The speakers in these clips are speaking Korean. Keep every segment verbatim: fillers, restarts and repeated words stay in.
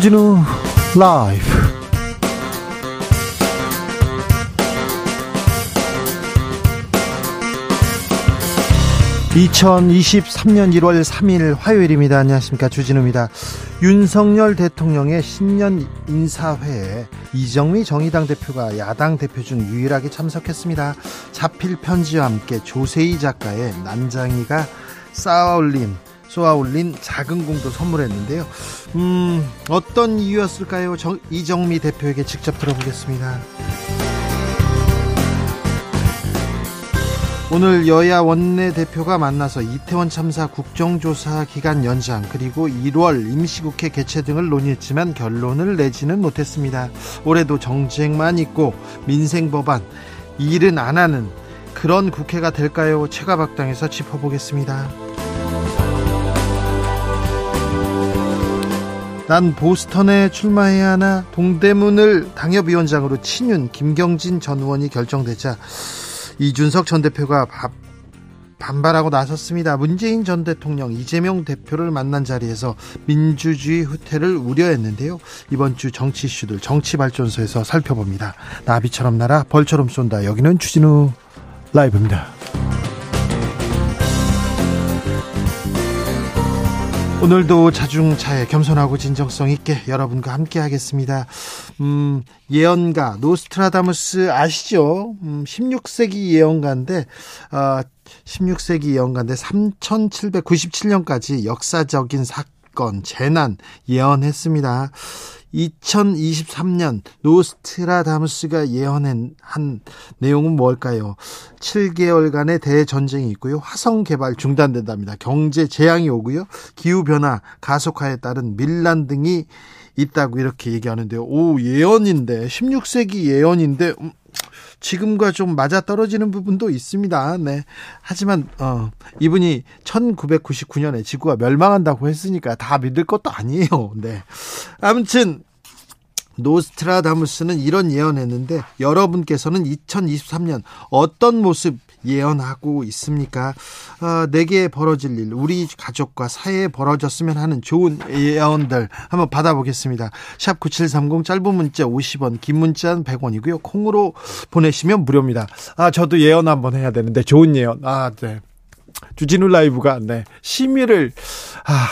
주진우 라이브 이천이십삼년 일월 삼일 화요일입니다. 안녕하십니까, 주진우입니다. 윤석열 대통령의 신년 인사회에 이정미 정의당 대표가 야당 대표 중 유일하게 참석했습니다. 자필 편지와 함께 조세희 작가의 난장이가 쌓아올린 쏘아올린 작은 공도 선물했는데요. 음, 어떤 이유였을까요? 정, 이정미 대표에게 직접 들어보겠습니다. 오늘 여야 원내대표가 만나서 이태원 참사 국정조사 기간 연장 그리고 일월 임시국회 개최 등을 논의했지만 결론을 내지는 못했습니다. 올해도 정쟁만 있고 민생법안 일은 안 하는 그런 국회가 될까요? 최가박당에서 짚어보겠습니다. 난 보스턴에 출마해야 하나? 동대문을 당협위원장으로 친윤 김경진 전 의원이 결정되자 이준석 전 대표가 바, 반발하고 나섰습니다. 문재인 전 대통령 이재명 대표를 만난 자리에서 민주주의 후퇴를 우려했는데요. 이번 주 정치 이슈들 정치발전소에서 살펴봅니다. 나비처럼 날아 벌처럼 쏜다. 여기는 주진우 라이브입니다. 오늘도 자중차에 겸손하고 진정성 있게 여러분과 함께 하겠습니다. 음, 예언가 노스트라다무스 아시죠? 음, 십육 세기 예언가인데 어, 십육 세기 예언가인데 삼천칠백구십칠년까지 역사적인 사건, 재난 예언했습니다. 이천이십삼년 노스트라다무스가 예언한 내용은 뭘까요? 칠 개월간의 대전쟁이 있고요, 화성 개발 중단된답니다. 경제 재앙이 오고요, 기후변화 가속화에 따른 밀란 등이 있다고 이렇게 얘기하는데요. 오, 예언인데, 십육 세기 예언인데 음, 지금과 좀 맞아떨어지는 부분도 있습니다. 네. 하지만 어, 이분이 천구백구십구년에 지구가 멸망한다고 했으니까 다 믿을 것도 아니에요. 네. 아무튼 노스트라다무스는 이런 예언했는데 여러분께서는 이천이십삼 년 어떤 모습 예언하고 있습니까? 어, 내게 벌어질 일, 우리 가족과 사회에 벌어졌으면 하는 좋은 예언들 한번 받아보겠습니다. 샵 구칠삼공 짧은 문자 오십 원, 긴 문자는 백 원이고요. 콩으로 보내시면 무료입니다. 아, 저도 예언 한번 해야 되는데 좋은 예언. 아, 네. 주진우 라이브가 네. 심의를 아,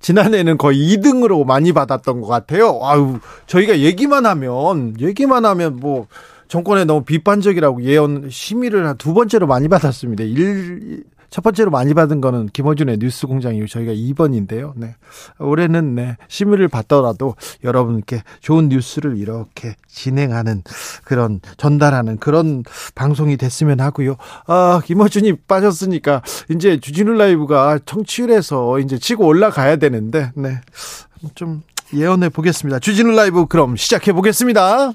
지난해는 거의 이등으로 많이 받았던 것 같아요. 아유, 저희가 얘기만 하면 얘기만 하면 뭐 정권에 너무 비판적이라고 예언 심의를 두 번째로 많이 받았습니다. 일, 첫 번째로 많이 받은 거는 김어준의 뉴스 공장 이후 저희가 이번인데요. 네. 올해는 네, 심의를 받더라도 여러분께 좋은 뉴스를 이렇게 진행하는 그런 전달하는 그런 방송이 됐으면 하고요. 아, 김어준이 빠졌으니까 이제 주진우 라이브가 청취율에서 이제 치고 올라가야 되는데 네. 좀 예언해 보겠습니다. 주진우 라이브 그럼 시작해 보겠습니다.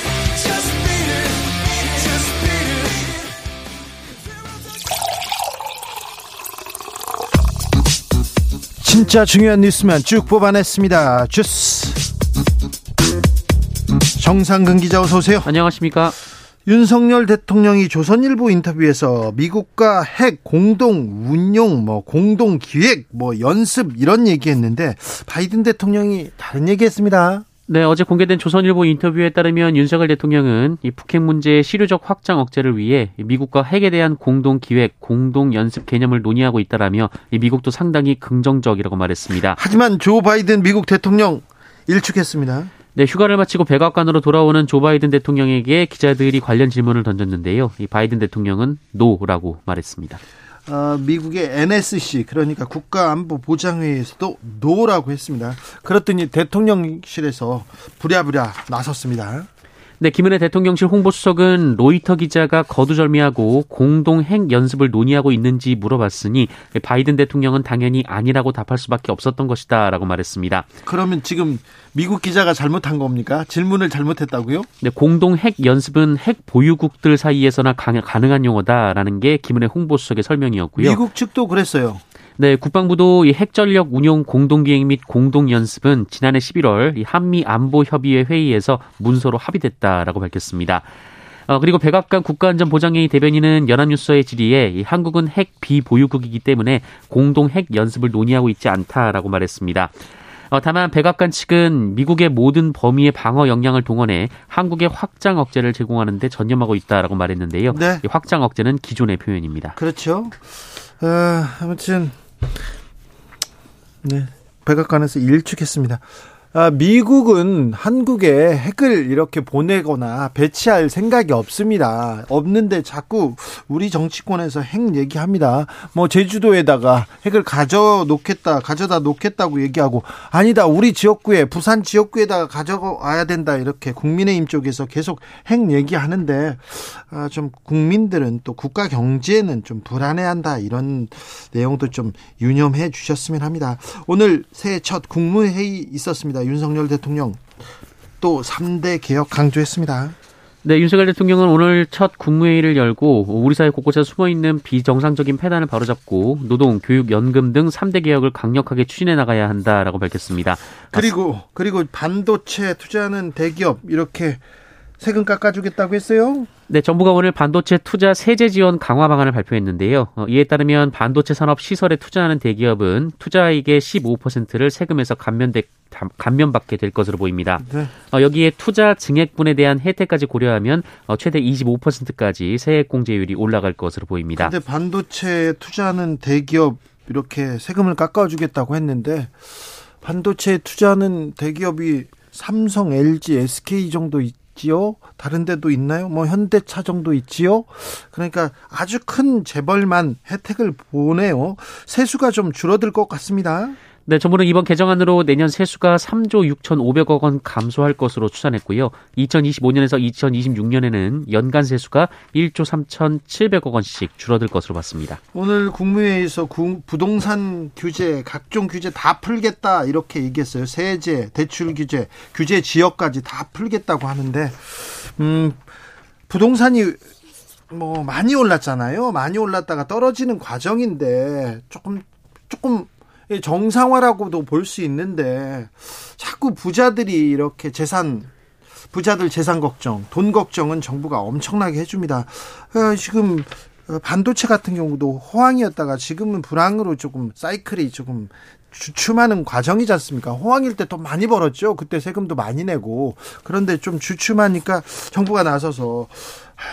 진짜 중요한 뉴스만 쭉 뽑아냈습니다. 주스 정상근 기자 어서 오세요. 안녕하십니까. 윤석열 대통령이 조선일보 인터뷰에서 미국과 핵 공동 운용, 뭐 공동 기획, 뭐 연습 이런 얘기했는데 바이든 대통령이 다른 얘기했습니다. 네, 어제 공개된 조선일보 인터뷰에 따르면 윤석열 대통령은 이 북핵 문제의 실효적 확장 억제를 위해 미국과 핵에 대한 공동 기획, 공동 연습 개념을 논의하고 있다라며 이 미국도 상당히 긍정적이라고 말했습니다. 하지만 조 바이든 미국 대통령 일축했습니다. 네, 휴가를 마치고 백악관으로 돌아오는 조 바이든 대통령에게 기자들이 관련 질문을 던졌는데요. 이 바이든 대통령은 노라고 말했습니다. 어, 미국의 엔에스씨 그러니까 국가안보보장회의에서도 노라고 했습니다. 그랬더니 대통령실에서 부랴부랴 나섰습니다. 네, 김은혜 대통령실 홍보수석은 로이터 기자가 거두절미하고 공동 핵 연습을 논의하고 있는지 물어봤으니 바이든 대통령은 당연히 아니라고 답할 수밖에 없었던 것이다라고 말했습니다. 그러면 지금 미국 기자가 잘못한 겁니까? 질문을 잘못했다고요? 네, 공동 핵 연습은 핵 보유국들 사이에서나 가능한 용어다라는 게 김은혜 홍보수석의 설명이었고요. 미국 측도 그랬어요. 네, 국방부도 이 핵전력 운용 공동기획 및 공동연습은 지난해 십일월 이 한미안보협의회 회의에서 문서로 합의됐다라고 밝혔습니다. 어, 그리고 백악관 국가안전보장회의 대변인은 연합뉴스와의 질의에 이 한국은 핵 비보유국이기 때문에 공동 핵 연습을 논의하고 있지 않다라고 말했습니다. 어, 다만 백악관 측은 미국의 모든 범위의 방어 역량을 동원해 한국의 확장 억제를 제공하는 데 전념하고 있다라고 말했는데요. 네. 이 확장 억제는 기존의 표현입니다. 그렇죠. 어, 아무튼... 네, 백악관에서 일축했습니다. 아, 미국은 한국에 핵을 이렇게 보내거나 배치할 생각이 없습니다. 없는데 자꾸 우리 정치권에서 핵 얘기합니다. 뭐 제주도에다가 핵을 가져 놓겠다, 가져다 놓겠다고 얘기하고, 아니다, 우리 지역구에, 부산 지역구에다가 가져와야 된다, 이렇게 국민의힘 쪽에서 계속 핵 얘기하는데, 아, 좀 국민들은 또 국가 경제는 좀 불안해한다, 이런 내용도 좀 유념해 주셨으면 합니다. 오늘 새해 첫 국무회의 있었습니다. 윤석열 대통령 또 삼 대 개혁 강조했습니다. 네, 윤석열 대통령은 오늘 첫 국무회의를 열고 우리 사회 곳곳에 숨어있는 비정상적인 폐단을 바로잡고 노동, 교육, 연금 등 삼 대 개혁을 강력하게 추진해 나가야 한다라고 밝혔습니다. 그리고 그리고 반도체 투자하는 대기업 이렇게 세금 깎아주겠다고 했어요? 네, 정부가 오늘 반도체 투자 세제 지원 강화 방안을 발표했는데요. 이에 따르면 반도체 산업 시설에 투자하는 대기업은 투자액의 십오 퍼센트를 세금에서 감면되, 감면받게 될 것으로 보입니다. 네. 어, 여기에 투자 증액분에 대한 혜택까지 고려하면 어, 최대 이십오 퍼센트까지 세액 공제율이 올라갈 것으로 보입니다. 그런데 반도체에 투자하는 대기업 이렇게 세금을 깎아주겠다고 했는데, 반도체에 투자하는 대기업이 삼성, 엘지, 에스케이 정도 있 지요? 다른 데도 있나요? 뭐 현대차 정도 있지요? 그러니까 아주 큰 재벌만 혜택을 보네요. 세수가 좀 줄어들 것 같습니다. 네, 정부는 이번 개정안으로 내년 세수가 삼조 육천오백억 원 감소할 것으로 추산했고요. 이천이십오년에서 이천이십육년에는 연간 세수가 일조 삼천칠백억 원씩 줄어들 것으로 봤습니다. 오늘 국무회의에서 부동산 규제, 각종 규제 다 풀겠다 이렇게 얘기했어요. 세제, 대출 규제, 규제 지역까지 다 풀겠다고 하는데, 음, 부동산이 뭐 많이 올랐잖아요. 많이 올랐다가 떨어지는 과정인데 조금 조금 정상화라고도 볼 수 있는데, 자꾸 부자들이 이렇게 재산, 부자들 재산 걱정, 돈 걱정은 정부가 엄청나게 해줍니다. 지금 반도체 같은 경우도 호황이었다가 지금은 불황으로 조금 사이클이 조금 주춤하는 과정이지 않습니까? 호황일 때 돈 많이 벌었죠. 그때 세금도 많이 내고. 그런데 좀 주춤하니까 정부가 나서서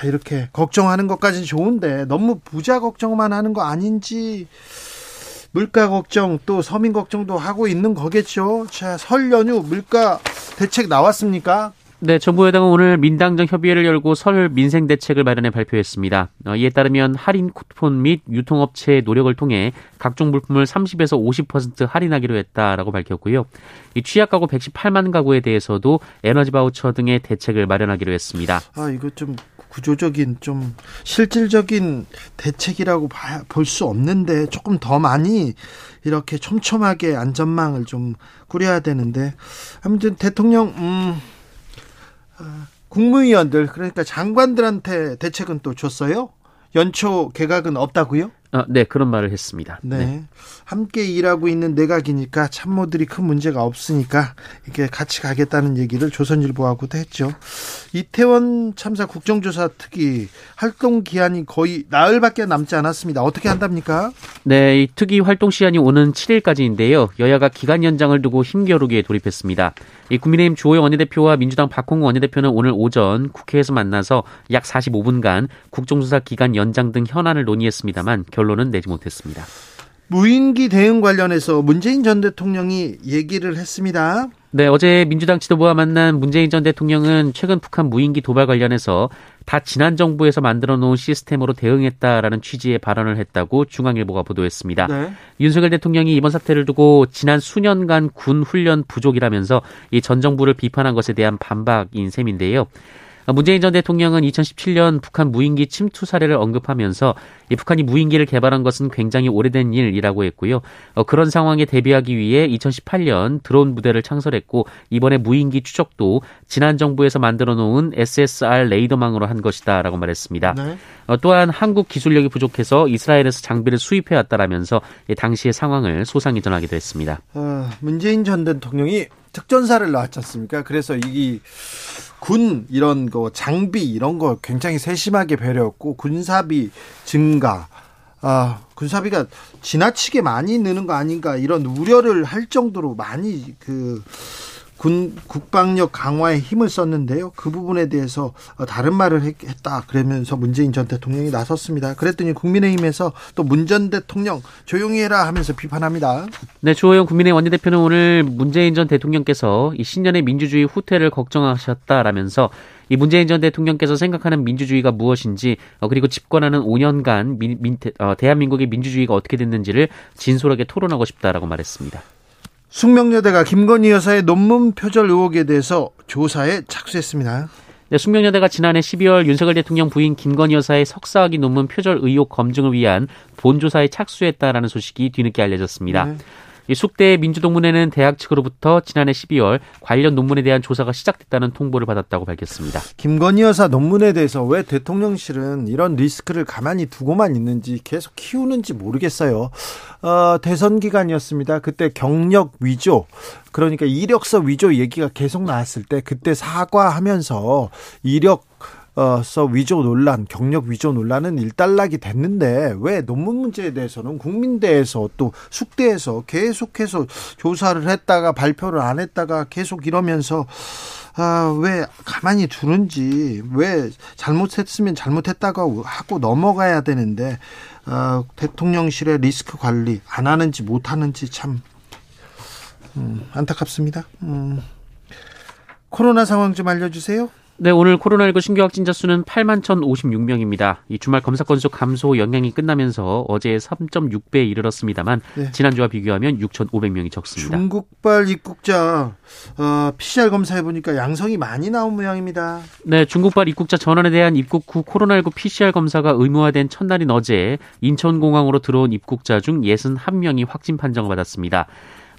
이렇게 걱정하는 것까지는 좋은데 너무 부자 걱정만 하는 거 아닌지, 물가 걱정 또 서민 걱정도 하고 있는 거겠죠. 자, 설 연휴 물가 대책 나왔습니까? 네, 정부 여당은 오늘 민당정 협의회를 열고 설 민생 대책을 마련해 발표했습니다. 어, 이에 따르면 할인 쿠폰 및 유통업체의 노력을 통해 각종 물품을 삼십에서 오십 퍼센트 할인하기로 했다라고 밝혔고요. 이 취약 가구 백십팔만 가구에 대해서도 에너지 바우처 등의 대책을 마련하기로 했습니다. 아, 이거 좀 구조적인, 좀 실질적인 대책이라고 볼 수 없는데 조금 더 많이 이렇게 촘촘하게 안전망을 좀 꾸려야 되는데, 아무튼 대통령, 음, 국무위원들, 그러니까 장관들한테 대책은 또 줬어요? 연초 개각은 없다고요? 아, 네, 그런 말을 했습니다. 네. 네. 함께 일하고 있는 내각이니까 참모들이 큰 문제가 없으니까 이렇게 같이 가겠다는 얘기를 조선일보하고도 했죠. 이태원 참사 국정조사 특위 활동 기한이 거의 나흘밖에 남지 않았습니다. 어떻게 한답니까? 네, 이 특위 활동 시한이 오는 칠일까지인데요. 여야가 기간 연장을 두고 힘겨루기에 돌입했습니다. 이 국민의힘 주호영 원내대표와 민주당 박홍우 원내대표는 오늘 오전 국회에서 만나서 약 사십오분간 국정조사 기간 연장 등 현안을 논의했습니다만 결론은 내지 못했습니다. 무인기 대응 관련해서 문재인 전 대통령이 얘기를 했습니다. 네, 어제 민주당 지도부와 만난 문재인 전 대통령은 최근 북한 무인기 도발 관련해서 다 지난 정부에서 만들어놓은 시스템으로 대응했다라는 취지의 발언을 했다고 중앙일보가 보도했습니다. 네. 윤석열 대통령이 이번 사태를 두고 지난 수년간 군 훈련 부족이라면서 이 전 정부를 비판한 것에 대한 반박인 셈인데요. 문재인 전 대통령은 이천십칠 년 북한 무인기 침투 사례를 언급하면서 이 북한이 무인기를 개발한 것은 굉장히 오래된 일이라고 했고요. 어, 그런 상황에 대비하기 위해 이천십팔 년 드론 부대를 창설했고 이번에 무인기 추적도 지난 정부에서 만들어놓은 에스에스알 레이더망으로 한 것이다 라고 말했습니다. 네. 어, 또한 한국 기술력이 부족해서 이스라엘에서 장비를 수입해왔다라면서 당시의 상황을 소상히 전하기도 했습니다. 어, 문재인 전 대통령이 특전사를 나왔지 않습니까? 그래서 이 군 이런 거 장비 이런 거 굉장히 세심하게 배려했고 군사비 증가, 아 군사비가 지나치게 많이 느는 거 아닌가 이런 우려를 할 정도로 많이 그 군 국방력 강화에 힘을 썼는데요. 그 부분에 대해서 다른 말을 했다 그러면서 문재인 전 대통령이 나섰습니다. 그랬더니 국민의힘에서 또 문 전 대통령 조용히 해라 하면서 비판합니다. 네, 주호영 국민의힘 원내대표는 오늘 문재인 전 대통령께서 이 신년의 민주주의 후퇴를 걱정하셨다라면서 이 문재인 전 대통령께서 생각하는 민주주의가 무엇인지 그리고 집권하는 오 년간 민, 민, 대한민국의 민주주의가 어떻게 됐는지를 진솔하게 토론하고 싶다라고 말했습니다. 숙명여대가 김건희 여사의 논문 표절 의혹에 대해서 조사에 착수했습니다. 네, 숙명여대가 지난해 십이월 윤석열 대통령 부인 김건희 여사의 석사학위 논문 표절 의혹 검증을 위한 본조사에 착수했다라는 소식이 뒤늦게 알려졌습니다. 네. 이 숙대 민주동문회는 대학 측으로부터 지난해 십이월 관련 논문에 대한 조사가 시작됐다는 통보를 받았다고 밝혔습니다. 김건희 여사 논문에 대해서 왜 대통령실은 이런 리스크를 가만히 두고만 있는지 계속 키우는지 모르겠어요. 어, 대선 기간이었습니다. 그때 경력 위조, 그러니까 이력서 위조 얘기가 계속 나왔을 때 그때 사과하면서 이력 어서 위조 논란, 경력 위조 논란은 일단락이 됐는데 왜 논문 문제에 대해서는 국민대에서 또 숙대에서 계속해서 조사를 했다가 발표를 안 했다가 계속 이러면서 아, 왜 가만히 두는지, 왜 잘못했으면 잘못했다고 하고 넘어가야 되는데 아, 대통령실의 리스크 관리 안 하는지 못하는지 참 음, 안타깝습니다. 음, 코로나 상황 좀 알려주세요. 네, 오늘 코로나십구 신규 확진자 수는 팔만 천오십육 명입니다. 이 주말 검사 건수 감소 영향이 끝나면서 어제 삼 점 육 배에 이르렀습니다만 네. 지난주와 비교하면 육천오백 명이 적습니다. 중국발 입국자 어, 피씨알 검사해보니까 양성이 많이 나온 모양입니다. 네, 중국발 입국자 전환에 대한 입국 후 코로나십구 피씨알 검사가 의무화된 첫날인 어제 인천공항으로 들어온 입국자 중 육십일 명이 확진 판정을 받았습니다.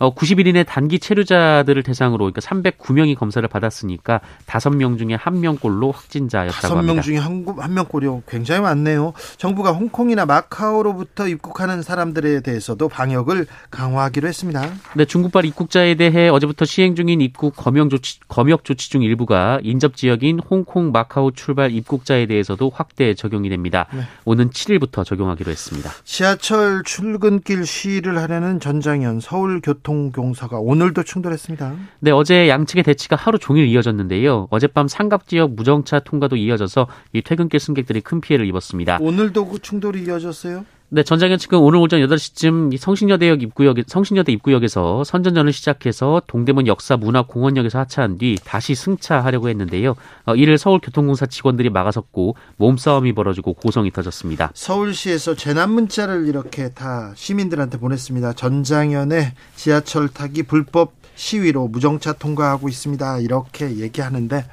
어, 구십 일 이내 단기 체류자들을 대상으로 그러니까 삼백구 명이 검사를 받았으니까 다섯 명 중에 한 명꼴로 확진자였다고 합니다. 다섯 명 중에 한 명꼴이요. 굉장히 많네요. 정부가 홍콩이나 마카오로부터 입국하는 사람들에 대해서도 방역을 강화하기로 했습니다. 네, 중국발 입국자에 대해 어제부터 시행 중인 입국 검역 조치, 검역 조치 중 일부가 인접 지역인 홍콩, 마카오 출발 입국자에 대해서도 확대 적용이 됩니다. 네. 오는 칠 일부터 적용하기로 했습니다. 지하철 출근길 시위를 하려는 전장연 서울교통 공사가 오늘도 충돌했습니다. 네, 어제 양측의 대치가 하루 종일 이어졌는데요. 어젯밤 삼각지역 무정차 통과도 이어져서 이 퇴근길 승객들이 큰 피해를 입었습니다. 오늘도 그 충돌이 이어졌어요? 네, 전장연 측은 오늘 오전 여덟 시쯤 성신여대역 입구역, 성신여대 입구역에서 선전전을 시작해서 동대문 역사문화공원역에서 하차한 뒤 다시 승차하려고 했는데요. 이를 서울교통공사 직원들이 막아섰고 몸싸움이 벌어지고 고성이 터졌습니다. 서울시에서 재난문자를 이렇게 다 시민들한테 보냈습니다. 전장연의 지하철 타기 불법 시위로 무정차 통과하고 있습니다. 이렇게 얘기하는데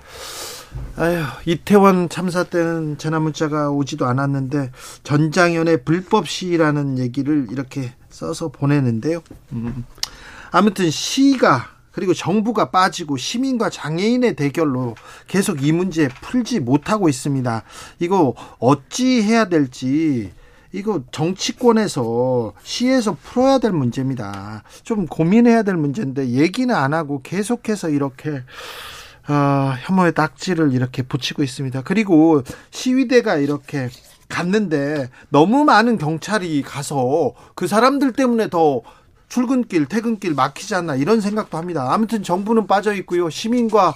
아유, 이태원 참사 때는 재난문자가 오지도 않았는데 전장연의 불법 시위라는 얘기를 이렇게 써서 보내는데요. 음. 아무튼 시가 그리고 정부가 빠지고 시민과 장애인의 대결로 계속 이 문제 풀지 못하고 있습니다. 이거 어찌 해야 될지 이거 정치권에서 시에서 풀어야 될 문제입니다. 좀 고민해야 될 문제인데 얘기는 안 하고 계속해서 이렇게 어, 혐오의 딱지를 이렇게 붙이고 있습니다. 그리고 시위대가 이렇게 갔는데 너무 많은 경찰이 가서 그 사람들 때문에 더 출근길, 퇴근길 막히지 않나 이런 생각도 합니다. 아무튼 정부는 빠져 있고요. 시민과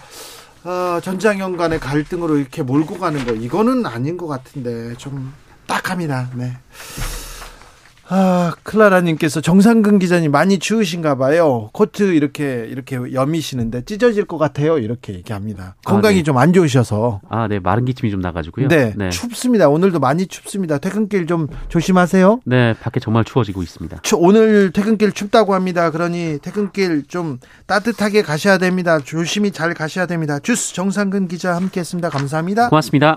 어, 전장연 간의 갈등으로 이렇게 몰고 가는 거 이거는 아닌 것 같은데 좀 딱합니다. 네. 아, 클라라님께서 정상근 기자님 많이 추우신가 봐요. 코트 이렇게, 이렇게 여미시는데 찢어질 것 같아요. 이렇게 얘기합니다. 건강이 아, 네. 좀 안 좋으셔서. 아, 네. 마른 기침이 좀 나가지고요. 네, 네. 춥습니다. 오늘도 많이 춥습니다. 퇴근길 좀 조심하세요. 네. 밖에 정말 추워지고 있습니다. 추, 오늘 퇴근길 춥다고 합니다. 그러니 퇴근길 좀 따뜻하게 가셔야 됩니다. 조심히 잘 가셔야 됩니다. 주스 정상근 기자 함께 했습니다. 감사합니다. 고맙습니다.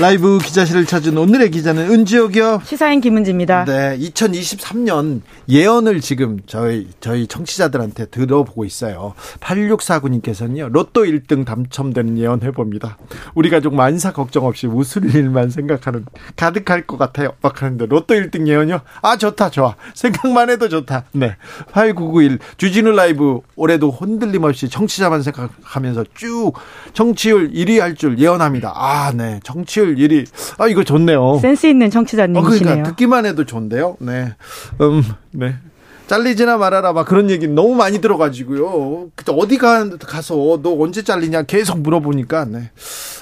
라이브 기자실을 찾은 오늘의 기자는 은지옥이요. 시사인 김은지입니다. 네, 이천이십삼 년 예언을 지금 저희 저희 청취자들한테 들어보고 있어요. 팔육사구 님께서는요. 로또 일 등 당첨되는 예언 해봅니다. 우리 가족 만사 걱정 없이 웃을 일만 생각하는 가득할 것 같아요. 막 하는데 로또 일 등 예언이요? 아, 좋다, 좋아. 생각만 해도 좋다. 네, 팔구구일 주진우 라이브 올해도 혼들림 없이 청취자만 생각하면서 쭉 청취율 일 위 할 줄 예언합니다. 아, 네, 청취율 일이 아 이거 좋네요. 센스 있는 청취자님이시네요. 어, 그러니까 듣기만 해도 좋은데요. 네, 음, 네, 잘리지나 말아라 막 그런 얘기 너무 많이 들어가지고요. 그때 어디 가, 가서 너 언제 잘리냐 계속 물어보니까 네,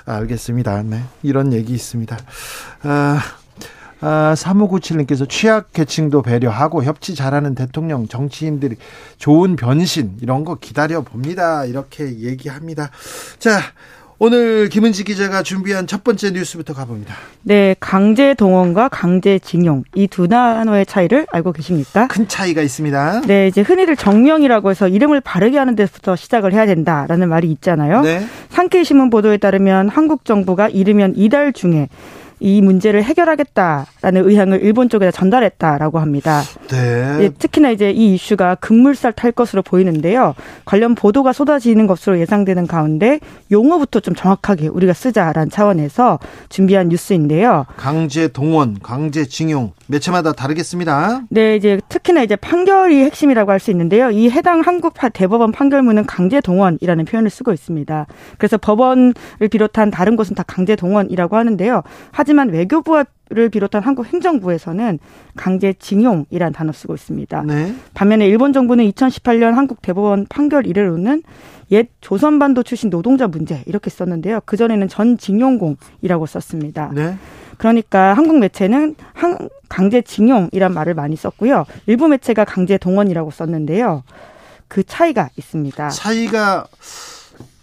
알겠습니다. 네, 이런 얘기 있습니다. 아. 아, 삼오구칠 님께서 취약계층도 배려하고 협치 잘하는 대통령, 정치인들이 좋은 변신 이런 거 기다려봅니다. 이렇게 얘기합니다. 자, 오늘 김은지 기자가 준비한 첫 번째 뉴스부터 가봅니다. 네, 강제동원과 강제징용 이 두 단어의 차이를 알고 계십니까? 큰 차이가 있습니다. 네, 이제 흔히들 정령이라고 해서 이름을 바르게 하는 데부터 시작을 해야 된다라는 말이 있잖아요. 네. 상케이 신문 보도에 따르면 한국 정부가 이르면 이달 중에 이 문제를 해결하겠다라는 의향을 일본 쪽에다 전달했다라고 합니다. 네. 예, 특히나 이제 이 이슈가 급물살 탈 것으로 보이는데요. 관련 보도가 쏟아지는 것으로 예상되는 가운데 용어부터 좀 정확하게 우리가 쓰자라는 차원에서 준비한 뉴스인데요. 강제 동원, 강제 징용 매체마다 다르겠습니다. 네, 이제 특히나 이제 판결이 핵심이라고 할 수 있는데요. 이 해당 한국 대법원 판결문은 강제 동원이라는 표현을 쓰고 있습니다. 그래서 법원을 비롯한 다른 곳은 다 강제 동원이라고 하는데요. 하지만 하지만 외교부를 비롯한 한국 행정부에서는 강제징용이라는 단어 쓰고 있습니다. 네. 반면에 일본 정부는 이천십팔 년 한국 대법원 판결 이래로는 옛 조선반도 출신 노동자 문제 이렇게 썼는데요. 그전에는 전징용공이라고 썼습니다. 네. 그러니까 한국 매체는 강제징용이란 말을 많이 썼고요. 일부 매체가 강제동원이라고 썼는데요. 그 차이가 있습니다. 차이가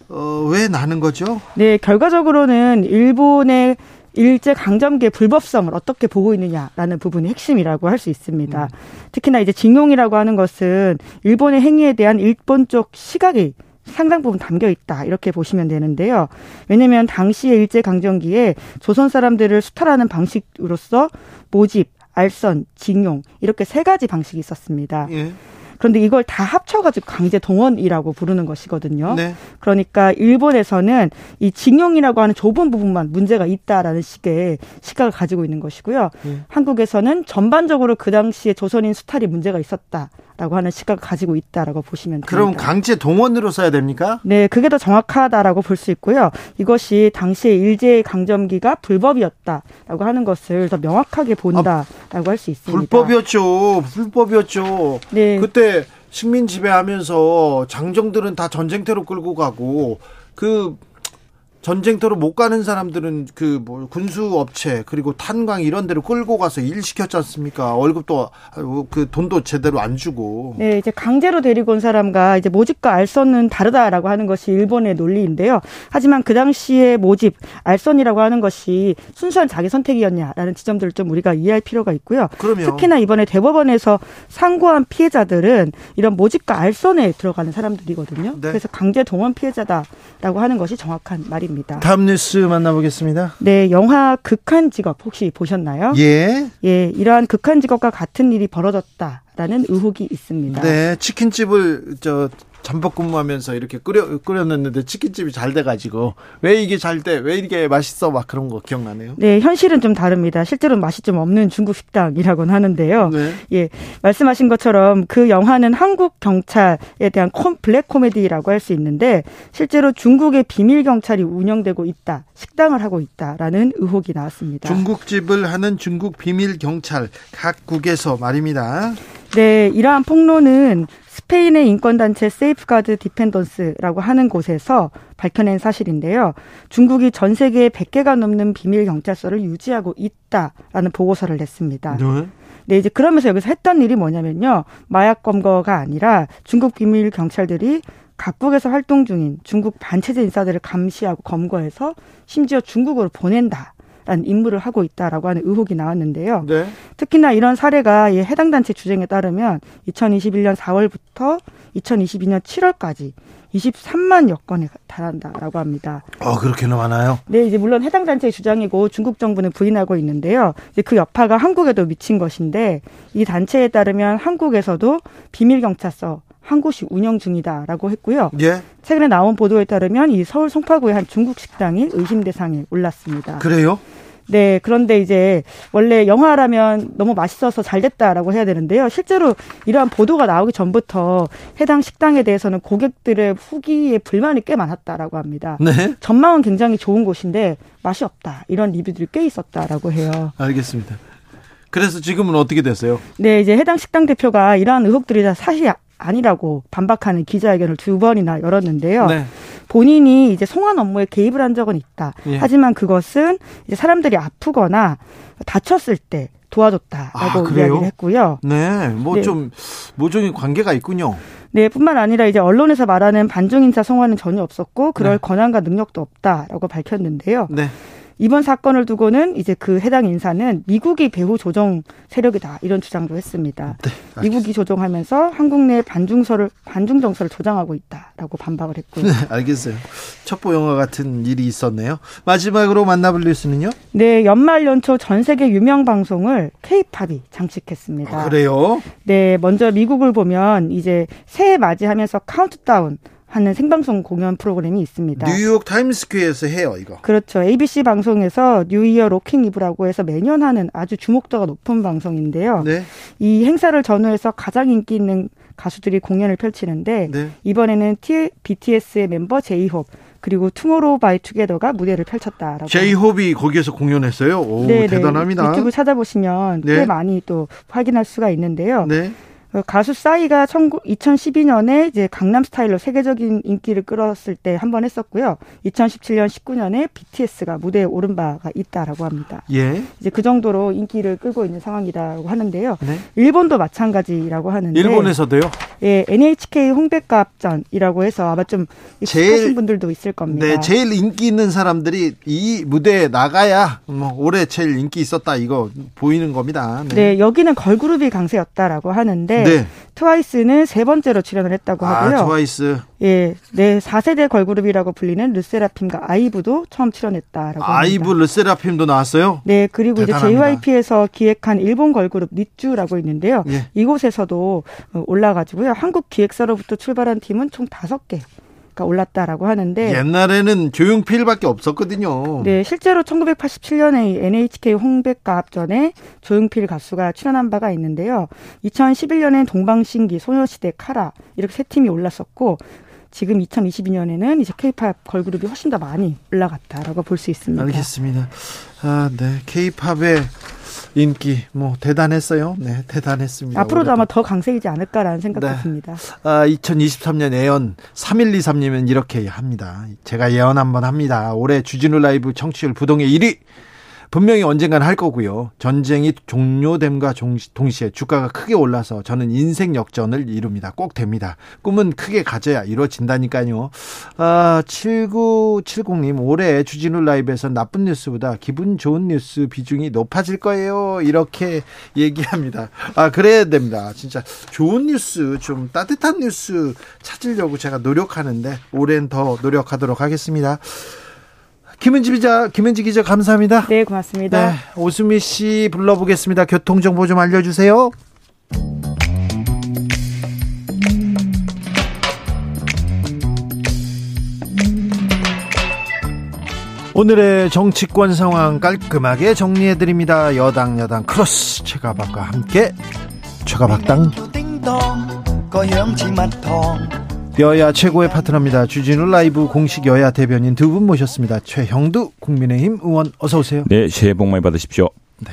어, 왜 나는 거죠? 네, 결과적으로는 일본의 일제 강점기의 불법성을 어떻게 보고 있느냐라는 부분이 핵심이라고 할 수 있습니다. 음. 특히나 이제 징용이라고 하는 것은 일본의 행위에 대한 일본 쪽 시각이 상당 부분 담겨 있다 이렇게 보시면 되는데요. 왜냐하면 당시의 일제 강점기에 조선 사람들을 수탈하는 방식으로서 모집, 알선, 징용 이렇게 세 가지 방식이 있었습니다. 예. 그런데 이걸 다 합쳐가지고 강제동원이라고 부르는 것이거든요. 네. 그러니까 일본에서는 이 징용이라고 하는 좁은 부분만 문제가 있다라는 식의 시각을 가지고 있는 것이고요. 네. 한국에서는 전반적으로 그 당시에 조선인 수탈이 문제가 있었다라고 하는 시각을 가지고 있다라고 보시면 됩니다. 그럼 강제동원으로 써야 됩니까? 네, 그게 더 정확하다라고 볼 수 있고요. 이것이 당시에 일제 강점기가 불법이었다라고 하는 것을 더 명확하게 본다라고 아, 할 수 있습니다. 불법이었죠. 불법이었죠. 네. 그때 식민 지배하면서 장정들은 다 전쟁터로 끌고 가고 그 전쟁터로 못 가는 사람들은 그 뭐 군수업체 그리고 탄광 이런 데로 끌고 가서 일 시켰지 않습니까? 월급도 그 돈도 제대로 안 주고. 네, 이제 강제로 데리고 온 사람과 이제 모집과 알선은 다르다라고 하는 것이 일본의 논리인데요. 하지만 그 당시에 모집, 알선이라고 하는 것이 순수한 자기 선택이었냐라는 지점들을 좀 우리가 이해할 필요가 있고요. 그럼요. 특히나 이번에 대법원에서 상고한 피해자들은 이런 모집과 알선에 들어가는 사람들이거든요. 네. 그래서 강제 동원 피해자다라고 하는 것이 정확한 말입니다. 다음 뉴스 만나보겠습니다. 네, 영화 극한직업 혹시 보셨나요? 예. 예, 이러한 극한직업과 같은 일이 벌어졌다라는 의혹이 있습니다. 네, 치킨집을 저 전복 근무하면서 이렇게 끓여, 끓여놨는데 치킨집이 잘 돼가지고 왜 이게 잘 돼? 왜 이게 맛있어? 막 그런 거 기억나네요. 네, 현실은 좀 다릅니다. 실제로는 맛이 좀 없는 중국 식당이라고는 하는데요. 네. 예, 말씀하신 것처럼 그 영화는 한국 경찰에 대한 블랙 코미디라고 할 수 있는데 실제로 중국의 비밀 경찰이 운영되고 있다. 식당을 하고 있다라는 의혹이 나왔습니다. 중국집을 하는 중국 비밀 경찰 각국에서 말입니다. 네, 이러한 폭로는 스페인의 인권단체 세이프가드 디펜던스라고 하는 곳에서 밝혀낸 사실인데요. 중국이 전 세계에 백 개가 넘는 비밀 경찰서를 유지하고 있다라는 보고서를 냈습니다. 네. 네, 이제 그러면서 여기서 했던 일이 뭐냐면요. 마약 검거가 아니라 중국 비밀 경찰들이 각국에서 활동 중인 중국 반체제 인사들을 감시하고 검거해서 심지어 중국으로 보낸다. 라는 임무를 하고 있다라고 하는 의혹이 나왔는데요. 네. 특히나 이런 사례가 해당 단체 주장에 따르면 이천이십일년 사월부터 이천이십이년 칠월까지 이십삼만여 건에 달한다라고 합니다. 어, 그렇게나 많아요? 네, 이제 물론 해당 단체의 주장이고 중국 정부는 부인하고 있는데요. 이제 그 여파가 한국에도 미친 것인데 이 단체에 따르면 한국에서도 비밀 경찰서 한 곳이 운영 중이다라고 했고요. 예. 최근에 나온 보도에 따르면 이 서울 송파구의 한 중국 식당이 의심 대상에 올랐습니다. 그래요? 네, 그런데 이제 원래 영화라면 너무 맛있어서 잘 됐다라고 해야 되는데요. 실제로 이러한 보도가 나오기 전부터 해당 식당에 대해서는 고객들의 후기에 불만이 꽤 많았다라고 합니다. 네. 전망은 굉장히 좋은 곳인데 맛이 없다. 이런 리뷰들이 꽤 있었다라고 해요. 알겠습니다. 그래서 지금은 어떻게 됐어요? 네, 이제 해당 식당 대표가 이러한 의혹들이 다 사실 아니라고 반박하는 기자회견을 두 번이나 열었는데요. 네. 본인이 이제 송환 업무에 개입을 한 적은 있다. 예. 하지만 그것은 이제 사람들이 아프거나 다쳤을 때 도와줬다라고 아, 이야기를 했고요. 네, 뭐 좀 네. 모종의 관계가 있군요. 네, 뿐만 아니라 이제 언론에서 말하는 반중 인사 송환은 전혀 없었고 그럴 네. 권한과 능력도 없다라고 밝혔는데요. 네. 이번 사건을 두고는 이제 그 해당 인사는 미국이 배후 조종 세력이다 이런 주장도 했습니다. 네, 미국이 조종하면서 한국 내 반중서를 반중 정서를 조장하고 있다라고 반박을 했고요. 네, 알겠어요. 첩보 영화 같은 일이 있었네요. 마지막으로 만나볼 뉴스는요? 네, 연말 연초 전 세계 유명 방송을 K-팝이 장식했습니다. 아, 그래요? 네, 먼저 미국을 보면 이제 새해 맞이하면서 카운트다운. 하는 생방송 공연 프로그램이 있습니다. 뉴욕 타임스퀘어에서 해요, 이거. 그렇죠. 에이비씨 방송에서 뉴이어 로킹 이브라고 해서 매년 하는 아주 주목도가 높은 방송인데요. 네. 이 행사를 전후해서 가장 인기 있는 가수들이 공연을 펼치는데 네. 이번에는 비티에스의 멤버 제이홉 그리고 투모로우 바이 투게더가 무대를 펼쳤다라고. 제이홉이 거기에서 공연했어요? 오, 네네. 대단합니다. 유튜브 찾아보시면 네. 꽤 많이 또 확인할 수가 있는데요. 네. 가수 싸이가 이천십이년에 이제 강남스타일로 세계적인 인기를 끌었을 때 한 번 했었고요. 이천십칠년, 십구년에 비티에스가 무대에 오른 바가 있다라고 합니다. 예. 이제 그 정도로 인기를 끌고 있는 상황이라고 하는데요. 네. 일본도 마찬가지라고 하는데. 일본에서도요? 예, 엔에이치케이 홍백갑전이라고 해서 아마 좀 익숙하신 분들도 있을 겁니다. 네, 제일 인기 있는 사람들이 이 무대에 나가야 뭐 올해 제일 인기 있었다 이거 보이는 겁니다. 네, 네 여기는 걸그룹이 강세였다라고 하는데. 네. 트와이스는 세 번째로 출연을 했다고 하고요. 아, 트와이스. 예, 네, 사세대 걸그룹이라고 불리는 르세라핌과 아이브도 처음 출연했다라고 합니다. 아이브 르세라핌도 나왔어요? 네, 그리고 대단합니다. 이제 제이와이피에서 기획한 일본 걸그룹 니쥬라고 있는데요. 예. 이곳에서도 올라가지고요. 한국 기획사로부터 출발한 팀은 총 다섯 개. 올랐다라고 하는데 옛날에는 조용필밖에 없었거든요. 네, 실제로 천구백팔십칠년에 엔에이치케이 홍백가합전에 조용필 가수가 출연한 바가 있는데요. 이천십일년엔 동방신기, 소녀시대, 카라 이렇게 세 팀이 올랐었고 지금 이천이십이년에는 이제 K-팝 걸그룹이 훨씬 더 많이 올라갔다라고 볼 수 있습니다. 알겠습니다. 아, 네, K-팝의 인기 뭐 대단했어요. 네, 대단했습니다. 앞으로도 올해도. 아마 더 강세이지 않을까라는 생각도 네. 듭니다. 아, 이천이십삼년 예언 삼일이삼님은 이렇게 합니다. 제가 예언 한번 합니다. 올해 주진우 라이브 청취율 부동의 일 위 분명히 언젠간 할 거고요. 전쟁이 종료됨과 동시에 주가가 크게 올라서 저는 인생 역전을 이룹니다. 꼭 됩니다. 꿈은 크게 가져야 이루어진다니까요. 아, 칠구칠공님 올해 주진우 라이브에서 나쁜 뉴스보다 기분 좋은 뉴스 비중이 높아질 거예요. 이렇게 얘기합니다. 아, 그래야 됩니다. 진짜 좋은 뉴스 좀 따뜻한 뉴스 찾으려고 제가 노력하는데 올해는 더 노력하도록 하겠습니다. 김은지 기자, 김은지 기자 감사합니다. 네, 고맙습니다. 네, 오수미 씨 불러보겠습니다. 교통 정보 좀 알려주세요. 오늘의 정치권 상황 깔끔하게 정리해드립니다. 여당 여당 크로스 최가박과 함께 최가박당. 여야 최고의 파트너입니다. 주진우 라이브 공식 여야 대변인 두 분 모셨습니다. 최형두 국민의힘 의원 어서 오세요. 네, 새해 복 많이 받으십시오. 네,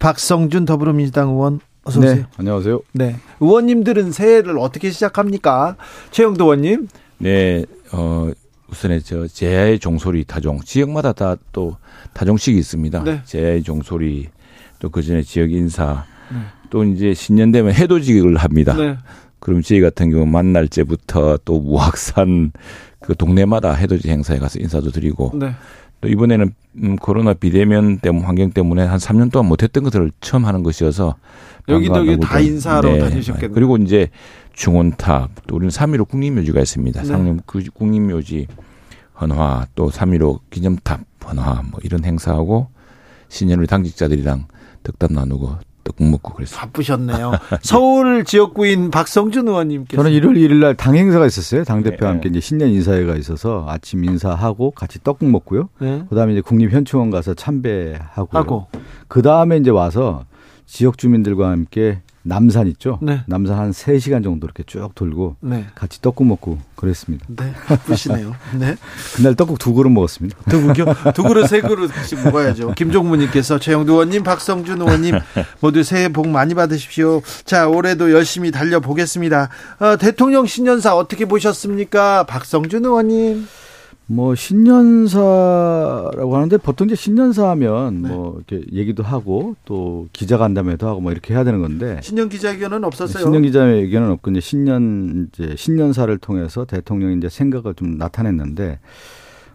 박성준 더불어민주당 의원 어서 오세요. 네, 안녕하세요. 네, 의원님들은 새해를 어떻게 시작합니까? 최형두 의원님. 네, 어. 우선에 저 제야의 종소리 타종 지역마다 다 또 타종식이 있습니다. 네. 제야의 종소리 또 그 전에 지역 인사 네. 또 이제 신년 되면 해돋이를 합니다. 네. 그럼 저희 같은 경우 만날제부터 또 무학산 그 동네마다 해돋이 행사에 가서 인사도 드리고 네. 또 이번에는 음 코로나 비대면 때문에 환경 때문에 한 삼 년 동안 못했던 것들을 처음 하는 것이어서 여기저기 다 인사로 네. 다니셨겠네요. 그리고 이제 중원탑 또 우리는 삼일오 국립묘지가 있습니다. 네. 상륙 국립묘지 헌화 또 삼일오 기념탑 헌화 뭐 이런 행사하고 신년 우리 당직자들이랑 덕담 나누고 떡국 먹고 그랬어요. 바쁘셨네요. 서울 지역구인 박성준 의원님께서. 저는 일월 일일 날 당 행사가 있었어요. 당 대표와 네. 함께 이제 신년 인사회가 있어서 아침 인사하고 같이 떡국 먹고요. 네. 그다음에 이제 국립현충원 가서 참배하고요. 하고. 그다음에 이제 와서 지역 주민들과 함께 남산 있죠. 네. 남산 한 세 시간 정도 이렇게 쭉 돌고 네. 같이 떡국 먹고 그랬습니다. 네, 바쁘시네요. 네. 그날 떡국 두 그릇 먹었습니다. 두 그릇, 두 그릇, 세 그릇씩 먹어야죠. 김종무님께서 최영두 의원님, 박성준 의원님 모두 새해 복 많이 받으십시오. 자, 올해도 열심히 달려보겠습니다. 어, 대통령 신년사 어떻게 보셨습니까, 박성준 의원님? 뭐 신년사라고 하는데 보통 이제 신년사 하면 네. 뭐 이렇게 얘기도 하고 또 기자간담회도 하고 뭐 이렇게 해야 되는 건데 신년 기자회견은 없었어요. 신년 기자회견은 없고 이제 신년 이제 신년사를 통해서 대통령이 이제 생각을 좀 나타냈는데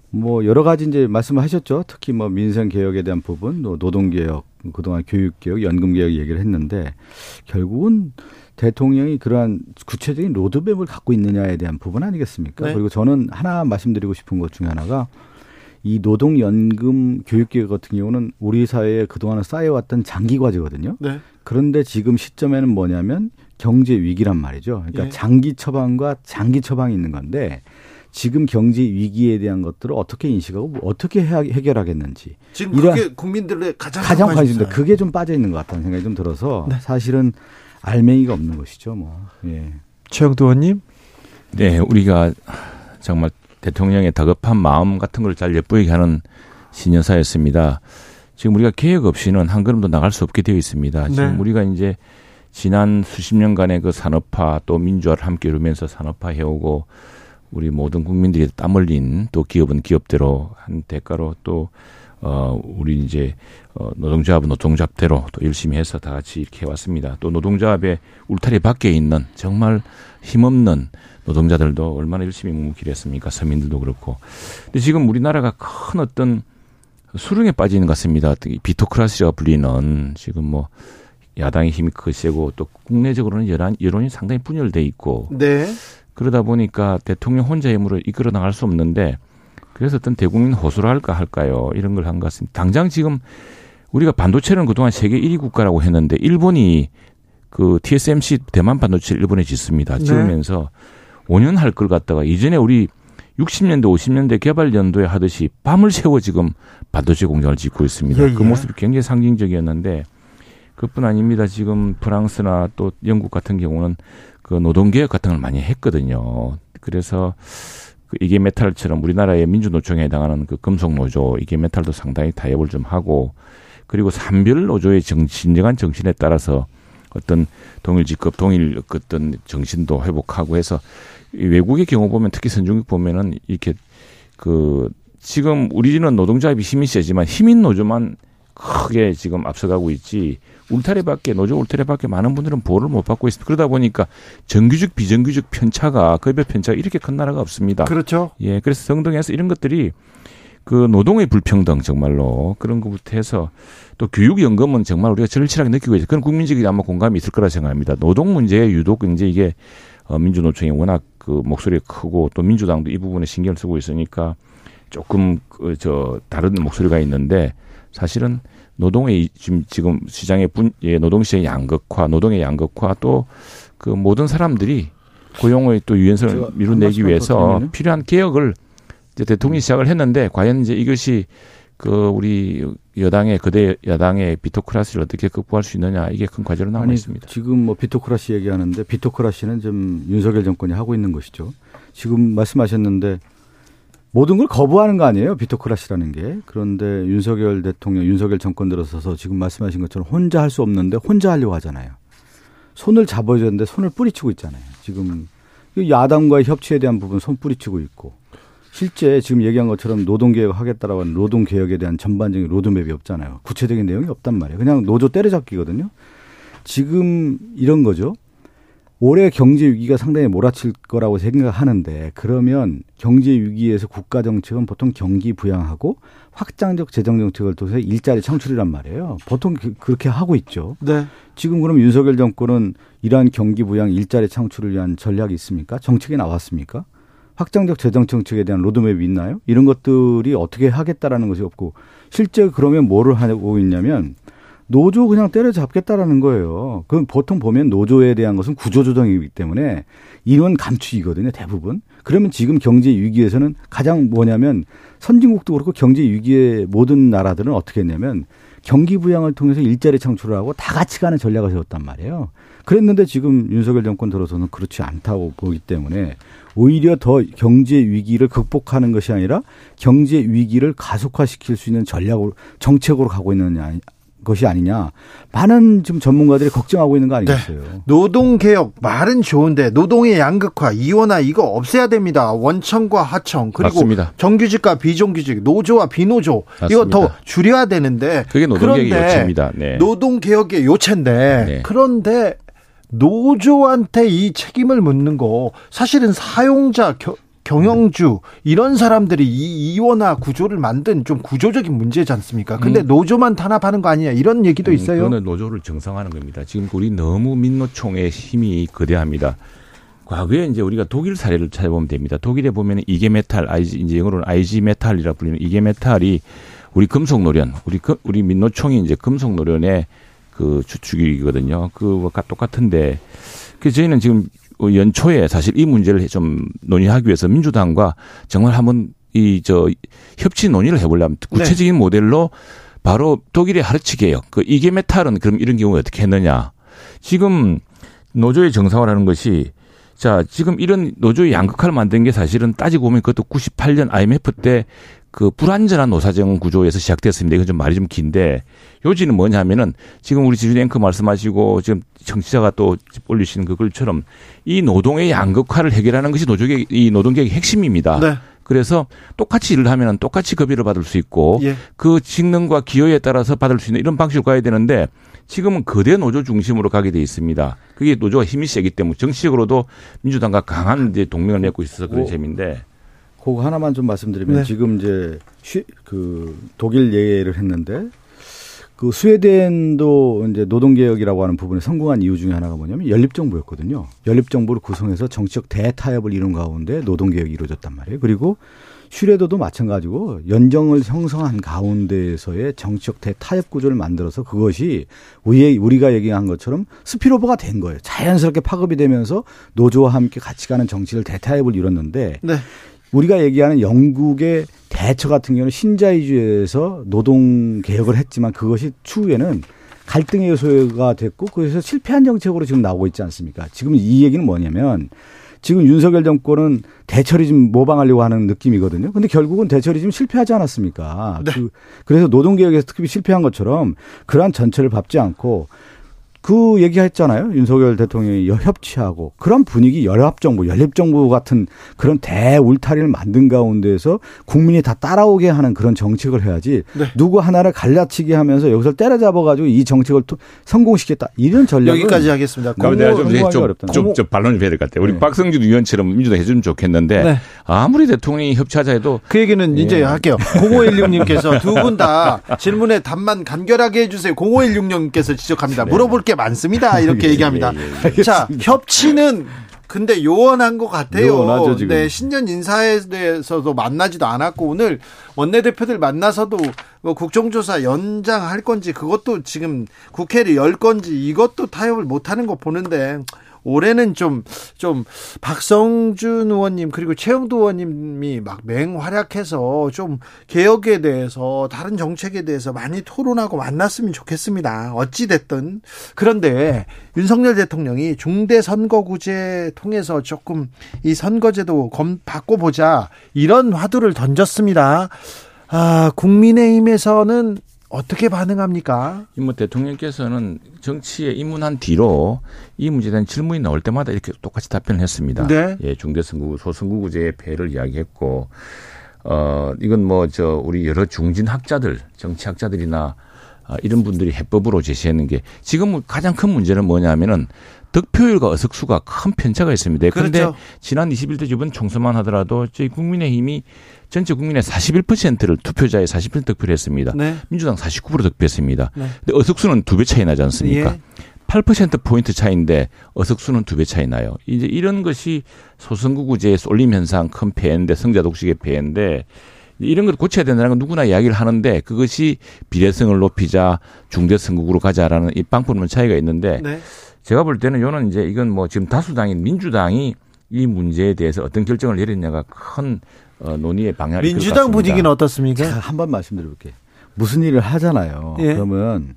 뭐 여러 가지 이제 말씀을 하셨죠. 특히 뭐 민생 개혁에 대한 부분, 또 노동 개혁, 그동안 교육 개혁, 연금 개혁 얘기를 했는데 결국은 대통령이 그러한 구체적인 로드맵을 갖고 있느냐에 대한 부분 아니겠습니까? 네. 그리고 저는 하나 말씀드리고 싶은 것 중에 하나가 이 노동연금 교육개혁 같은 경우는 우리 사회에 그동안 쌓여왔던 장기 과제거든요. 네. 그런데 지금 시점에는 뭐냐면 경제 위기란 말이죠. 그러니까 네. 장기 처방과 장기 처방이 있는 건데 지금 경제 위기에 대한 것들을 어떻게 인식하고 어떻게 해결하겠는지. 지금 그게 국민들의 가장 가장 관심입니다. 그게 좀 빠져 있는 것 같다는 생각이 좀 들어서 네. 사실은 알맹이가 없는 것이죠, 뭐. 예. 최형두 의원님? 네, 우리가 정말 대통령의 다급한 마음 같은 걸 잘 엿보이게 하는 신년사였습니다. 지금 우리가 계획 없이는 한 걸음도 나갈 수 없게 되어 있습니다. 네. 지금 우리가 이제 지난 수십 년간의 그 산업화 또 민주화를 함께 이루면서 산업화 해오고 우리 모든 국민들이 땀 흘린 또 기업은 기업대로 한 대가로 또 어, 우리 이제, 어, 노동조합은 노동조합대로 또 열심히 해서 다 같이 이렇게 해왔습니다. 또 노동조합의 울타리 밖에 있는 정말 힘없는 노동자들도 얼마나 열심히 묵묵히 했습니까? 서민들도 그렇고. 근데 지금 우리나라가 큰 어떤 수렁에 빠지는 것 같습니다. 비토크라시라고 불리는 지금 뭐 야당의 힘이 크 세고 또 국내적으로는 여론, 여론이 상당히 분열되어 있고. 네. 그러다 보니까 대통령 혼자 힘으로 이끌어 나갈 수 없는데 그래서 어떤 대국민 호소를 할까 할까요? 이런 걸 한 것 같습니다. 당장 지금 우리가 반도체는 그동안 세계 일 위 국가라고 했는데 일본이 그 티에스엠씨 대만 반도체를 일본에 짓습니다. 지으면서 네. 오 년 할 걸 갖다가 이전에 우리 육십 년대 오십 년대 개발 연도에 하듯이 밤을 새워 지금 반도체 공장을 짓고 있습니다. 예, 예. 그 모습이 굉장히 상징적이었는데 그뿐 아닙니다. 지금 프랑스나 또 영국 같은 경우는 그 노동개혁 같은 걸 많이 했거든요. 그래서 그 이게 메탈처럼 우리나라의 민주노총에 해당하는 그 금속노조, 이게 메탈도 상당히 타협을 좀 하고, 그리고 산별 노조의 정, 진정한 정신에 따라서 어떤 동일 직급, 동일 어떤 정신도 회복하고 해서 외국의 경우 보면 특히 선진국 보면은 이렇게 그 지금 우리는 노동조합이 힘이 세지만 힘인 노조만 크게 지금 앞서가고 있지 울타리 밖에 노조 울타리 밖에 많은 분들은 보호를 못 받고 있습니다. 그러다 보니까 정규직 비정규직 편차가 급여 편차가 이렇게 큰 나라가 없습니다. 그렇죠. 예, 그래서 성동에서 이런 것들이 그 노동의 불평등 정말로 그런 것부터 해서 또 교육연금은 정말 우리가 절실하게 느끼고 있어요. 그런 국민적인 아마 공감이 있을 거라 생각합니다. 노동 문제에 유독 이제 이게 민주노총이 워낙 그 목소리가 크고 또 민주당도 이 부분에 신경을 쓰고 있으니까 조금 그 저 다른 목소리가 있는데. 사실은 노동의 지금 시장의 분, 예, 노동시장의 양극화, 노동의 양극화 또 그 모든 사람들이 고용의 또 유연성을 미뤄내기 위해서 필요한 개혁을 이제 대통령이 시작을 했는데 과연 이제 이것이 그 우리 여당의 그대 야당의 비토크라시를 어떻게 극복할 수 있느냐, 이게 큰 과제로 남아 있습니다. 지금 뭐 비토크라시 얘기하는데 비토크라시는 좀 윤석열 정권이 하고 있는 것이죠. 지금 말씀하셨는데 모든 걸 거부하는 거 아니에요, 비토크라시라는 게. 그런데 윤석열 대통령, 윤석열 정권 들어서서 지금 말씀하신 것처럼 혼자 할 수 없는데 혼자 하려고 하잖아요. 손을 잡아야 되는데 손을 뿌리치고 있잖아요. 지금 야당과의 협치에 대한 부분 손 뿌리치고 있고, 실제 지금 얘기한 것처럼 노동개혁 하겠다라고 하는 노동개혁에 대한 전반적인 로드맵이 없잖아요. 구체적인 내용이 없단 말이에요. 그냥 노조 때려잡기거든요. 지금 이런 거죠. 올해 경제 위기가 상당히 몰아칠 거라고 생각하는데, 그러면 경제 위기에서 국가 정책은 보통 경기 부양하고 확장적 재정 정책을 통해서 일자리 창출이란 말이에요. 보통 그렇게 하고 있죠. 네. 지금 그럼 윤석열 정권은 이러한 경기 부양, 일자리 창출을 위한 전략이 있습니까? 정책이 나왔습니까? 확장적 재정 정책에 대한 로드맵이 있나요? 이런 것들이 어떻게 하겠다라는 것이 없고, 실제 그러면 뭐를 하고 있냐면 노조 그냥 때려잡겠다라는 거예요. 그럼 보통 보면 노조에 대한 것은 구조조정이기 때문에 인원 감축이거든요, 대부분. 그러면 지금 경제 위기에서는 가장 뭐냐면, 선진국도 그렇고 경제 위기의 모든 나라들은 어떻게 했냐면 경기 부양을 통해서 일자리 창출을 하고 다 같이 가는 전략을 세웠단 말이에요. 그랬는데 지금 윤석열 정권 들어서는 그렇지 않다고 보기 때문에 오히려 더 경제 위기를 극복하는 것이 아니라 경제 위기를 가속화시킬 수 있는 전략으로, 정책으로 가고 있는 것이 아니냐, 많은 지금 전문가들이 걱정하고 있는 거 아니겠어요? 네. 노동개혁 말은 좋은데 노동의 양극화, 이원화, 이거 없애야 됩니다. 원청과 하청, 그리고 맞습니다. 정규직과 비정규직, 노조와 비노조, 맞습니다. 이거 더 줄여야 되는데, 그게 노동개혁의 요체입니다. 네. 노동개혁의 요체인데, 네. 그런데 노조한테 이 책임을 묻는 거, 사실은 사용자, 겨, 경영주 이런 사람들이 이 이원화 구조를 만든 좀 구조적인 문제지 않습니까? 근데 음. 노조만 탄압하는 거 아니냐, 이런 얘기도 있어요. 음, 그거는 노조를 정상화하는 겁니다. 지금 우리 너무 민노총의 힘이 거대합니다. 과거에 이제 우리가 독일 사례를 찾아보면 됩니다. 독일에 보면 이게 메탈, 아이지, 이제 영어로는 아이지 메탈이라 불리는 이게 메탈이 우리 금속 노련, 우리 우리 민노총이 이제 금속 노련의 그 주축이거든요. 그와 똑같은데, 그 저희는 지금 연초에 사실 이 문제를 좀 논의하기 위해서 민주당과 정말 한번 이 저 협치 논의를 해보려면 구체적인 네. 모델로 바로 독일의 하르츠 개혁, 그 이게 메탈은 그럼 이런 경우에 어떻게 했느냐. 지금 노조의 정상화라는 것이, 자 지금 이런 노조의 양극화를 만든 게 사실은 따지고 보면 그것도 구십팔 년 아이엠에프 때 그 불안전한 노사정 구조에서 시작됐습니다. 이건 좀 말이 좀 긴데, 요지는 뭐냐면은 지금 우리 지준 앵커 말씀하시고 지금 청취자가 또 올리시는 그 글처럼 이 노동의 양극화를 해결하는 것이 노조의 이 노동계의 핵심입니다. 네. 그래서 똑같이 일을 하면은 똑같이 급여를 받을 수 있고 예. 그 직능과 기여에 따라서 받을 수 있는 이런 방식으로 가야 되는데, 지금은 거대 노조 중심으로 가게 돼 있습니다. 그게 노조가 힘이 세기 때문에 정치적으로도 민주당과 강한 이제 동맹을 맺고 있어서 그런 셈인데. 그거 하나만 좀 말씀드리면 네. 지금 이제 그 독일 예외를 했는데, 그 스웨덴도 이제 노동개혁이라고 하는 부분에 성공한 이유 중에 하나가 뭐냐면 연립정부였거든요. 연립정부를 구성해서 정치적 대타협을 이룬 가운데 노동개혁이 이루어졌단 말이에요. 그리고 슈레더도 마찬가지고 연정을 형성한 가운데에서의 정치적 대타협 구조를 만들어서 그것이 우리가 얘기한 것처럼 스피로버가 된 거예요. 자연스럽게 파급이 되면서 노조와 함께 같이 가는 정치를 대타협을 이뤘는데 네. 우리가 얘기하는 영국의 대처 같은 경우는 신자유주의에서 노동개혁을 했지만 그것이 추후에는 갈등의 요소가 됐고 그래서 실패한 정책으로 지금 나오고 있지 않습니까? 지금 이 얘기는 뭐냐면, 지금 윤석열 정권은 대처리즘 모방하려고 하는 느낌이거든요. 근데 결국은 대처리즘 실패하지 않았습니까? 네. 그, 그래서 노동개혁에서 특히 실패한 것처럼 그러한 전철을 밟지 않고, 그 얘기했잖아요. 윤석열 대통령이 협치하고 그런 분위기, 연합정부, 연립정부 같은 그런 대울타리를 만든 가운데에서 국민이 다 따라오게 하는 그런 정책을 해야지 네. 누구 하나를 갈라치게 하면서 여기서 때려잡아가지고 이 정책을 성공시켰다, 이런 전략을. 여기까지 하겠습니다. 그럼 내가 좀, 좀, 좀, 좀 반론 좀 해야 될 것 같아요. 우리 네. 박성준 의원처럼 민주당 해주면 좋겠는데 네. 아무리 대통령이 협치하자 해도. 그 얘기는 예. 이제 할게요. 공오일육 님께서 두 분 다 질문의 답만 간결하게 해주세요. 공오일육 님께서 지적합니다. 네. 물어볼 게 많습니다, 이렇게 얘기합니다. 예, 예, 예. 자, 협치는 근데 요원한 것 같아요. 요원하죠, 지금. 네, 신년 인사에 대해서도 만나지도 않았고, 오늘 원내대표들 만나서도 뭐 국정조사 연장할 건지, 그것도 지금 국회를 열 건지, 이것도 타협을 못하는 거 보는데 올해는 좀, 좀 박성준 의원님 그리고 최형두 의원님이 막 맹활약해서 좀 개혁에 대해서 다른 정책에 대해서 많이 토론하고 만났으면 좋겠습니다. 어찌됐든. 그런데 윤석열 대통령이 중대선거구제 통해서 조금 이 선거제도 검, 바꿔보자 이런 화두를 던졌습니다. 아, 국민의힘에서는 어떻게 반응합니까? 뭐 대통령께서는 정치에 입문한 뒤로 이 문제에 대한 질문이 나올 때마다 이렇게 똑같이 답변을 했습니다. 네. 예, 중대선거구, 소선거구제의 폐해를 이야기했고, 어, 이건 뭐, 저, 우리 여러 중진학자들, 정치학자들이나 아, 이런 분들이 해법으로 제시하는 게 지금 가장 큰 문제는 뭐냐면은 득표율과 의석수가 큰 편차가 있습니다. 그런데 그렇죠. 지난 이십일 대 지번 총선만 하더라도 저희 국민의힘이 전체 국민의 사십일 퍼센트를 투표자의 사십 퍼센트 득표를 했습니다. 네. 민주당 사십구 퍼센트 사십구 퍼센트 득표했습니다. 네. 근데 의석수는 두 배 차이 나지 않습니까? 예. 팔 퍼센트 포인트 차이인데 의석수는 두 배 차이 나요. 이제 이런 것이 소선거구제의 쏠림 현상 큰 폐해인데 승자 독식의 폐해인데 이런 걸 고쳐야 된다는 건 누구나 이야기를 하는데 그것이 비례성을 높이자 중대선거구로 가자라는 이 방법은 차이가 있는데 네. 제가 볼 때는 요는 이제 이건 뭐 지금 다수당인 민주당이 이 문제에 대해서 어떤 결정을 내렸냐가 큰 어, 논의의 방향이 될 것 같습니다. 민주당 분위기는 어떻습니까? 한번 말씀드려볼게요. 무슨 일을 하잖아요. 예. 그러면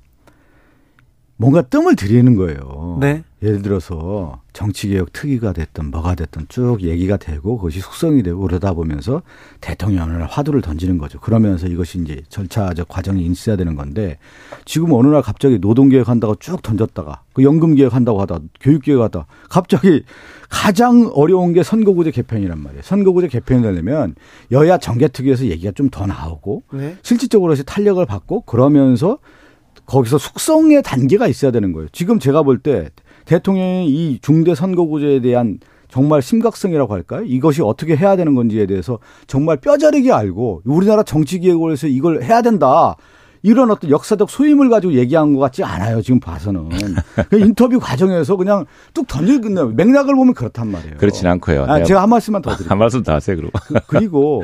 뭔가 뜸을 들이는 거예요. 네. 예를 들어서 정치개혁 특위가 됐든 뭐가 됐든 쭉 얘기가 되고 그것이 숙성이 되고 그러다 보면서 대통령을 화두를 던지는 거죠. 그러면서 이것이 이제 절차적 과정이 있어야 되는 건데 지금 어느 날 갑자기 노동개혁 한다고 쭉 던졌다가 그 연금개혁 한다고 하다가 교육개혁 하다가 갑자기 가장 어려운 게 선거구제 개편이란 말이에요. 선거구제 개편이 되려면 여야 정개특위에서 얘기가 좀 더 나오고 네. 실질적으로 탄력을 받고 그러면서 거기서 숙성의 단계가 있어야 되는 거예요. 지금 제가 볼 때 대통령이 이 중대선거구제에 대한 정말 심각성이라고 할까요? 이것이 어떻게 해야 되는 건지에 대해서 정말 뼈저리게 알고 우리나라 정치개혁에서 이걸 해야 된다. 이런 어떤 역사적 소임을 가지고 얘기한 것 같지 않아요. 지금 봐서는. 인터뷰 과정에서 그냥 뚝 던지는 맥락을 보면 그렇단 말이에요. 그렇진 않고요. 아, 제가 한 말씀만 더 드릴게요. 한 말씀 더 하세요. 그리고. 그리고.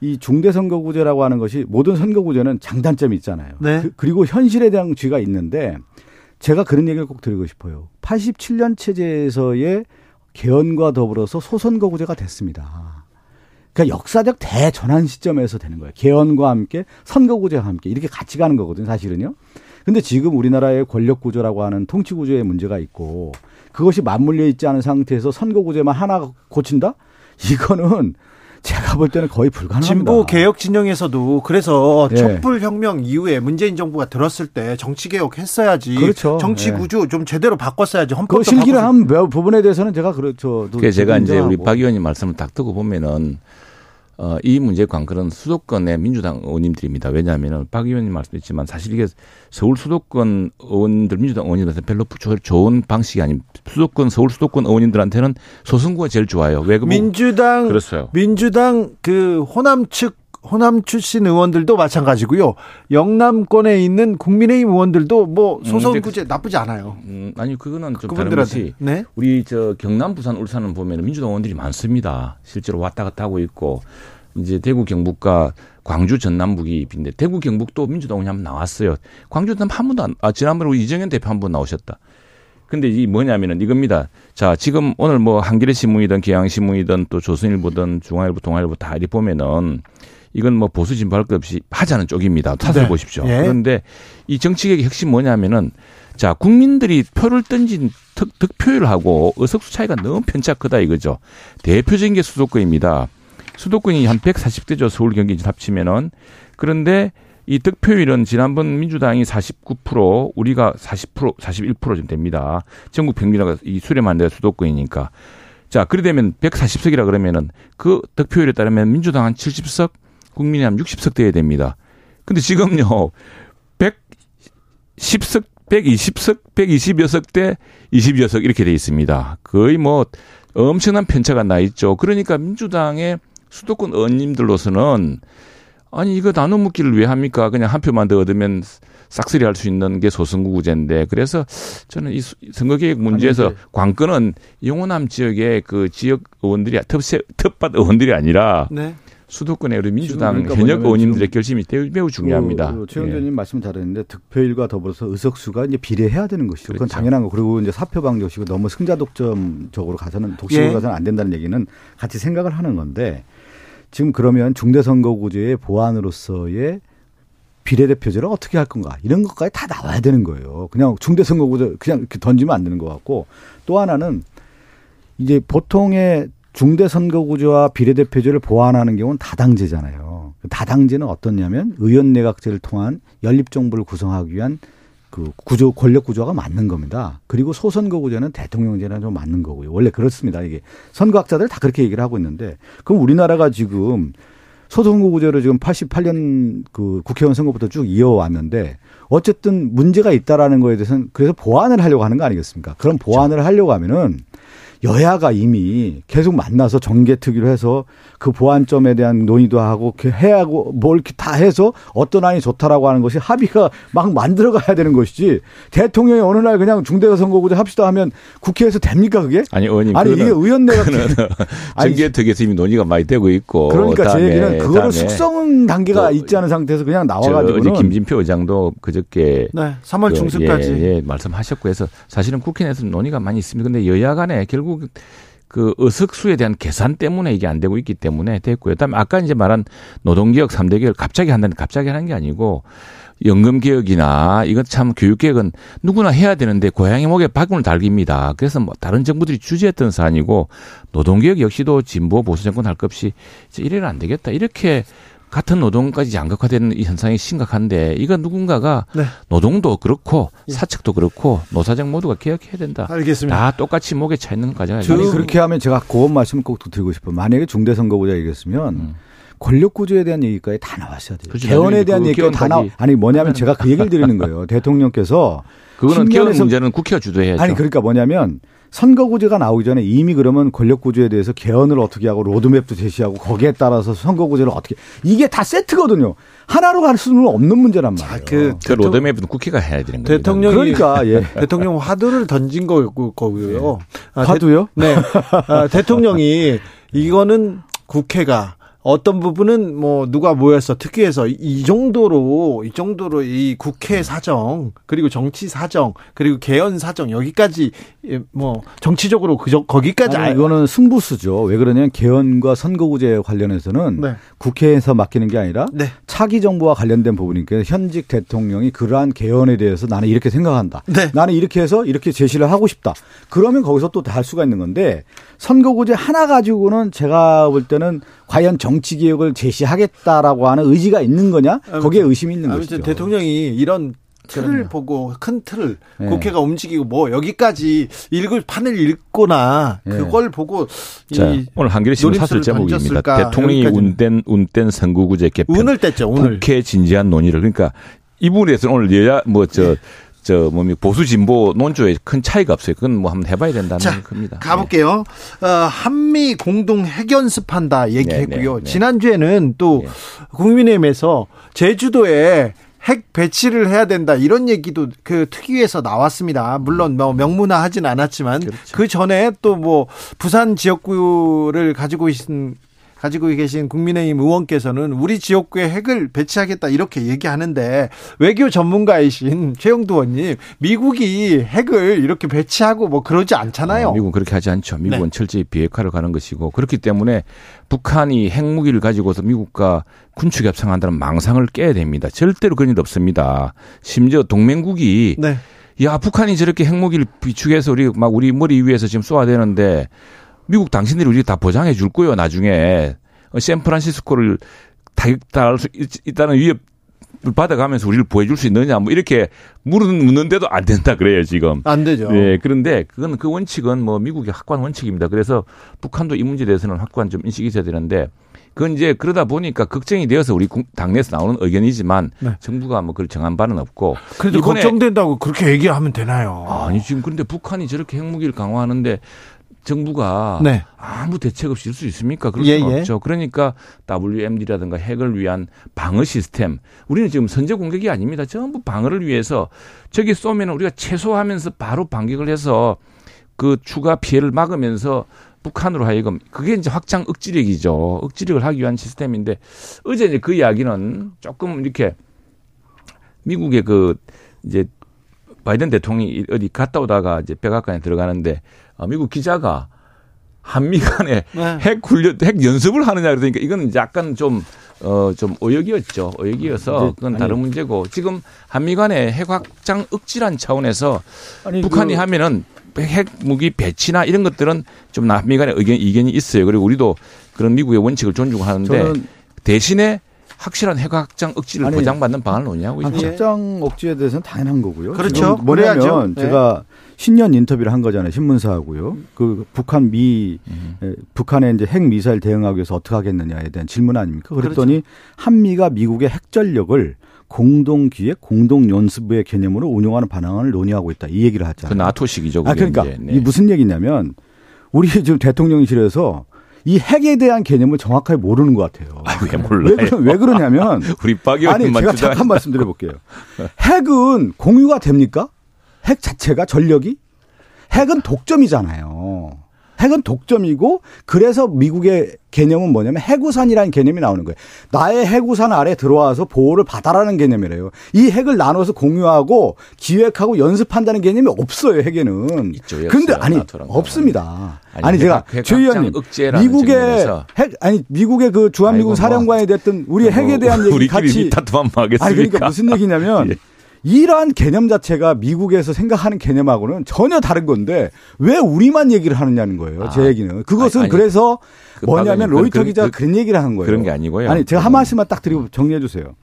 이 중대선거구제라고 하는 것이 모든 선거구제는 장단점이 있잖아요. 네. 그, 그리고 현실에 대한 죄가 있는데 제가 그런 얘기를 꼭 드리고 싶어요. 팔십칠 년 체제에서의 개헌과 더불어서 소선거구제가 됐습니다. 그러니까 역사적 대전환 시점에서 되는 거예요. 개헌과 함께 선거구제와 함께 이렇게 같이 가는 거거든요. 사실은요. 근데 지금 우리나라의 권력구조라고 하는 통치구조의 문제가 있고 그것이 맞물려 있지 않은 상태에서 선거구제만 하나 고친다? 이거는 제가 볼 때는 거의 불가능합니다. 진보 개혁 진영에서도 그래서 예. 촛불혁명 이후에 문재인 정부가 들었을 때 정치개혁 했어야지. 그렇죠. 정치구조 예. 좀 제대로 바꿨어야지. 헌법도 그 실기를 한 부분에 대해서는 제가 그렇죠. 그래서 제가 이제 우리 박 의원님 말씀을 딱 듣고 보면은 어, 이 문제의 관건은 수도권의 민주당 의원님들입니다. 왜냐하면 박 의원님 말씀했지만 사실 이게 서울 수도권 의원들 민주당 의원들한테 별로 좋은 방식이 아닌 수도권 서울 수도권 의원님들한테는 소선거구가 제일 좋아요. 왜 그 민주당 그랬어요. 민주당 그 호남 측 호남 출신 의원들도 마찬가지고요. 영남권에 있는 국민의힘 의원들도 뭐 소선구제 음, 나쁘지 않아요. 음, 아니 그거는 좀 다른 것이 네? 우리 저 경남, 부산, 울산은 보면 민주당 의원들이 많습니다. 실제로 왔다 갔다 하고 있고 이제 대구, 경북과 광주, 전남북이 빈데 대구, 경북도 민주당 의원이 한번 나왔어요. 광주, 전남 한 번도 안, 아, 지난번에 우리 이정현 대표 한 번 나오셨다. 근데 이 뭐냐면은 이겁니다. 자, 지금 오늘 뭐 한겨레 신문이든 기양 신문이든 또 조선일보든 중앙일보, 동아일보 다 이렇게 보면은. 이건 뭐 보수 진보할 것 없이 하자는 쪽입니다. 탓을 네. 보십시오. 예. 그런데 이 정치개혁의 핵심 뭐냐면은 자, 국민들이 표를 던진 득, 득표율하고 의석수 차이가 너무 편차 크다 이거죠. 대표적인 게 수도권입니다. 수도권이 한 백사십 대죠. 서울 경기 합치면은. 그런데 이 득표율은 지난번 민주당이 사십구 퍼센트, 우리가 사십 퍼센트, 사십일 퍼센트 좀 됩니다. 전국 평균화가 이 수렴한 데가 수도권이니까. 자, 그래 되면 백사십 석이라 그러면은 그 득표율에 따르면 민주당 한 칠십 석, 국민의힘 육십 석 돼야 됩니다. 근데 지금요, 백십 석, 백이십 석, 백이십여 석 대 이십여 석 이렇게 돼 있습니다. 거의 뭐 엄청난 편차가 나 있죠. 그러니까 민주당의 수도권 의원님들로서는 아니, 이거 나눠 묶기를 왜 합니까? 그냥 한 표만 더 얻으면 싹쓸이 할 수 있는 게 소선거구제인데 그래서 저는 이 선거개혁 문제에서 아니, 관건은 용호남 지역의 그 지역 의원들이, 텃밭 의원들이 아니라 네. 수도권의 우리 민주당 그러니까 현역 의원님들의 결심이 매우 중요합니다. 최 의원님 예. 말씀 잘했는데 득표율과 더불어서 의석수가 이제 비례해야 되는 것이죠. 그렇죠. 그건 당연한 거. 그리고 이제 사표방 정식으로 너무 승자 독점적으로 가서는 독식으로 예. 가서는 안 된다는 얘기는 같이 생각을 하는 건데 지금 그러면 중대선거구제의 보완으로서의 비례대표제를 어떻게 할 건가 이런 것까지 다 나와야 되는 거예요. 그냥 중대선거구제 그냥 이렇게 던지면 안 되는 것 같고 또 하나는 이제 보통의 중대선거구제와 비례대표제를 보완하는 경우는 다당제잖아요. 다당제는 어떻냐면 의원내각제를 통한 연립정부를 구성하기 위한 그 구조, 권력구조가 맞는 겁니다. 그리고 소선거구제는 대통령제랑 좀 맞는 거고요. 원래 그렇습니다. 이게 선거학자들 다 그렇게 얘기를 하고 있는데 그럼 우리나라가 지금 소선거구제를 지금 팔십팔 년 그 국회의원 선거부터 쭉 이어왔는데 어쨌든 문제가 있다라는 거에 대해서는 그래서 보완을 하려고 하는 거 아니겠습니까? 그럼 보완을 하려고 하면은 여야가 이미 계속 만나서 정개특위로 해서 그 보완점에 대한 논의도 하고 해하고 뭘 다 해서 어떤 안이 좋다라고 하는 것이 합의가 막 만들어가야 되는 것이지 대통령이 어느 날 그냥 중대선거구제 합시다 하면 국회에서 됩니까 그게? 아니 의원님 아니 그거는, 이게 의원내가 정개특위에서 이미 논의가 많이 되고 있고 그러니까 다음에, 제 얘기는 그거를 숙성 단계가 있지 않은 상태에서 그냥 나와가지고는 어제 김진표 의장도 그저께 네, 삼월 그, 중순까지 예, 예, 말씀하셨고 해서 사실은 국회 내에서 논의가 많이 있습니다. 그런데 여야 간에 결국 그 의석수에 대한 계산 때문에 이게 안 되고 있기 때문에 됐고요. 그다음에 아까 이제 말한 노동개혁 삼대 개혁 갑자기 한다는 갑자기 하는 게 아니고 연금개혁이나 이건 참 교육개혁은 누구나 해야 되는데 고양이 목에 바구니를 달깁니다. 그래서 뭐 다른 정부들이 주재했던 사안이고 노동개혁 역시도 진보 보수 정권 할 것 없이 이래는 안 되겠다. 이렇게 같은 노동까지 양극화되는 이 현상이 심각한데 이건 누군가가 네. 노동도 그렇고 사측도 그렇고 노사정 모두가 개혁해야 된다. 알겠습니다. 다 똑같이 목에 차 있는 과정 아니에요. 그렇게 하면 제가 그런 말씀을 꼭 드리고 싶어요. 만약에 중대선거구제 얘기했으면 음. 권력구조에 대한 얘기까지 다 나왔어야 돼요. 그렇죠. 개헌에 대한 그 얘기가 다 나와. 아니 뭐냐면 제가 그 얘기를 드리는 거예요. 대통령께서. 그거는 개헌 문제는 국회가 주도해야죠. 아니 그러니까 뭐냐면. 선거구제가 나오기 전에 이미 그러면 권력구조에 대해서 개헌을 어떻게 하고 로드맵도 제시하고 거기에 따라서 선거구제를 어떻게 이게 다 세트거든요. 하나로 갈 수는 없는 문제란 말이에요. 그, 그 로드맵은 국회가 해야 되는 거예요. 대통령이 그러니까 예. 대통령 화두를 던진 거고요. 아, 화두요? 대, 네. 아, 대통령이 이거는 국회가 어떤 부분은 뭐 누가 모여서 특위에서 이 정도로 이 정도로 이 국회 사정 그리고 정치 사정 그리고 개헌 사정 여기까지 뭐 정치적으로 그저 거기까지 아니, 이거는 승부수죠. 왜 그러냐면 개헌과 선거구제 관련해서는 네. 국회에서 맡기는 게 아니라 네. 차기 정부와 관련된 부분이니까 현직 대통령이 그러한 개헌에 대해서 나는 이렇게 생각한다. 네. 나는 이렇게 해서 이렇게 제시를 하고 싶다. 그러면 거기서 또 다 할 수가 있는 건데 선거구제 하나 가지고는 제가 볼 때는 과연 정 정치개혁을 제시하겠다라고 하는 의지가 있는 거냐? 거기에 의심이 있는 것이죠. 대통령이 이런 틀을 그럼요. 보고 큰 틀을 네. 국회가 움직이고 뭐 여기까지 읽을 판을 읽거나 네. 그걸 보고 자, 이 오늘 한겨레 신문 사설 제목입니다. 대통령이 운된 운된 선거구제 개편. 운을 뗐죠. 오늘 국회 진지한 논의를 그러니까 이 부분에 대해서는 오늘 여야 뭐 저 네. 저 뭐 보수 진보 논조에 큰 차이가 없어요. 그건 뭐 한번 해봐야 된다는 자, 겁니다. 가볼게요. 네. 어, 한미 공동 핵연습한다 얘기했고요. 네, 네, 네. 지난주에는 또 네. 국민의힘에서 제주도에 핵 배치를 해야 된다 이런 얘기도 그 특위에서 나왔습니다. 물론 뭐 명문화하진 않았지만 그렇죠. 그 전에 또 뭐 부산 지역구를 가지고 계신 가지고 계신 국민의힘 의원께서는 우리 지역구에 핵을 배치하겠다 이렇게 얘기하는데 외교 전문가이신 최형두 의원님 미국이 핵을 이렇게 배치하고 뭐 그러지 않잖아요. 어, 미국은 그렇게 하지 않죠. 미국은 네. 철저히 비핵화를 가는 것이고 그렇기 때문에 북한이 핵무기를 가지고서 미국과 군축 협상한다는 망상을 깨야 됩니다. 절대로 그런 일 없습니다. 심지어 동맹국이 네. 야 북한이 저렇게 핵무기를 비축해서 우리 막 우리 머리 위에서 지금 쏘아대는데 미국 당신들이 우리 다 보장해 줄 거예요. 나중에 샌프란시스코를 타격당할 수 있다는 위협을 받아가면서 우리를 보호해줄 수 있느냐 뭐 이렇게 물었는데도 안 된다 그래요 지금. 안 되죠. 네, 그런데 그건 그 원칙은 뭐 미국의 확고한 원칙입니다. 그래서 북한도 이 문제에 대해서는 확고한 좀 인식이 있어야 되는데 그건 이제 그러다 보니까 걱정이 되어서 우리 당내에서 나오는 의견이지만 네. 정부가 뭐 그걸 정한 바는 없고. 그래도 걱정된다고 그렇게 얘기하면 되나요? 아니 지금 그런데 북한이 저렇게 핵무기를 강화하는데. 정부가 네. 아무 대책 없이 일 수 있습니까? 그럴 수는 예, 예. 없죠. 그러니까 더블유엠디라든가 핵을 위한 방어 시스템. 우리는 지금 선제 공격이 아닙니다. 전부 방어를 위해서 저기 쏘면 우리가 최소화하면서 바로 반격을 해서 그 추가 피해를 막으면서 북한으로 하여금 그게 이제 확장 억지력이죠. 억지력을 하기 위한 시스템인데 어제 이제 그 이야기는 조금 이렇게 미국의 그 이제 바이든 대통령이 어디 갔다 오다가 이제 백악관에 들어가는데 미국 기자가 한미 간에 네. 핵 훈련, 핵 연습을 하느냐 그러니까 이건 약간 좀, 어, 좀 오역이었죠. 오역이어서 그건 다른 아니, 문제고 지금 한미 간에 핵 확장 억지란 차원에서 아니, 북한이 그... 하면은 핵무기 배치나 이런 것들은 좀 한미 간에 의견, 이견이 있어요. 그리고 우리도 그런 미국의 원칙을 존중하는데 대신에 확실한 핵 확장 억지를 아니, 보장받는 방안을 오냐고. 확장 억지에 대해서는 당연한 거고요. 그렇죠. 뭐냐면 제가 신년 인터뷰를 한 거잖아요. 신문사하고요. 그 북한 미 음. 북한의 이제 핵 미사일 대응하기 위해서 어떻게 하겠느냐에 대한 질문 아닙니까? 그랬더니 그렇죠. 한미가 미국의 핵전력을 공동 기획, 공동 연습의 개념으로 운용하는 방안을 논의하고 있다. 이 얘기를 하잖아요. 그 나토식이죠. 아, 그러니까 이제, 네. 이 무슨 얘기냐면 우리 지금 대통령실에서 이 핵에 대한 개념을 정확하게 모르는 것 같아요. 아, 왜 몰라요? 왜, 왜 그러냐면 우리 빠기 아니 제가 잠깐 말씀드려볼게요. 핵은 공유가 됩니까? 핵 자체가 전력이? 핵은 독점이잖아요. 핵은 독점이고 그래서 미국의 개념은 뭐냐면 핵우산이라는 개념이 나오는 거예요. 나의 핵우산 아래 들어와서 보호를 받아라는 개념이래요. 이 핵을 나눠서 공유하고 기획하고 연습한다는 개념이 없어요. 핵에는. 있죠. 근데 아니 없습니다. 아니, 아니 제가 최 의원님 미국의 핵 아니 미국의 그 주한미군 사령관이 됐든 우리 핵에 대한 얘기 같이 다툼만 하겠습니까? 아니 그러니까 무슨 얘기냐면. 예. 이러한 개념 자체가 미국에서 생각하는 개념하고는 전혀 다른 건데 왜 우리만 얘기를 하느냐는 거예요. 아, 제 얘기는. 그것은 아니, 아니, 그래서 그 뭐냐면 로이터 그, 기자가 그, 그런 얘기를 하는 거예요. 그런 게 아니고요. 아니 제가 한 말씀만 딱 드리고 정리해 주세요.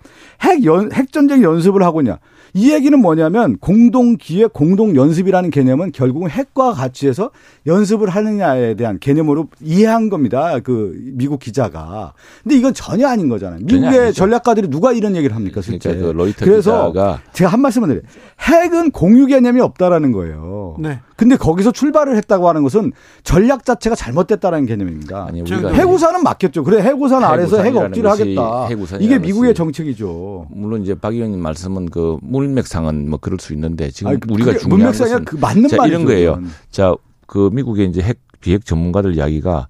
핵 연, 핵전쟁 연습을 하고 있냐. 이 얘기는 뭐냐면 공동기획, 공동연습이라는 개념은 결국은 핵과 같이 해서 연습을 하느냐에 대한 개념으로 이해한 겁니다. 그 미국 기자가. 근데 이건 전혀 아닌 거잖아요. 미국의 전략가들이 누가 이런 얘기를 합니까? 실제. 그러니까 그 로이터 그래서 기자가. 제가 한 말씀만 드려요. 핵은 공유 개념이 없다라는 거예요. 네. 근데 거기서 출발을 했다고 하는 것은 전략 자체가 잘못됐다라는 개념입니다. 아니, 우리가 핵우산은 맞겠죠. 그래 핵우산 아래서 핵 억지를 하겠다. 이게 미국의 정책이죠. 물론 이제 박 의원님 말씀은 그 문맥상은 뭐 그럴 수 있는데 지금 아니, 우리가 중요한 것은 그 맞는 자, 이런 거예요. 자, 그 미국의 이제 핵 비핵 전문가들 이야기가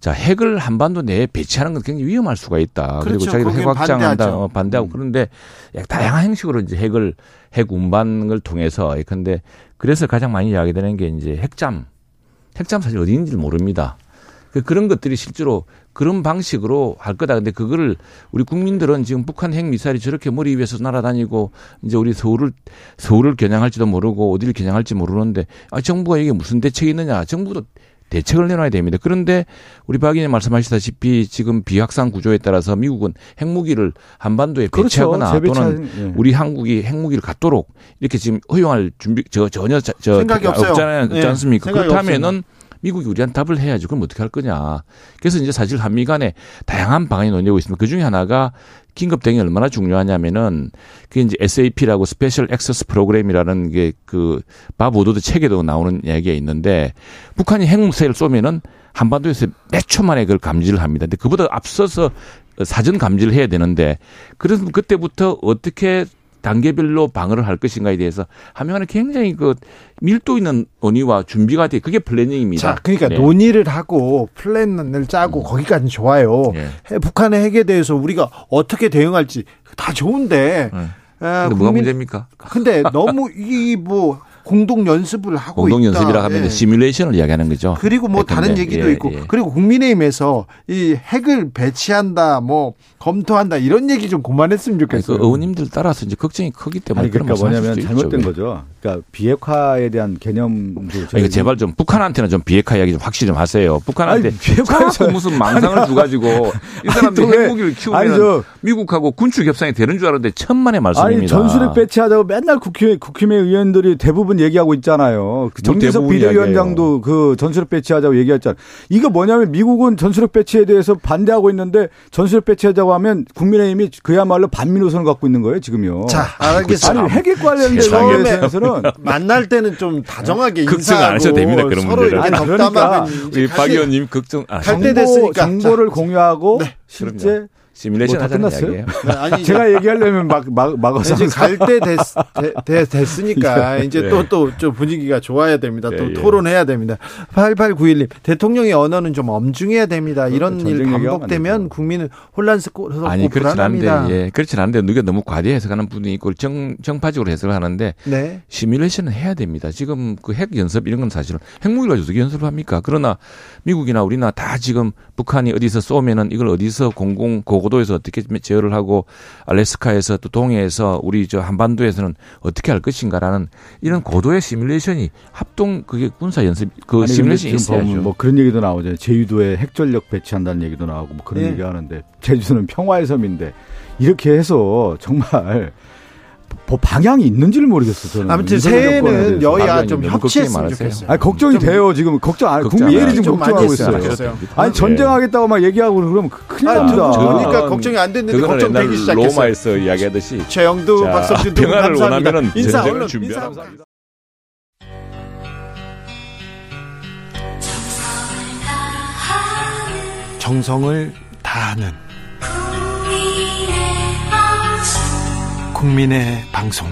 자 핵을 한반도 내에 배치하는 건 굉장히 위험할 수가 있다. 그렇죠. 그리고 자기도 핵 확장한다 어, 반대하고 음. 그런데 다양한 형식으로 이제 핵을 핵 운반을 통해서 그런데 그래서 가장 많이 이야기되는 게 이제 핵잠, 핵잠 사실 어디인지 모릅니다. 그런 것들이 실제로 그런 방식으로 할 거다. 근데 그거를 우리 국민들은 지금 북한 핵 미사일이 저렇게 머리 위에서 날아다니고 이제 우리 서울을 서울을 겨냥할지도 모르고 어디를 겨냥할지 모르는데 아, 정부가 이게 무슨 대책이 있느냐? 정부도 대책을 내놔야 됩니다. 그런데 우리 박 의원님 말씀하시다시피 지금 비확산 구조에 따라서 미국은 핵무기를 한반도에 배치하거나 그렇죠. 또는 예. 우리 한국이 핵무기를 갖도록 이렇게 지금 허용할 준비 저 전혀 저 생각이 없어요. 없잖아요. 없지 않습니까? 예. 그렇다면은. 없어요. 미국이 우리한테 답을 해야지. 그럼 어떻게 할 거냐. 그래서 이제 사실 한미 간에 다양한 방안이 논의되고 있습니다. 그 중에 하나가 긴급 대응이 얼마나 중요하냐면은 그게 이제 에스에이피라고 스페셜 액세스 프로그램이라는 게 그 밥 오도드 책에도 나오는 이야기가 있는데 북한이 핵무기를 쏘면은 한반도에서 몇 초 만에 그걸 감지를 합니다. 근데 그보다 앞서서 사전 감지를 해야 되는데 그래서 그때부터 어떻게 단계별로 방어를 할 것인가에 대해서 한미간에 굉장히 그 밀도 있는 논의와 준비가 돼 그게 플래닝입니다. 자, 그러니까 네. 논의를 하고 플랜을 짜고 음. 거기까지는 좋아요. 네. 북한의 핵에 대해서 우리가 어떻게 대응할지 다 좋은데. 네. 아, 근데 국민, 뭐가 문제입니까? 근데 너무 이 뭐. 공동연습을 하고 공동 있다. 공동연습이라고 하면 예. 시뮬레이션을 이야기하는 거죠. 그리고 뭐 핵인데. 다른 얘기도 예, 있고. 예. 그리고 국민의힘에서 이 핵을 배치한다, 뭐 검토한다 이런 얘기 좀 그만했으면 좋겠어요. 아니, 그 의원님들 따라서 이제 걱정이 크기 때문에 아니, 그러니까 뭐냐면 잘못된 있죠. 거죠. 그러니까 비핵화에 대한 개념도. 그러니까 제발 좀 북한한테는 좀 비핵화 이야기 좀 확실히 좀 하세요. 북한한테 비핵화에서 무슨 망상을 아니, 줘가지고 이 사람들 핵무기를 키우면 미국하고 군축 협상이 되는 줄 알았는데 천만의 말씀입니다. 아니 전술핵 배치하자고 맨날 국회 국회 의원들이 대부분 얘기하고 있잖아요. 그 정기석 비대위원장도 그 전술핵 배치하자고 얘기했잖아요. 이거 뭐냐면 미국은 전술핵 배치에 대해서 반대하고 있는데 전술핵 배치하자고 하면 국민의힘이 그야말로 반민호선을 갖고 있는 거예요 지금요. 자, 알겠습니다. 아니 핵에 관련돼서는 만날 때는 좀 다정하게 걱정 안 하셔도 됩니다. 그런 문제를. 아니, 그러니까 박 의원님 걱정. 아, 정보, 정보를 자, 공유하고 네, 실제. 그럼요. 시뮬레이션 뭐 하자는 이야기예요. 네, 아니, 제가 얘기하려면 막, 막, 막아서. 이제 갈 때 됐으니까 예. 이제 또, 또 좀 분위기가 좋아야 됩니다. 예, 또 예. 토론해야 됩니다. 팔팔구일님, 대통령의 언어는 좀 엄중해야 됩니다. 이런 일 반복되면 국민은 혼란스럽고 아니, 불안합니다. 그렇진 않은데, 예, 그렇진 않은데 누가 너무 과대해석하는 분이 있고 정, 정파적으로 해석을 하는데 네. 시뮬레이션은 해야 됩니다. 지금 그 핵 연습 이런 건 사실은 핵무기 가지고 어떻게 연습을 합니까? 그러나 미국이나 우리나 다 지금 북한이 어디서 쏘면은 이걸 어디서 공공 고고도에서 어떻게 제어를 하고 알래스카에서 또 동해에서 우리 저 한반도에서는 어떻게 할 것인가라는 이런 고도의 시뮬레이션이 합동 그게 군사 연습 그 시뮬레이션이 있어야죠. 뭐 그런 얘기도 나오잖아요. 제주도에 핵전력 배치한다는 얘기도 나오고 뭐 그런 네. 얘기 하는데 제주도는 평화의 섬인데 이렇게 해서 정말 뭐 방향이 있는지를 모르겠어요. 저는. 아무튼 새해에는 여야 좀 협치했으면 좋겠어요. 아니, 걱정이 좀 돼요. 지금 걱정 안 국민 예를 지금 걱정하고 있어요. 있어요. 아니 전쟁하겠다고 막 얘기하고 그러면 큰일 납니다. 아, 그러니까 걱정이 안 됐는데 걱정되기 시작했어요. 로마에서 이야기하듯이. 최형두, 박성준 등 감사합니다. 인사 언론 준비합니다. 정성을 다하는 국민의 방송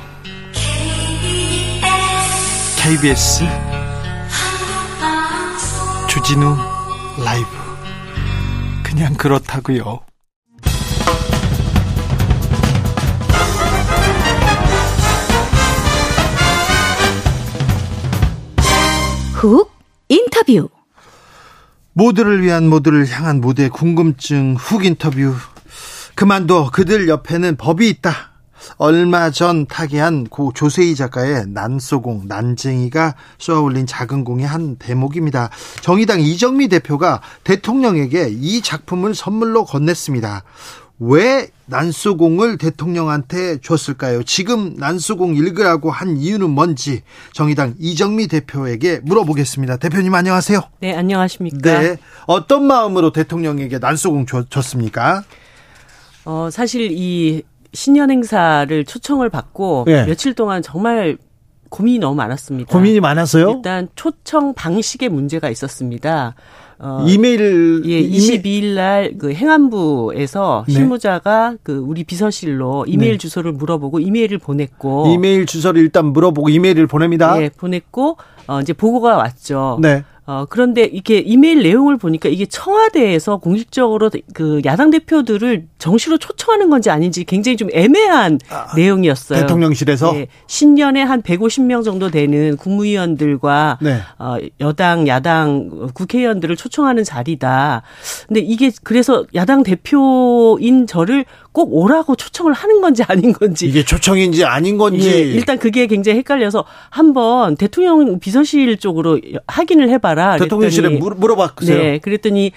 케이비에스 주진우 라이브 그냥 그렇다고요. 훅 인터뷰 모두를 위한 모두를 향한 모두의 궁금증 훅 인터뷰 그만둬 그들 옆에는 법이 있다. 얼마 전 타계한 고 조세희 작가의 난소공 난쟁이가 쏘아올린 작은 공의 한 대목입니다. 정의당 이정미 대표가 대통령에게 이 작품을 선물로 건넸습니다. 왜 난소공을 대통령한테 줬을까요? 지금 난소공 읽으라고 한 이유는 뭔지 정의당 이정미 대표에게 물어보겠습니다. 대표님 안녕하세요. 네, 안녕하십니까. 네, 어떤 마음으로 대통령에게 난소공 줬습니까? 어, 사실 이 신년 행사를 초청을 받고 예. 며칠 동안 정말 고민이 너무 많았습니다. 고민이 많았어요? 일단 초청 방식에 문제가 있었습니다. 어, 이메일 예, 이십이일 날 그 행안부에서 네. 실무자가 그 우리 비서실로 이메일 네. 주소를 물어보고 이메일을 보냈고 이메일 주소를 일단 물어보고 이메일을 보냅니다. 예, 보냈고 어, 이제 보고가 왔죠. 네. 어, 그런데 이게 이메일 내용을 보니까 이게 청와대에서 공식적으로 그 야당 대표들을 정식으로 초청하는 건지 아닌지 굉장히 좀 애매한 아, 내용이었어요. 대통령실에서? 네, 신년에 한 백오십 명 정도 되는 국무위원들과 네. 어, 여당, 야당, 국회의원들을 초청하는 자리다. 근데 이게 그래서 야당 대표인 저를 꼭 오라고 초청을 하는 건지 아닌 건지. 이게 초청인지 아닌 건지. 네, 일단 그게 굉장히 헷갈려서 한번 대통령 비서실 쪽으로 확인을 해봐라. 대통령실에 물어봤어요. 네, 그랬더니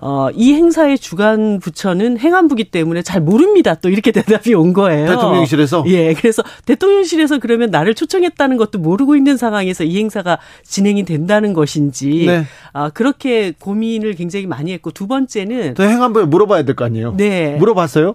어, 이 행사의 주관 부처는 행안부기 때문에 잘 모릅니다. 또 이렇게 대답이 온 거예요. 대통령실에서? 예, 그래서 대통령실에서 그러면 나를 초청했다는 것도 모르고 있는 상황에서 이 행사가 진행이 된다는 것인지 네. 아, 그렇게 고민을 굉장히 많이 했고 두 번째는 또 행안부에 물어봐야 될 거 아니에요? 네, 물어봤어요?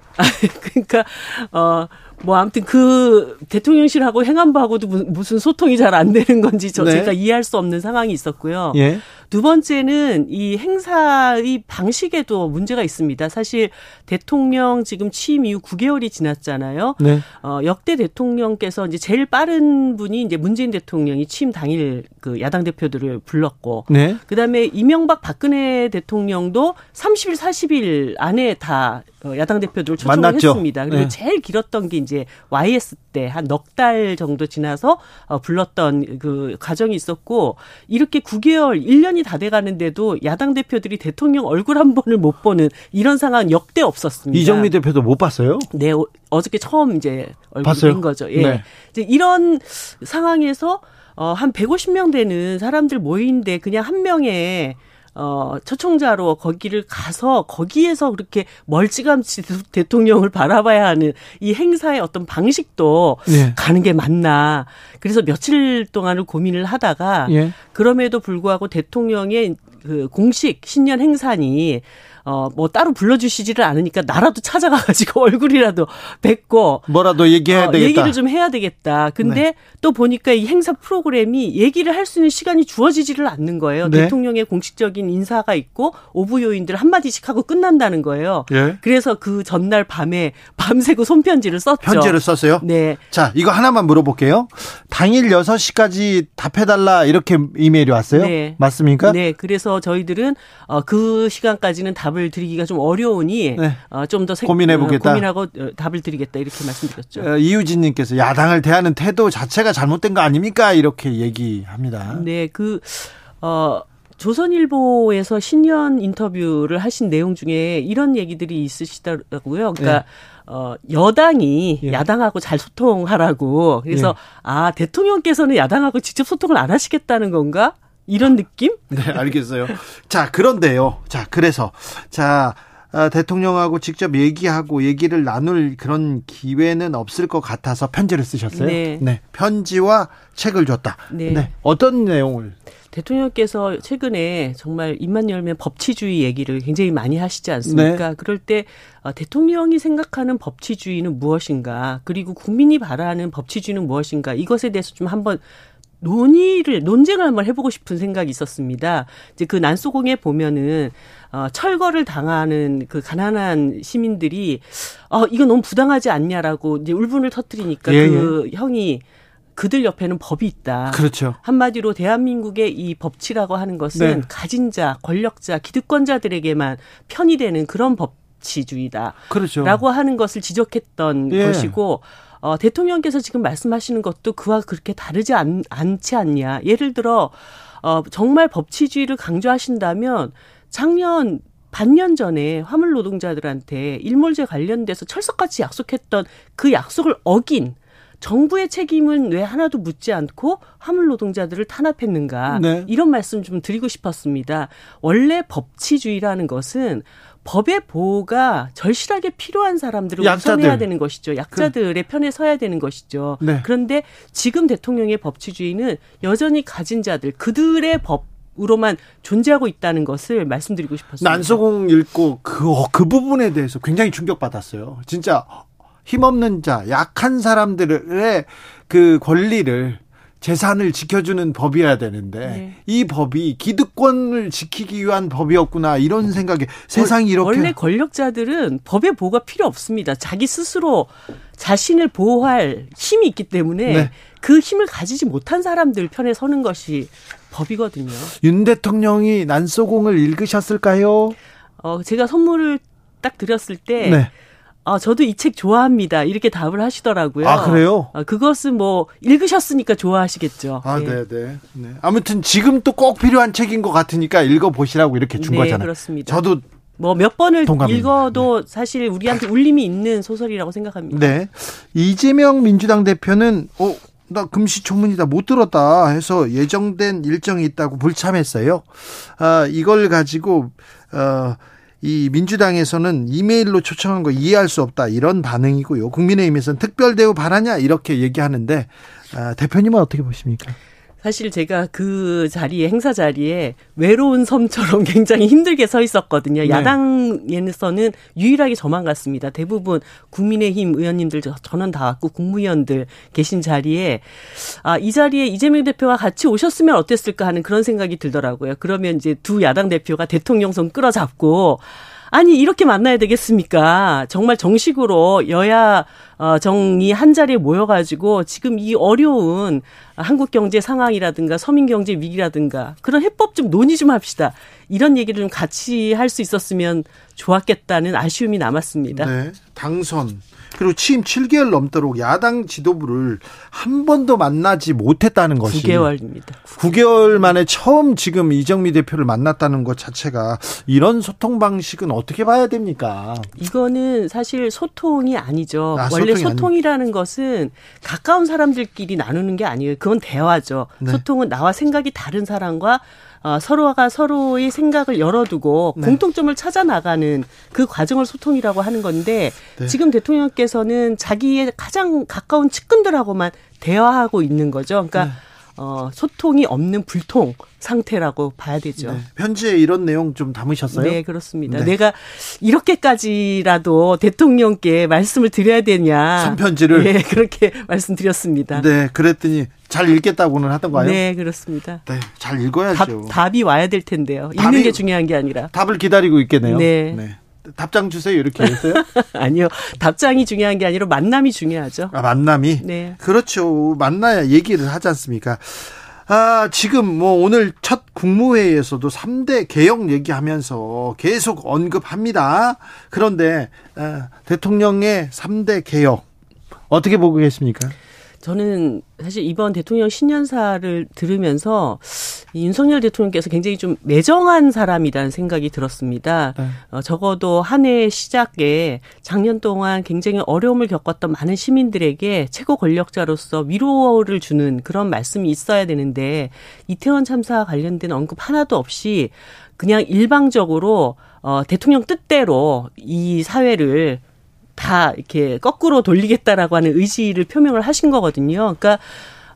그러니까 어. 뭐 아무튼 그 대통령실하고 행안부하고도 무슨 소통이 잘 안 되는 건지 저 네. 제가 이해할 수 없는 상황이 있었고요. 예. 두 번째는 이 행사의 방식에도 문제가 있습니다. 사실 대통령 지금 취임 이후 구 개월이 지났잖아요. 네. 어, 역대 대통령께서 이제 제일 빠른 분이 이제 문재인 대통령이 취임 당일 그 야당 대표들을 불렀고, 네. 그다음에 이명박 박근혜 대통령도 삼십 일, 사십 일 안에 다 야당 대표들을 초청을 만났죠. 했습니다. 그리고 네. 제일 길었던 게 이제 와이에스 때 한 넉 달 정도 지나서 어, 불렀던 그 과정이 있었고 이렇게 구 개월, 일 년이 다 돼가는데도 야당 대표들이 대통령 얼굴 한 번을 못 보는 이런 상황은 역대 없었습니다. 이정미 대표도 못 봤어요? 네, 어, 어저께 처음 이제 얼굴 본 거죠. 예. 네. 이제 이런 상황에서 어, 한 백오십 명 되는 사람들 모이는데 그냥 한 명의 어, 초청자로 거기를 가서 거기에서 그렇게 멀찌감치 대통령을 바라봐야 하는 이 행사의 어떤 방식도 예. 가는 게 맞나. 그래서 며칠 동안을 고민을 하다가 예. 그럼에도 불구하고 대통령의 그 공식 신년 행사니 어, 뭐 따로 불러주시지를 않으니까 나라도 찾아가가지고 얼굴이라도 뵙고 뭐라도 얘기해야 어, 되겠다. 얘기를 좀 해야 되겠다. 근데 네. 또 보니까 이 행사 프로그램이 얘기를 할 수 있는 시간이 주어지지를 않는 거예요. 네. 대통령의 공식적인 인사가 있고 오부 요인들 한마디씩 하고 끝난다는 거예요. 네. 그래서 그 전날 밤에 밤새고 손편지를 썼죠. 편지를 썼어요? 네. 자, 이거 하나만 물어볼게요. 당일 여섯 시까지 답해달라 이렇게 이메일이 왔어요? 네. 맞습니까? 네. 그래서 저희들은 어, 그 시간까지는 답을 드리기가 좀 어려우니 네. 어, 좀 더 고민해보겠다. 고민하고 답을 드리겠다 이렇게 말씀드렸죠. 이유진님께서 야당을 대하는 태도 자체가 잘못된 거 아닙니까? 이렇게 얘기합니다. 네. 그 어, 조선일보에서 신년 인터뷰를 하신 내용 중에 이런 얘기들이 있으시더라고요. 그러니까 네. 어, 여당이 예. 야당하고 잘 소통하라고. 그래서 예. 아 대통령께서는 야당하고 직접 소통을 안 하시겠다는 건가? 이런 느낌? 네, 알겠어요. 자, 그런데요. 자, 그래서 자 아, 대통령하고 직접 얘기하고 얘기를 나눌 그런 기회는 없을 것 같아서 편지를 쓰셨어요. 네, 네 편지와 책을 줬다. 네. 네, 어떤 내용을? 대통령께서 최근에 정말 입만 열면 법치주의 얘기를 굉장히 많이 하시지 않습니까? 네. 그럴 때 대통령이 생각하는 법치주의는 무엇인가? 그리고 국민이 바라는 법치주의는 무엇인가? 이것에 대해서 좀 한번 논의를 논쟁을 한번 해보고 싶은 생각이 있었습니다. 이제 그 난소공에 보면은 어, 철거를 당하는 그 가난한 시민들이 어, 이거 너무 부당하지 않냐라고 이제 울분을 터뜨리니까 예, 그 예. 형이 그들 옆에는 법이 있다. 그렇죠. 한마디로 대한민국의 이 법치라고 하는 것은 네. 가진 자, 권력자, 기득권자들에게만 편이 되는 그런 법치주의다. 그렇죠. 라고 하는 것을 지적했던 예. 것이고 어, 대통령께서 지금 말씀하시는 것도 그와 그렇게 다르지 않, 않지 않냐. 예를 들어 어, 정말 법치주의를 강조하신다면 작년 반년 전에 화물 노동자들한테 일몰제 관련돼서 철석같이 약속했던 그 약속을 어긴 정부의 책임은 왜 하나도 묻지 않고 화물 노동자들을 탄압했는가. 네. 이런 말씀 좀 드리고 싶었습니다. 원래 법치주의라는 것은 법의 보호가 절실하게 필요한 사람들을 약자들. 우선해야 되는 것이죠. 약자들의 그. 편에 서야 되는 것이죠. 네. 그런데 지금 대통령의 법치주의는 여전히 가진 자들, 그들의 법 으로만 존재하고 있다는 것을 말씀드리고 싶었습니다. 난소공 읽고 그, 그 부분에 대해서 굉장히 충격받았어요. 진짜 힘없는 자, 약한 사람들의 그 권리를 재산을 지켜주는 법이어야 되는데 네. 이 법이 기득권을 지키기 위한 법이었구나 이런 생각에 세상이 이렇게. 원래 권력자들은 법의 보호가 필요 없습니다. 자기 스스로 자신을 보호할 힘이 있기 때문에 네. 그 힘을 가지지 못한 사람들 편에 서는 것이 법이거든요. 윤 대통령이 난소공을 읽으셨을까요? 어, 제가 선물을 딱 드렸을 때 네. 아, 저도 이 책 좋아합니다. 이렇게 답을 하시더라고요. 아, 그래요? 아, 그것은 뭐, 읽으셨으니까 좋아하시겠죠. 아, 네, 네. 네. 아무튼 지금 또 꼭 필요한 책인 것 같으니까 읽어보시라고 이렇게 준 네, 거잖아요. 네, 그렇습니다. 저도. 뭐, 몇 번을 동감입니다. 읽어도 네. 사실 우리한테 울림이 있는 소설이라고 생각합니다. 네. 이재명 민주당 대표는, 어, 나 금시초문이다, 못 들었다 해서 예정된 일정이 있다고 불참했어요. 아, 이걸 가지고, 어, 이 민주당에서는 이메일로 초청한 거 이해할 수 없다 이런 반응이고요. 국민의힘에서는 특별 대우 바라냐 이렇게 얘기하는데 아, 대표님은 어떻게 보십니까? 사실 제가 그 자리에 행사 자리에 외로운 섬처럼 굉장히 힘들게 서 있었거든요. 네. 야당에서는 유일하게 저만 갔습니다. 대부분 국민의힘 의원님들 전원 다 왔고 국무위원들 계신 자리에 아, 이 자리에 이재명 대표와 같이 오셨으면 어땠을까 하는 그런 생각이 들더라고요. 그러면 이제 두 야당 대표가 대통령 손 끌어잡고 아니 이렇게 만나야 되겠습니까? 정말 정식으로 여야 정이 한 자리에 모여가지고 지금 이 어려운 한국 경제 상황이라든가 서민 경제 위기라든가 그런 해법 좀 논의 좀 합시다. 이런 얘기를 좀 같이 할 수 있었으면 좋았겠다는 아쉬움이 남았습니다. 네, 당선 그리고 취임 칠 개월 넘도록 야당 지도부를 한 번도 만나지 못했다는 것이 구 개월입니다. 구 개월 만에 처음 지금 이정미 대표를 만났다는 것 자체가 이런 소통 방식은 어떻게 봐야 됩니까? 이거는 사실 소통이 아니죠. 아, 원래 소통이 소통이라는 아니... 것은 가까운 사람들끼리 나누는 게 아니에요. 그건 대화죠. 네. 소통은 나와 생각이 다른 사람과 어, 서로가 서로의 생각을 열어두고 네. 공통점을 찾아 나가는 그 과정을 소통이라고 하는 건데 네. 지금 대통령께서는 자기의 가장 가까운 측근들하고만 대화하고 있는 거죠. 그러니까 네. 어, 소통이 없는 불통 상태라고 봐야 되죠. 네. 편지에 이런 내용 좀 담으셨어요? 네, 그렇습니다. 네. 내가 이렇게까지라도 대통령께 말씀을 드려야 되냐. 손편지를. 네, 그렇게 말씀드렸습니다. 네, 그랬더니 잘 읽겠다고는 하던가요? 네, 그렇습니다. 네, 잘 읽어야죠. 답, 답이 와야 될 텐데요. 답이, 읽는 게 중요한 게 아니라. 답을 기다리고 있겠네요. 네. 네. 답장 주세요 이렇게 했어요? 아니요. 답장이 중요한 게 아니라 만남이 중요하죠. 아, 만남이? 네. 그렇죠. 만나야 얘기를 하지 않습니까? 아, 지금 뭐 오늘 첫 국무회의에서도 삼 대 개혁 얘기하면서 계속 언급합니다. 그런데 아, 대통령의 삼 대 개혁 어떻게 보고 계십니까? 저는 사실 이번 대통령 신년사를 들으면서 이 윤석열 대통령께서 굉장히 좀 매정한 사람이라는 생각이 들었습니다. 네. 어, 적어도 한 해 시작에 작년 동안 굉장히 어려움을 겪었던 많은 시민들에게 최고 권력자로서 위로를 주는 그런 말씀이 있어야 되는데 이태원 참사와 관련된 언급 하나도 없이 그냥 일방적으로 어, 대통령 뜻대로 이 사회를 다 이렇게 거꾸로 돌리겠다라고 하는 의지를 표명을 하신 거거든요. 그러니까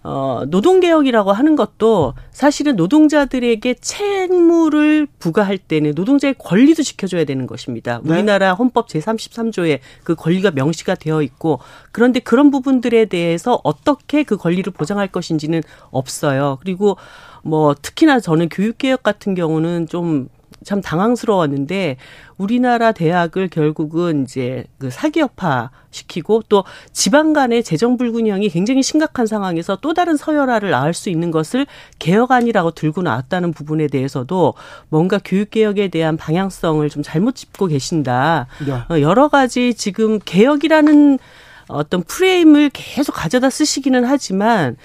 어, 노동개혁이라고 하는 것도 사실은 노동자들에게 책무를 부과할 때는 노동자의 권리도 지켜줘야 되는 것입니다. 네. 우리나라 헌법 제삼십삼 조에 그 권리가 명시가 되어 있고 그런데 그런 부분들에 대해서 어떻게 그 권리를 보장할 것인지는 없어요. 그리고 뭐 특히나 저는 교육개혁 같은 경우는 좀 참 당황스러웠는데 우리나라 대학을 결국은 이제 그 사기업화 시키고 또 지방 간의 재정 불균형이 굉장히 심각한 상황에서 또 다른 서열화를 낳을 수 있는 것을 개혁안이라고 들고 나왔다는 부분에 대해서도 뭔가 교육개혁에 대한 방향성을 좀 잘못 짚고 계신다. 네. 여러 가지 지금 개혁이라는 어떤 프레임을 계속 가져다 쓰시기는 하지만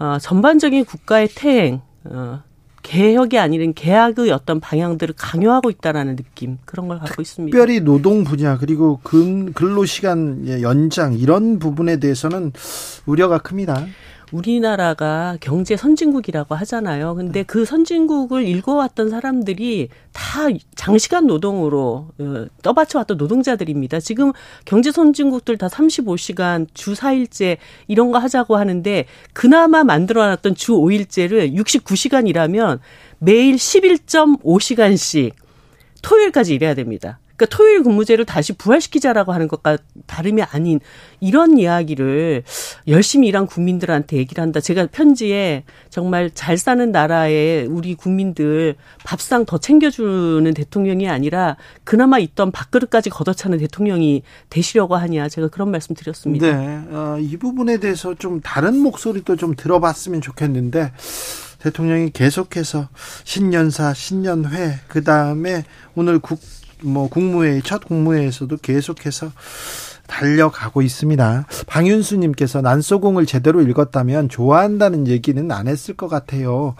어, 전반적인 국가의 태행 어, 개혁이 아닌 개혁의 어떤 방향들을 강요하고 있다라는 느낌 그런 걸 갖고 있습니다. 특별히 노동 분야 그리고 근, 근로시간 연장 이런 부분에 대해서는 우려가 큽니다. 우리나라가 경제 선진국이라고 하잖아요. 근데 그 선진국을 일궈왔던 사람들이 다 장시간 노동으로 떠받쳐왔던 노동자들입니다. 지금 경제 선진국들 다 삼십오 시간 주 사 일제 이런 거 하자고 하는데 그나마 만들어놨던 주 오 일제를 육십구 시간 일하면 매일 십일 점 오 시간씩 토요일까지 일해야 됩니다. 그러니까 토요일 근무제를 다시 부활시키자라고 하는 것과 다름이 아닌 이런 이야기를 열심히 일한 국민들한테 얘기를 한다. 제가 편지에 정말 잘 사는 나라에 우리 국민들 밥상 더 챙겨주는 대통령이 아니라 그나마 있던 밥그릇까지 걷어차는 대통령이 되시려고 하냐. 제가 그런 말씀 드렸습니다. 네, 어, 이 부분에 대해서 좀 다른 목소리도 좀 들어봤으면 좋겠는데 대통령이 계속해서 신년사, 신년회, 그다음에 오늘 국 뭐 국무회의 첫 국무회의에서도 계속해서 달려가고 있습니다. 방윤수님께서 난소공을 제대로 읽었다면 좋아한다는 얘기는 안 했을 것 같아요.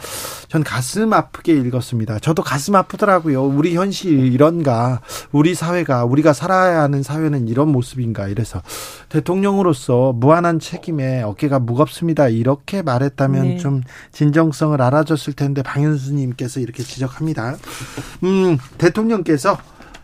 전 가슴 아프게 읽었습니다. 저도 가슴 아프더라고요. 우리 현실이 이런가, 우리 사회가, 우리가 살아야 하는 사회는 이런 모습인가, 이래서 대통령으로서 무한한 책임에 어깨가 무겁습니다. 이렇게 말했다면 네. 좀 진정성을 알아줬을 텐데 방윤수님께서 이렇게 지적합니다. 음, 대통령께서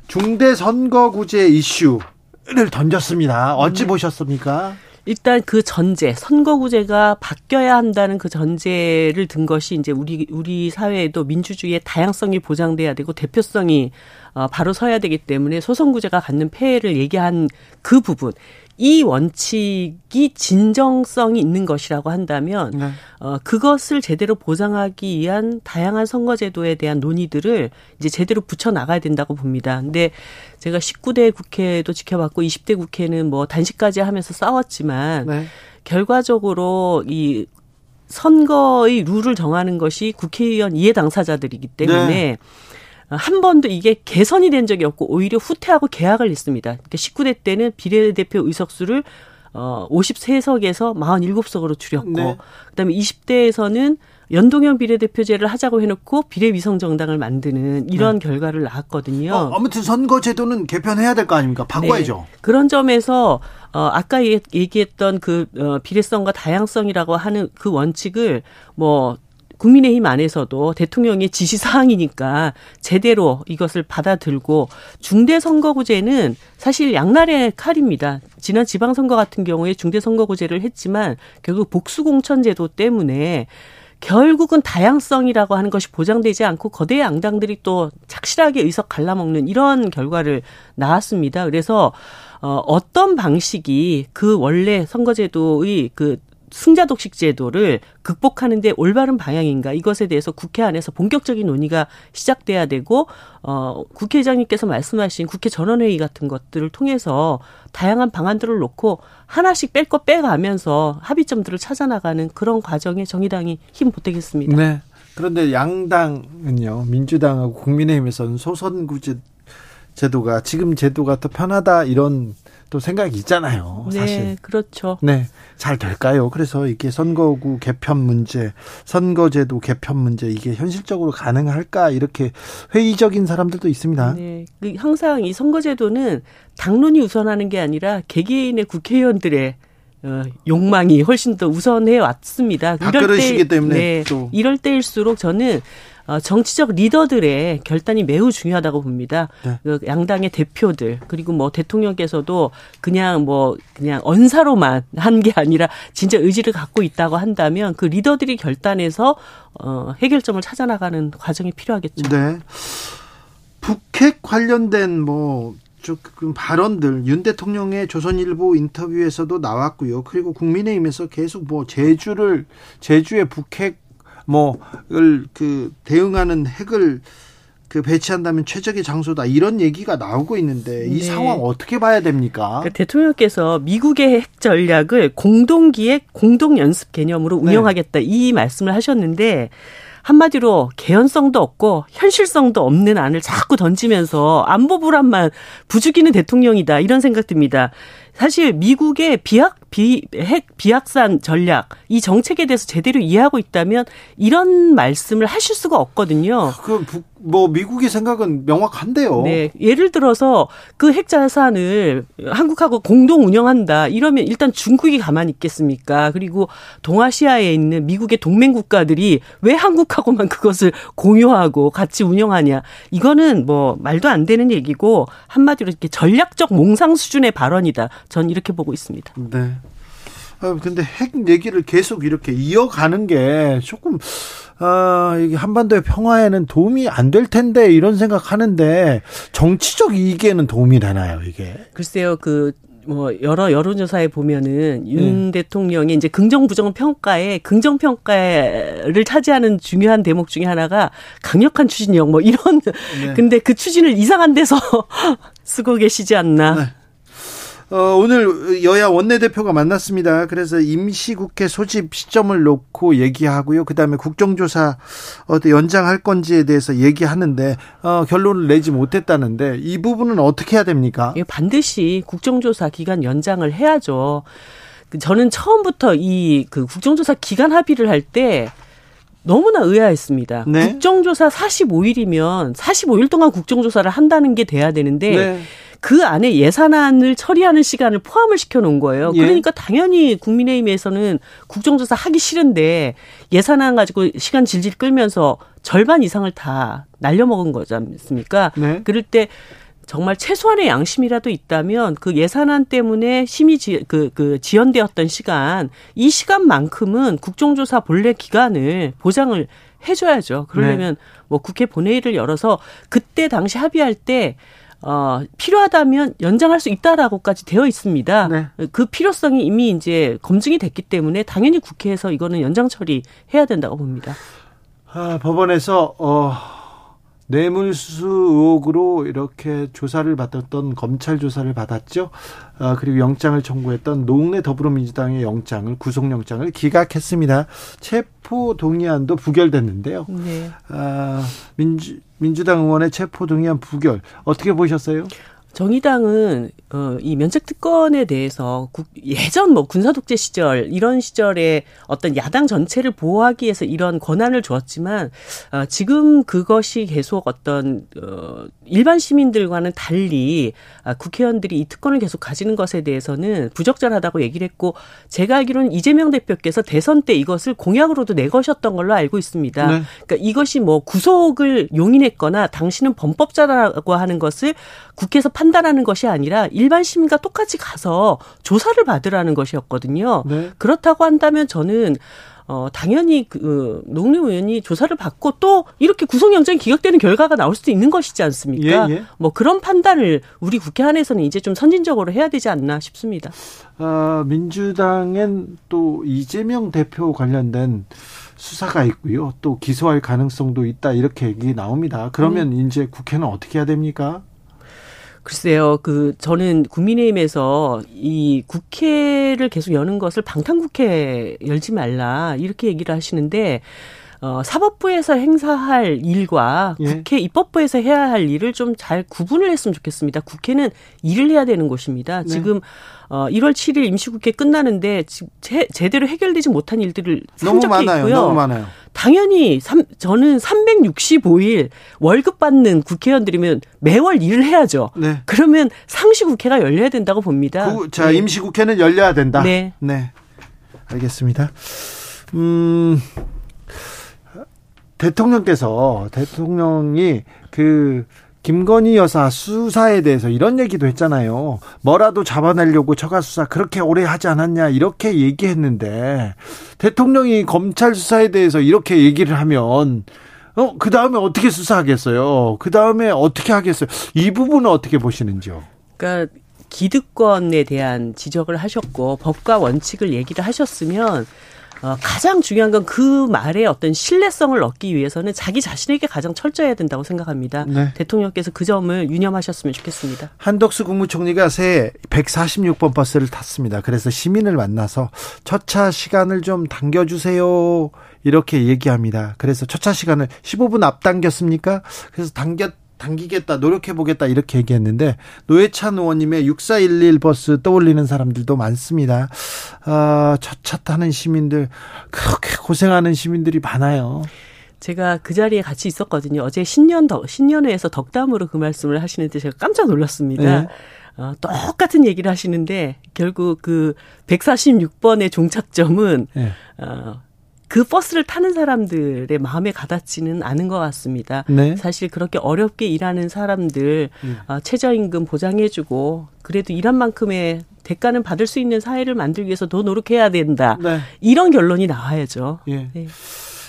중대선거구제 이슈 를 던졌습니다. 어찌 음. 보셨습니까? 일단 그 전제, 선거구제가 바뀌어야 한다는 그 전제를 든 것이 이제 우리 우리 사회에도 민주주의의 다양성이 보장돼야 되고 대표성이 어, 바로 서야 되기 때문에 소선구제가 갖는 폐해를 얘기한 그 부분. 이 원칙이 진정성이 있는 것이라고 한다면 네. 어, 그것을 제대로 보장하기 위한 다양한 선거제도에 대한 논의들을 이제 제대로 붙여나가야 된다고 봅니다. 근데 제가 십구 대 국회도 지켜봤고 이십 대 국회는 뭐 단식까지 하면서 싸웠지만 네. 결과적으로 이 선거의 룰을 정하는 것이 국회의원 이해 당사자들이기 때문에 네. 한 번도 이게 개선이 된 적이 없고 오히려 후퇴하고 계약을 했습니다. 그러니까 십구 대 때는 비례대표 의석수를 오십삼 석에서 사십칠 석으로 줄였고 네. 그다음에 이십 대에서는 연동형 비례대표제를 하자고 해놓고 비례위성정당을 만드는 이런 네. 결과를 낳았거든요. 어, 아무튼 선거제도는 개편해야 될 거 아닙니까? 바꿔야죠. 네. 그런 점에서 어, 아까 얘기했던 그 어, 비례성과 다양성이라고 하는 그 원칙을 뭐 국민의힘 안에서도 대통령의 지시사항이니까 제대로 이것을 받아들고 중대선거구제는 사실 양날의 칼입니다. 지난 지방선거 같은 경우에 중대선거구제를 했지만 결국 복수공천제도 때문에 결국은 다양성이라고 하는 것이 보장되지 않고 거대 양당들이 또 착실하게 의석 갈라먹는 이런 결과를 낳았습니다. 그래서 어, 어떤 방식이 그 원래 선거제도의 그 승자 독식 제도를 극복하는 데 올바른 방향인가, 이것에 대해서 국회 안에서 본격적인 논의가 시작돼야 되고 어, 국회의장님께서 말씀하신 국회 전원회의 같은 것들을 통해서 다양한 방안들을 놓고 하나씩 뺄 거 빼가면서 합의점들을 찾아나가는 그런 과정에 정의당이 힘 보태겠습니다. 네. 그런데 양당은요, 민주당하고 국민의힘에서는 소선구제 제도가 지금 제도가 더 편하다 이런 또 생각이 있잖아요. 사실. 네, 그렇죠. 네, 잘 될까요? 그래서 이게 선거구 개편 문제, 선거제도 개편 문제, 이게 현실적으로 가능할까? 이렇게 회의적인 사람들도 있습니다. 네, 항상 이 선거제도는 당론이 우선하는 게 아니라 개개인의 국회의원들의 어, 욕망이 훨씬 더 우선해 왔습니다. 밥그릇이기 때문에. 네, 또. 이럴 때일수록 저는 정치적 리더들의 결단이 매우 중요하다고 봅니다. 네. 그 양당의 대표들, 그리고 뭐 대통령께서도 그냥 뭐 그냥 언사로만 한 게 아니라 진짜 의지를 갖고 있다고 한다면 그 리더들이 결단해서 어, 해결점을 찾아나가는 과정이 필요하겠죠. 네. 북핵 관련된 뭐 조금 발언들 윤 대통령의 조선일보 인터뷰에서도 나왔고요. 그리고 국민의힘에서 계속 뭐 제주를 제주의 북핵 뭐를 그 대응하는 핵을 그 배치한다면 최적의 장소다 이런 얘기가 나오고 있는데 이 네. 상황 어떻게 봐야 됩니까? 그러니까 대통령께서 미국의 핵 전략을 공동기획 공동연습 개념으로 운영하겠다 네. 이 말씀을 하셨는데 한마디로 개연성도 없고 현실성도 없는 안을 자꾸 던지면서 안보 불안만 부추기는 대통령이다 이런 생각 듭니다. 사실 미국의 비약 비, 핵 비확산 전략 이 정책에 대해서 제대로 이해하고 있다면 이런 말씀을 하실 수가 없거든요. 그 뭐 미국의 생각은 명확한데요. 네, 예를 들어서 그 핵 자산을 한국하고 공동 운영한다 이러면 일단 중국이 가만히 있겠습니까? 그리고 동아시아에 있는 미국의 동맹 국가들이 왜 한국하고만 그것을 공유하고 같이 운영하냐? 이거는 뭐 말도 안 되는 얘기고 한마디로 이렇게 전략적 몽상 수준의 발언이다. 전 이렇게 보고 있습니다. 네. 아, 근데 핵 얘기를 계속 이렇게 이어가는 게 조금, 아, 이게 한반도의 평화에는 도움이 안 될 텐데, 이런 생각하는데, 정치적 이익에는 도움이 되나요, 이게? 글쎄요, 그, 뭐, 여러 여론조사에 보면은, 윤 음. 대통령의 이제 긍정, 부정 평가에, 긍정 평가를 차지하는 중요한 대목 중에 하나가 강력한 추진력, 뭐, 이런. 네. 근데 그 추진을 이상한 데서 쓰고 계시지 않나. 네. 어, 오늘 여야 원내대표가 만났습니다. 그래서 임시국회 소집 시점을 놓고 얘기하고요. 그다음에 국정조사 연장할 건지에 대해서 얘기하는데 어, 결론을 내지 못했다는데 이 부분은 어떻게 해야 됩니까? 예, 반드시 국정조사 기간 연장을 해야죠. 저는 처음부터 이 그 국정조사 기간 합의를 할 때 너무나 의아했습니다. 네? 국정조사 사십오 일이면 사십오 일 동안 국정조사를 한다는 게 돼야 되는데 네. 그 안에 예산안을 처리하는 시간을 포함을 시켜놓은 거예요. 그러니까 당연히 국민의힘에서는 국정조사 하기 싫은데 예산안 가지고 시간 질질 끌면서 절반 이상을 다 날려먹은 거지 않습니까? 네. 그럴 때 정말 최소한의 양심이라도 있다면 그 예산안 때문에 심의 지, 그, 그 지연되었던 시간, 이 시간만큼은 국정조사 본래 기간을 보장을 해줘야죠. 그러려면 네. 뭐 국회 본회의를 열어서 그때 당시 합의할 때 어, 필요하다면 연장할 수 있다라고까지 되어 있습니다. 네. 그 필요성이 이미 이제 검증이 됐기 때문에 당연히 국회에서 이거는 연장 처리해야 된다고 봅니다. 아, 법원에서 어, 뇌물수수 의혹으로 이렇게 조사를 받았던 검찰 조사를 받았죠. 아, 그리고 영장을 청구했던 노웅래 더불어민주당의 영장을 구속영장을 기각했습니다. 체포동의안도 부결됐는데요. 네. 아, 민주 민주당 의원의 체포동의안 부결 어떻게 보셨어요? 정의당은 이 면책특권에 대해서 예전 뭐 군사독재 시절 이런 시절에 어떤 야당 전체를 보호하기 위해서 이런 권한을 주었지만 지금 그것이 계속 어떤 일반 시민들과는 달리 국회의원들이 이 특권을 계속 가지는 것에 대해서는 부적절하다고 얘기를 했고 제가 알기로는 이재명 대표께서 대선 때 이것을 공약으로도 내거셨던 걸로 알고 있습니다. 네. 그러니까 이것이 뭐 구속을 용인했거나 당신은 범법자라고 하는 것을 국회에서 판 판단하는 것이 아니라 일반 시민과 똑같이 가서 조사를 받으라는 것이었거든요. 네. 그렇다고 한다면 저는 어, 당연히 그 노웅래 의원이 조사를 받고 또 이렇게 구속영장이 기각되는 결과가 나올 수도 있는 것이지 않습니까? 예, 예. 뭐 그런 판단을 우리 국회 안에서는 이제 좀 선진적으로 해야 되지 않나 싶습니다. 어, 민주당엔 또 이재명 대표 관련된 수사가 있고요. 또 기소할 가능성도 있다 이렇게 얘기 나옵니다. 그러면 음. 이제 국회는 어떻게 해야 됩니까? 글쎄요, 그, 저는 국민의힘에서 이 국회를 계속 여는 것을 방탄국회 열지 말라, 이렇게 얘기를 하시는데, 어, 사법부에서 행사할 일과 예. 국회 입법부에서 해야 할 일을 좀 잘 구분을 했으면 좋겠습니다. 국회는 일을 해야 되는 곳입니다. 네. 지금, 어, 일월 칠일 임시국회 끝나는데, 제, 제대로 해결되지 못한 일들을 산적해 있고요. 너무 많아요. 너무 많아요. 당연히 삼, 저는 삼백육십오일 월급 받는 국회의원들이면 매월 일을 해야죠. 네. 그러면 상시 국회가 열려야 된다고 봅니다. 그, 자, 네. 임시 국회는 열려야 된다. 네. 네. 알겠습니다. 음, 대통령께서 대통령이 그 김건희 여사 수사에 대해서 이런 얘기도 했잖아요. 뭐라도 잡아내려고 처가 수사 그렇게 오래 하지 않았냐 이렇게 얘기했는데 대통령이 검찰 수사에 대해서 이렇게 얘기를 하면 어, 그다음에 어떻게 수사하겠어요? 그다음에 어떻게 하겠어요? 이 부분은 어떻게 보시는지요? 그러니까 기득권에 대한 지적을 하셨고 법과 원칙을 얘기를 하셨으면 어, 가장 중요한 건 그 말의 어떤 신뢰성을 얻기 위해서는 자기 자신에게 가장 철저해야 된다고 생각합니다. 네. 대통령께서 그 점을 유념하셨으면 좋겠습니다. 한덕수 국무총리가 새해 백사십육번 버스를 탔습니다. 그래서 시민을 만나서 첫차 시간을 좀 당겨주세요 이렇게 얘기합니다. 그래서 첫차 시간을 십오분 앞당겼습니까? 그래서 당겼 당기겠다 노력해보겠다 이렇게 얘기했는데 노회찬 의원님의 육사일일 버스 떠올리는 사람들도 많습니다. 아, 첫 차 타는 시민들 그렇게 고생하는 시민들이 많아요. 제가 그 자리에 같이 있었거든요. 어제 신년 덕, 신년회에서 덕담으로 그 말씀을 하시는데 제가 깜짝 놀랐습니다. 네. 어, 똑같은 얘기를 하시는데 결국 그 백사십육번의 종착점은 네. 어, 그 버스를 타는 사람들의 마음에 가닿지는 않은 것 같습니다. 네. 사실 그렇게 어렵게 일하는 사람들 음. 어, 최저임금 보장해주고 그래도 일한 만큼의 대가는 받을 수 있는 사회를 만들기 위해서 더 노력해야 된다. 네. 이런 결론이 나와야죠. 예. 네.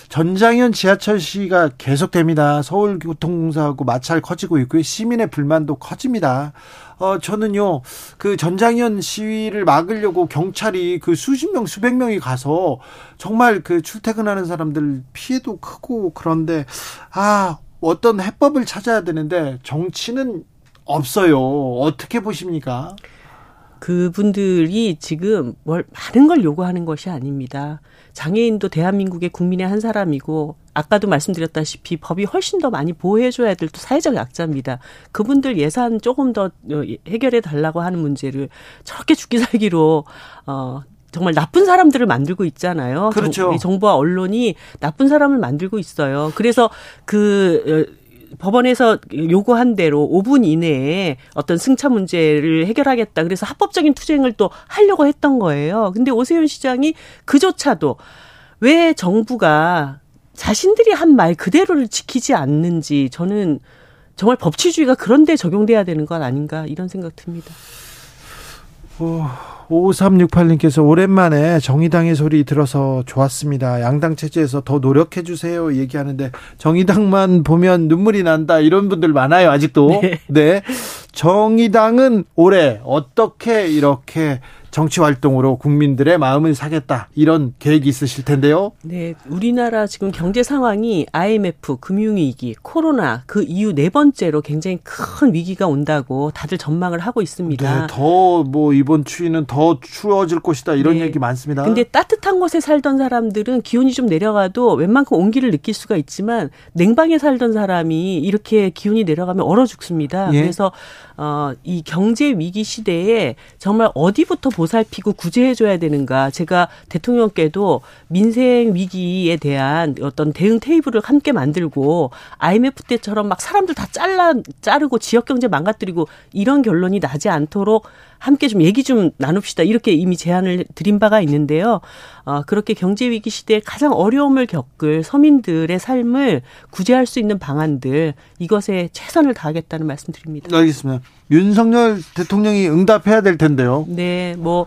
전장연 지하철 시위가 계속됩니다. 서울교통공사하고 마찰 커지고 있고요. 시민의 불만도 커집니다. 어, 저는요, 그 전장연 시위를 막으려고 경찰이 그 수십 명, 수백 명이 가서 정말 그 출퇴근하는 사람들 피해도 크고 그런데, 아, 어떤 해법을 찾아야 되는데 정치는 없어요. 어떻게 보십니까? 그분들이 지금 뭘 많은 걸 요구하는 것이 아닙니다. 장애인도 대한민국의 국민의 한 사람이고 아까도 말씀드렸다시피 법이 훨씬 더 많이 보호해줘야 될 또 사회적 약자입니다. 그분들 예산 조금 더 해결해 달라고 하는 문제를 저렇게 죽기 살기로 어, 정말 나쁜 사람들을 만들고 있잖아요. 그렇죠. 정, 정부와 언론이 나쁜 사람을 만들고 있어요. 그래서 그... 법원에서 요구한 대로 오분 이내에 어떤 승차 문제를 해결하겠다. 그래서 합법적인 투쟁을 또 하려고 했던 거예요. 근데 오세훈 시장이 그조차도 왜 정부가 자신들이 한 말 그대로를 지키지 않는지 저는 정말 법치주의가 그런데 적용돼야 되는 건 아닌가 이런 생각 듭니다. 오삼육팔님께서 오랜만에 정의당의 소리 들어서 좋았습니다. 양당 체제에서 더 노력해 주세요 얘기하는데 정의당만 보면 눈물이 난다 이런 분들 많아요. 아직도. 네. 네. 정의당은 올해 어떻게 이렇게 정치 활동으로 국민들의 마음을 사겠다 이런 계획이 있으실 텐데요. 네, 우리나라 지금 경제 상황이 아이엠에프, 금융위기, 코로나 그 이후 네 번째로 굉장히 큰 위기가 온다고 다들 전망을 하고 있습니다. 네, 더 뭐 이번 추위는 더 추워질 것이다 이런 네. 얘기 많습니다. 근데 따뜻한 곳에 살던 사람들은 기온이 좀 내려가도 웬만큼 온기를 느낄 수가 있지만 냉방에 살던 사람이 이렇게 기온이 내려가면 얼어 죽습니다. 예. 그래서 어, 이 경제 위기 시대에 정말 어디부터 보살피고 구제해줘야 되는가. 제가 대통령께도 민생 위기에 대한 어떤 대응 테이블을 함께 만들고 아이엠에프 때처럼 막 사람들 다 잘라, 자르고 지역 경제 망가뜨리고 이런 결론이 나지 않도록 함께 좀 얘기 좀 나눕시다. 이렇게 이미 제안을 드린 바가 있는데요. 어, 그렇게 경제 위기 시대에 가장 어려움을 겪을 서민들의 삶을 구제할 수 있는 방안들 이것에 최선을 다하겠다는 말씀드립니다. 알겠습니다. 윤석열 대통령이 응답해야 될 텐데요. 네, 뭐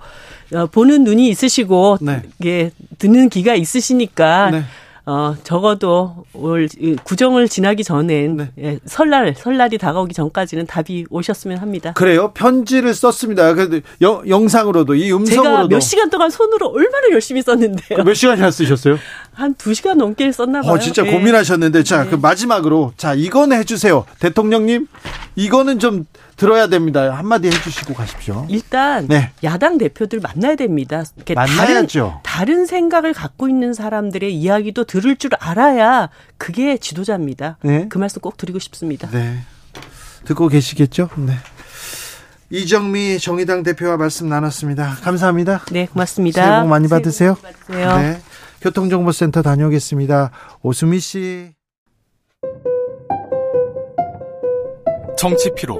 보는 눈이 있으시고 네. 예, 듣는 귀가 있으시니까 네. 어, 적어도 올 구정을 지나기 전엔 네. 예, 설날 설날이 다가오기 전까지는 답이 오셨으면 합니다. 그래요? 편지를 썼습니다. 그래도 여, 영상으로도 이 음성으로도 제가 몇 시간 동안 손으로 얼마나 열심히 썼는데요. 몇 시간이나 쓰셨어요? 한 두 시간 넘게 썼나 봐요. 어, 진짜 네. 고민하셨는데 자, 네. 그 마지막으로 자 이건 해주세요, 대통령님. 이거는 좀 들어야 됩니다. 한마디 해주시고 가십시오. 일단 네. 야당 대표들 만나야 됩니다. 만나야죠. 다른, 다른 생각을 갖고 있는 사람들의 이야기도 들을 줄 알아야 그게 지도자입니다. 네. 그 말씀 꼭 드리고 싶습니다. 네. 듣고 계시겠죠? 네. 이정미 정의당 대표와 말씀 나눴습니다. 감사합니다. 네, 고맙습니다. 새해 복 많이 받으세요. 새해 복 많이 받으세요. 네. 교통정보센터 다녀오겠습니다. 오수미 씨. 정치 피로,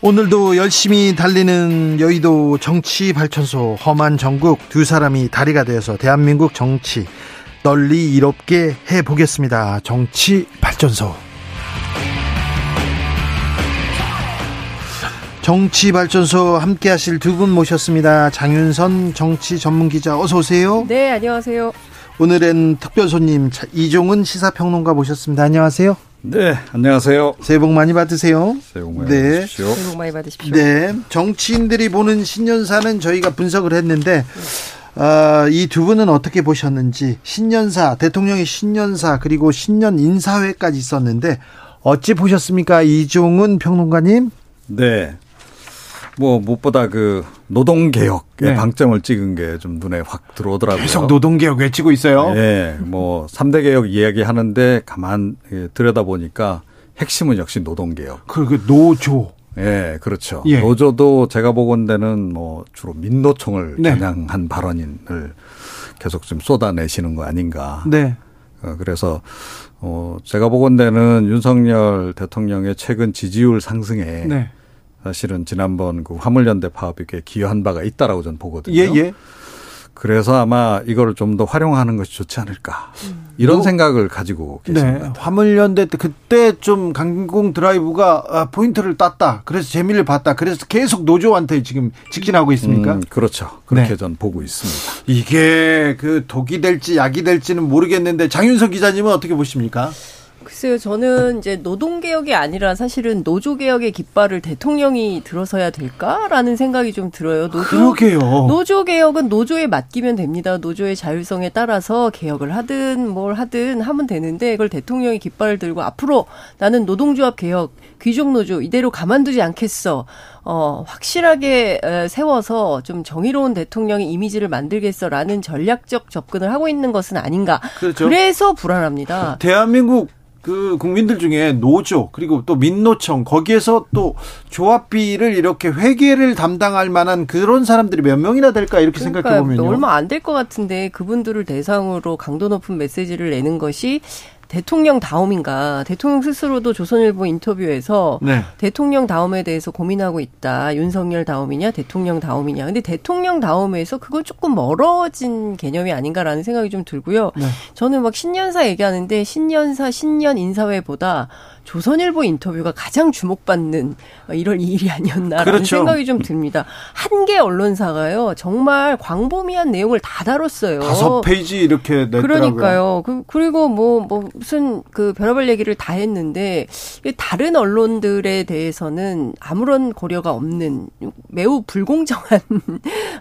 오늘도 열심히 달리는 여의도 정치발전소. 험한 전국 두 사람이 다리가 되어서 대한민국 정치 널리 이롭게 해보겠습니다. 정치발전소. 정치발전소 함께 하실 두 분 모셨습니다. 장윤선 정치전문기자 어서 오세요. 네, 안녕하세요. 오늘은 특별손님 이종훈 시사평론가 모셨습니다. 안녕하세요. 네, 안녕하세요. 새해 복 많이 받으세요. 새해 복 많이 네. 받으십시오. 새해 복 많이 받으십시오. 네, 정치인들이 보는 신년사는 저희가 분석을 했는데 어, 이 두 분은 어떻게 보셨는지. 신년사, 대통령의 신년사 그리고 신년 인사회까지 있었는데 어찌 보셨습니까, 이종훈 평론가님? 네, 뭐 무엇보다 그 노동개혁에 네. 방점을 찍은 게 좀 눈에 확 들어오더라고요. 계속 노동개혁 외치고 있어요. 네. 뭐 삼 대 개혁 이야기하는데 가만 들여다보니까 핵심은 역시 노동개혁. 그리고 노조. 예, 네, 그렇죠. 예. 노조도 제가 보건대는 뭐 주로 민노총을 네. 겨냥한 발언을 계속 좀 쏟아내시는 거 아닌가. 네. 그래서 어 제가 보건대는 윤석열 대통령의 최근 지지율 상승에 네. 사실은 지난번 그 화물연대 파업에 기여한 바가 있다라고 저는 보거든요. 예, 예. 그래서 아마 이걸 좀 더 활용하는 것이 좋지 않을까. 이런 음. 생각을 가지고 계십니다. 네. 화물연대 때 그때 좀 강공 드라이브가 포인트를 땄다. 그래서 재미를 봤다. 그래서 계속 노조한테 지금 직진하고 있습니까? 음, 그렇죠. 그렇게 네. 전 보고 있습니다. 이게 그 독이 될지 약이 될지는 모르겠는데 장윤석 기자님은 어떻게 보십니까? 글쎄요, 저는 이제 노동개혁이 아니라 사실은 노조개혁의 깃발을 대통령이 들어서야 될까라는 생각이 좀 들어요. 노조, 그러게요. 노조개혁은 노조에 맡기면 됩니다. 노조의 자율성에 따라서 개혁을 하든 뭘 하든 하면 되는데 이걸 대통령이 깃발을 들고 앞으로 나는 노동조합 개혁, 귀족노조 이대로 가만두지 않겠어. 어, 확실하게 세워서 좀 정의로운 대통령의 이미지를 만들겠어라는 전략적 접근을 하고 있는 것은 아닌가. 그렇죠. 그래서 불안합니다. 대한민국 그 국민들 중에 노조 그리고 또 민노총 거기에서 또 조합비를 이렇게 회계를 담당할 만한 그런 사람들이 몇 명이나 될까 이렇게 생각해 보면요. 얼마 안 될 것 같은데 그분들을 대상으로 강도 높은 메시지를 내는 것이 대통령 다움인가. 대통령 스스로도 조선일보 인터뷰에서 네. 대통령 다움에 대해서 고민하고 있다. 윤석열 다움이냐 대통령 다움이냐. 근데 대통령 다움에서 그건 조금 멀어진 개념이 아닌가라는 생각이 좀 들고요. 네. 저는 막 신년사 얘기하는데 신년사 신년 인사회보다 조선일보 인터뷰가 가장 주목받는 이런 일이 아니었나라는 그렇죠. 생각이 좀 듭니다. 한 개 언론사가요. 정말 광범위한 내용을 다 다뤘어요. 다섯 페이지 이렇게 냈더라고요. 그러니까요. 그, 그리고 뭐, 뭐 무슨 그 별의별 얘기를 다 했는데 다른 언론들에 대해서는 아무런 고려가 없는 매우 불공정한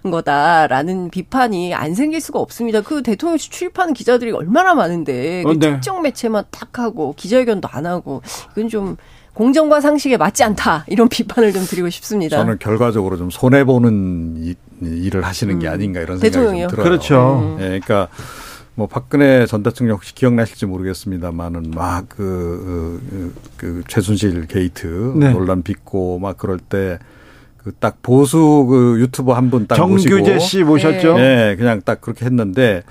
거다라는 비판이 안 생길 수가 없습니다. 그 대통령이 출입하는 기자들이 얼마나 많은데 어, 네. 특정 매체만 딱 하고 기자회견도 안 하고 이건 좀 공정과 상식에 맞지 않다. 이런 비판을 좀 드리고 싶습니다. 저는 결과적으로 좀 손해보는 일을 하시는 게 아닌가 이런 생각이 좀 들어요. 대통령이요. 그렇죠. 네. 네, 그러니까 뭐 박근혜 전 대통령 혹시 기억나실지 모르겠습니다만은 막 그 그 최순실 게이트 네. 논란 빚고 막 그럴 때 그 딱 보수 그 유튜버 한 분 딱 모시고 정규재 씨 모셨죠? 네, 그냥 딱 그렇게 했는데.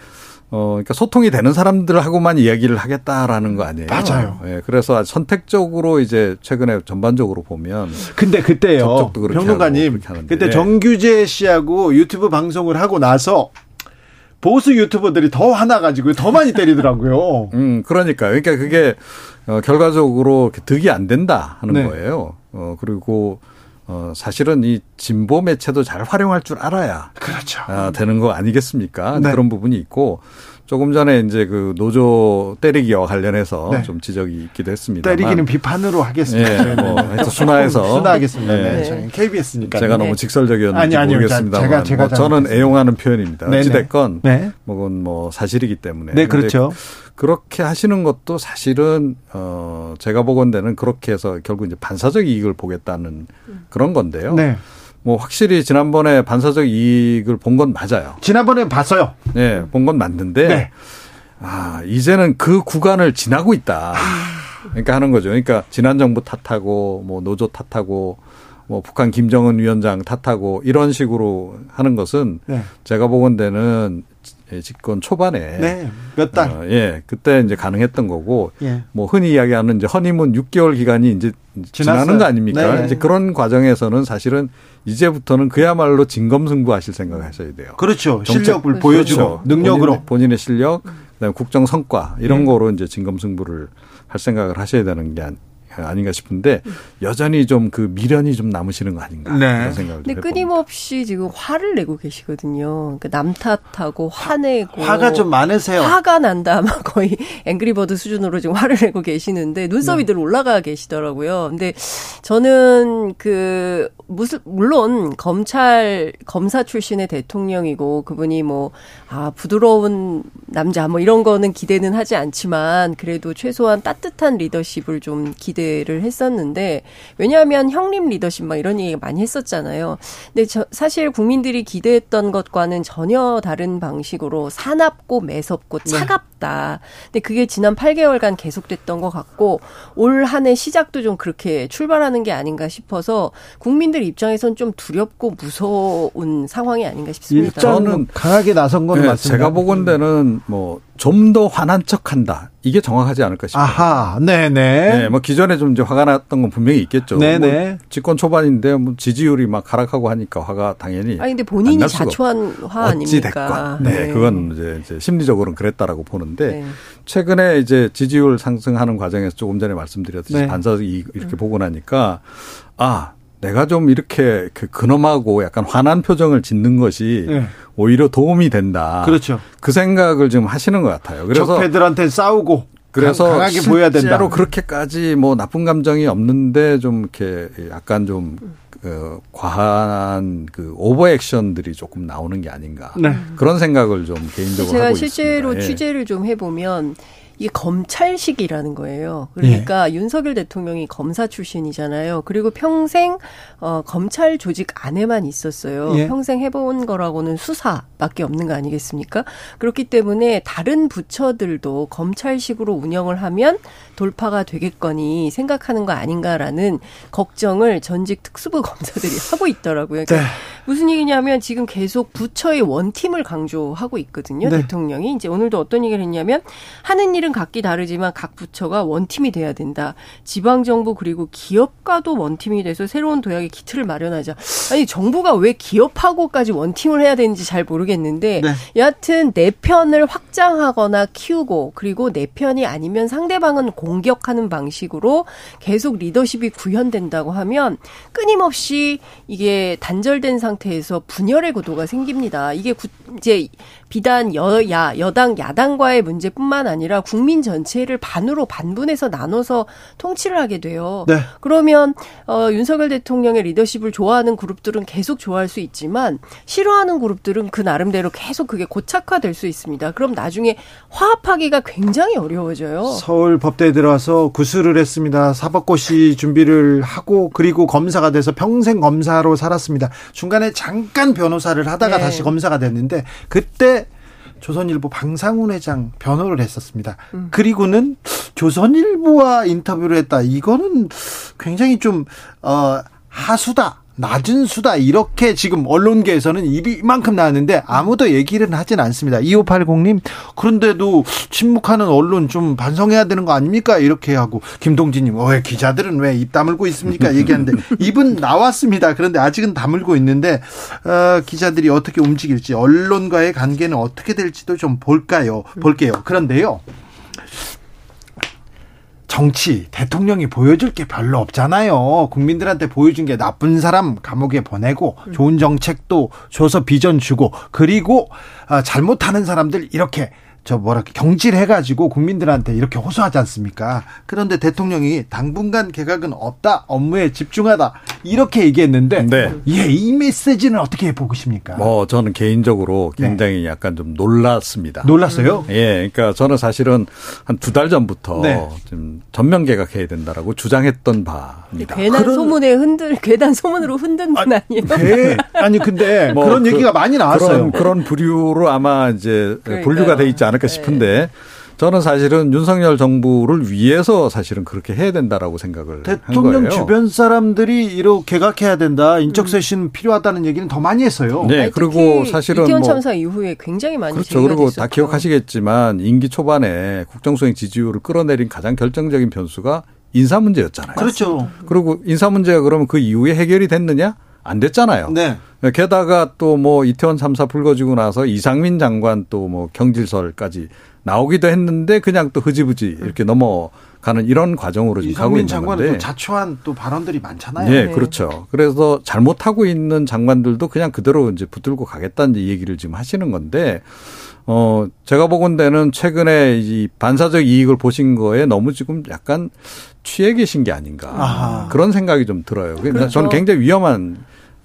어, 그러니까 소통이 되는 사람들하고만 이야기를 하겠다라는 거 아니에요? 맞아요. 예, 그래서 선택적으로 이제 최근에 전반적으로 보면. 근데 그때요. 평론가님. 그때 정규재 씨하고 유튜브 방송을 하고 나서 보수 유튜버들이 더 화나가지고 더 많이 때리더라고요. 음, 그러니까요. 그러니까 그게 어, 결과적으로 득이 안 된다 하는 네. 거예요. 어, 그리고 어, 사실은 이 진보 매체도 잘 활용할 줄 알아야. 그렇죠. 아, 되는 거 아니겠습니까? 네. 그런 부분이 있고, 조금 전에 이제 그 노조 때리기와 관련해서 네. 좀 지적이 있기도 했습니다. 때리기는 비판으로 하겠습니다. 네, 뭐, 순화해서. 순화하겠습니다. 네. 네. 케이비에스니까. 제가 네. 너무 직설적이었는지 아니, 아니요. 모르겠습니다. 제가, 제가 뭐 저는 애용하는 표현입니다. 네네. 어찌됐건, 네. 뭐건 뭐 사실이기 때문에. 네, 그렇죠. 그렇게 하시는 것도 사실은 어 제가 보건대는 그렇게 해서 결국 이제 반사적 이익을 보겠다는 그런 건데요. 네. 뭐 확실히 지난번에 반사적 이익을 본 건 맞아요. 지난번에 봤어요. 네, 본 건 맞는데 네. 아 이제는 그 구간을 지나고 있다. 그러니까 하는 거죠. 그러니까 지난 정부 탓하고 뭐 노조 탓하고. 뭐 북한 김정은 위원장 탓하고 이런 식으로 하는 것은 네. 제가 보건대는 집권 초반에 네. 몇 달 어, 예 그때 이제 가능했던 거고 예. 뭐 흔히 이야기하는 이제 허니문 육 개월 기간이 이제 지났어요. 지나는 거 아닙니까? 네. 이제 그런 과정에서는 사실은 이제부터는 그야말로 진검승부하실 생각하셔야 돼요. 그렇죠. 실력을 보여주고 그렇죠. 능력으로 본인의, 본인의 실력, 그다음에 국정 성과 이런 네. 거로 이제 진검승부를 할 생각을 하셔야 되는 게 아니. 아닌가 싶은데 여전히 좀 그 미련이 좀 남으시는 거 아닌가 네. 그런 생각을 근데 끊임없이 지금 화를 내고 계시거든요. 그러니까 남 탓하고 화내고 화가 좀 많으세요. 화가 난다 막 거의 앵그리버드 수준으로 지금 화를 내고 계시는데 눈썹이 네. 늘 올라가 계시더라고요. 근데 저는 그 무슨 물론 검찰 검사 출신의 대통령이고 그분이 뭐 아 부드러운 남자 뭐 이런 거는 기대는 하지 않지만 그래도 최소한 따뜻한 리더십을 좀 기대를 했었는데 왜냐하면 형님 리더십 막 이런 얘기 많이 했었잖아요. 근데 저 사실 국민들이 기대했던 것과는 전혀 다른 방식으로 사납고 매섭고 차갑다. 네. 근데 그게 지난 팔 개월간 계속됐던 것 같고 올 한 해 시작도 좀 그렇게 출발하는 게 아닌가 싶어서 국민들 입장에선 좀 두렵고 무서운 상황이 아닌가 싶습니다. 일단은 강하게 나선 건 네, 맞습니다. 제가 보건대는 뭐 좀 더 화난 척한다. 이게 정확하지 않을까 싶어요. 아하, 네네. 네, 뭐 기존에 좀 이제 화가 났던 건 분명히 있겠죠. 네네. 뭐 집권 초반인데 뭐 지지율이 막 하락하고 하니까 화가 당연히. 아니 근데 본인이 자초한 화 아닙니까? 네, 네, 그건 이제, 이제 심리적으로는 그랬다라고 보는데 네. 최근에 이제 지지율 상승하는 과정에서 조금 전에 말씀드렸듯이 네. 반사적 이익 이렇게 음. 보고 나니까 아. 내가 좀 이렇게 그 근엄하고 약간 화난 표정을 짓는 것이 네. 오히려 도움이 된다. 그렇죠. 그 생각을 지금 하시는 것 같아요. 그래서 적폐들한테 싸우고 그래서 강하게 보여야 된다. 실제로 그렇게까지 뭐 나쁜 감정이 없는데 좀 이렇게 약간 좀 그 과한 그 오버 액션들이 조금 나오는 게 아닌가. 네. 그런 생각을 좀 개인적으로 제가 하고 있습니다. 제가 실제로 예. 취재를 좀 해보면. 이게 검찰식이라는 거예요. 그러니까 예. 윤석열 대통령이 검사 출신이잖아요. 그리고 평생 어, 검찰 조직 안에만 있었어요. 예. 평생 해본 거라고는 수사밖에 없는 거 아니겠습니까? 그렇기 때문에 다른 부처들도 검찰식으로 운영을 하면 돌파가 되겠거니 생각하는 거 아닌가라는 걱정을 전직 특수부 검사들이 하고 있더라고요. 그러니까 네. 무슨 얘기냐면 지금 계속 부처의 원팀을 강조하고 있거든요. 네. 대통령이 이제 오늘도 어떤 얘기를 했냐면 하는 일 각기 다르지만 각 부처가 원팀이 돼야 된다. 지방정부 그리고 기업과도 원팀이 돼서 새로운 도약의 기틀을 마련하자. 아니 정부가 왜 기업하고까지 원팀을 해야 되는지 잘 모르겠는데 네. 여하튼 내 편을 확장하거나 키우고 그리고 내 편이 아니면 상대방은 공격하는 방식으로 계속 리더십이 구현된다고 하면 끊임없이 이게 단절된 상태에서 분열의 구도가 생깁니다. 이게 구, 이제 비단 여야, 여당, 야당과의 문제뿐만 아니라 국민 전체를 반으로 반분해서 나눠서 통치를 하게 돼요. 네. 그러면 어, 윤석열 대통령의 리더십을 좋아하는 그룹들은 계속 좋아할 수 있지만 싫어하는 그룹들은 그 나름대로 계속 그게 고착화될 수 있습니다. 그럼 나중에 화합하기가 굉장히 어려워져요. 서울 법대에 들어와서 구술을 했습니다. 사법고시 준비를 하고 그리고 검사가 돼서 평생 검사로 살았습니다. 중간에 잠깐 변호사를 하다가 네. 다시 검사가 됐는데 그때 조선일보 방상훈 회장 변호를 했었습니다. 음. 그리고는 조선일보와 인터뷰를 했다. 이거는 굉장히 좀 어, 하수다. 낮은 수다 이렇게 지금 언론계에서는 이만큼 나왔는데 아무도 얘기를 하진 않습니다. 이오팔공님 그런데도 침묵하는 언론 좀 반성해야 되는 거 아닙니까? 이렇게 하고 김동진님 왜 기자들은 왜 입 다물고 있습니까? 얘기하는데 입은 나왔습니다. 그런데 아직은 다물고 있는데 어, 기자들이 어떻게 움직일지 언론과의 관계는 어떻게 될지도 좀 볼까요? 볼게요. 그런데요. 정치, 대통령이 보여줄 게 별로 없잖아요. 국민들한테 보여준 게 나쁜 사람 감옥에 보내고 좋은 정책도 줘서 비전 주고 그리고 잘못하는 사람들 이렇게 저 뭐라 경질해가지고 국민들한테 이렇게 호소하지 않습니까? 그런데 대통령이 당분간 개각은 없다, 업무에 집중하다 이렇게 얘기했는데, 네. 예, 이 메시지는 어떻게 보십니까? 뭐 저는 개인적으로 굉장히 네. 약간 좀 놀랐습니다. 놀랐어요? 음. 예, 그러니까 저는 사실은 한 두 달 전부터 네. 좀 전면 개각해야 된다라고 주장했던 바입니다. 괜한 그런... 소문에 흔들, 괜한 소문으로 흔든 건 아니에요? 네. 아니 근데 뭐 그런 그, 얘기가 많이 나왔어요. 그런, 그런 부류로 아마 이제 그러니까요. 분류가 돼 있지 않을까? 싶은데 저는 사실은 윤석열 정부를 위해서 사실은 그렇게 해야 된다라고 생각을 한 거예요. 대통령 주변 사람들이 이렇게 개각해야 된다. 인적쇄신 음. 필요하다는 얘기는 더 많이 했어요. 네, 아니, 그리고 사실은 이태원 참사 뭐 이후에 굉장히 많이 그렇죠. 그리고 됐었죠. 다 기억하시겠지만 임기 초반에 국정수행 지지율을 끌어내린 가장 결정적인 변수가 인사 문제였잖아요. 그렇죠. 그리고 인사 문제가 그러면 그 이후에 해결이 됐느냐? 안 됐잖아요. 네. 게다가 또 뭐 이태원 참사 불거지고 나서 이상민 장관 또 뭐 경질설까지 나오기도 했는데 그냥 또 흐지부지 이렇게 넘어가는 이런 과정으로 지금 가고 있는 건데. 이상민 장관은 또 자초한 또 발언들이 많잖아요. 네, 네. 그렇죠. 그래서 잘못하고 있는 장관들도 그냥 그대로 이제 붙들고 가겠다는 얘기를 지금 하시는 건데 어, 제가 보건대는 최근에 이 반사적 이익을 보신 거에 너무 지금 약간 취해 계신 게 아닌가. 아하. 그런 생각이 좀 들어요. 그렇죠. 저는 굉장히 위험한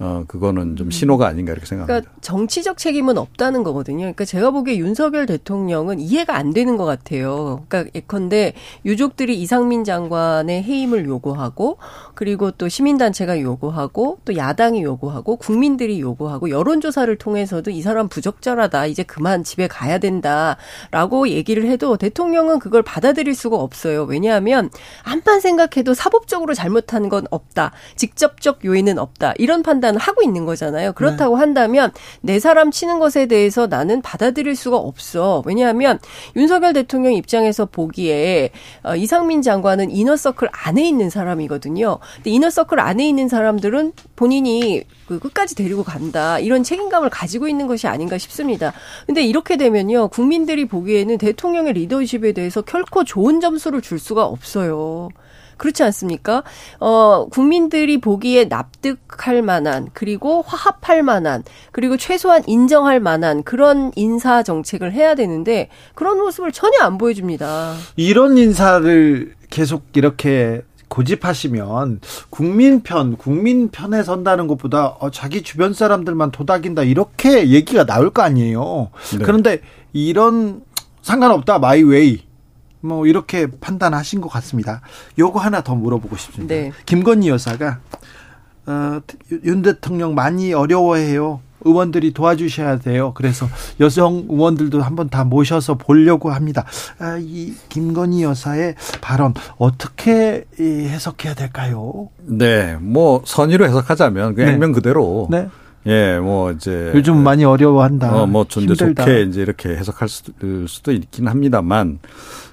어 그거는 좀 신호가 아닌가 이렇게 생각합니다. 그러니까 정치적 책임은 없다는 거거든요. 그러니까 제가 보기에 윤석열 대통령은 이해가 안 되는 것 같아요. 그러니까 예컨대 유족들이 이상민 장관의 해임을 요구하고 그리고 또 시민단체가 요구하고 또 야당이 요구하고 국민들이 요구하고 여론조사를 통해서도 이 사람 부적절하다. 이제 그만 집에 가야 된다라고 얘기를 해도 대통령은 그걸 받아들일 수가 없어요. 왜냐하면 암만 생각해도 사법적으로 잘못한 건 없다. 직접적 요인은 없다. 이런 판단 하고 있는 거잖아요. 그렇다고 네. 한다면 내 사람 치는 것에 대해서 나는 받아들일 수가 없어. 왜냐하면 윤석열 대통령 입장에서 보기에 이상민 장관은 이너서클 안에 있는 사람이거든요. 근데 이너서클 안에 있는 사람들은 본인이 그 끝까지 데리고 간다. 이런 책임감을 가지고 있는 것이 아닌가 싶습니다. 근데 이렇게 되면요. 국민들이 보기에는 대통령의 리더십에 대해서 결코 좋은 점수를 줄 수가 없어요. 그렇지 않습니까? 어, 국민들이 보기에 납득할 만한 그리고 화합할 만한 그리고 최소한 인정할 만한 그런 인사 정책을 해야 되는데 그런 모습을 전혀 안 보여줍니다. 이런 인사를 계속 이렇게 고집하시면 국민 편, 국민 편에 선다는 것보다 어, 자기 주변 사람들만 도닥인다 이렇게 얘기가 나올 거 아니에요. 네. 그런데 이런 상관없다 마이웨이. 뭐 이렇게 판단하신 것 같습니다. 요거 하나 더 물어보고 싶습니다. 네. 김건희 여사가 어, 윤 대통령 많이 어려워해요. 의원들이 도와주셔야 돼요. 그래서 여성 의원들도 한번 다 모셔서 보려고 합니다. 아, 이 김건희 여사의 발언 어떻게 해석해야 될까요? 네, 뭐 선의로 해석하자면 그냥 네. 액면 그대로. 네. 예, 뭐, 이제. 요즘 많이 어려워한다. 어, 뭐, 좀 좋게 이제 이렇게 해석할 수도, 수도 있긴 합니다만,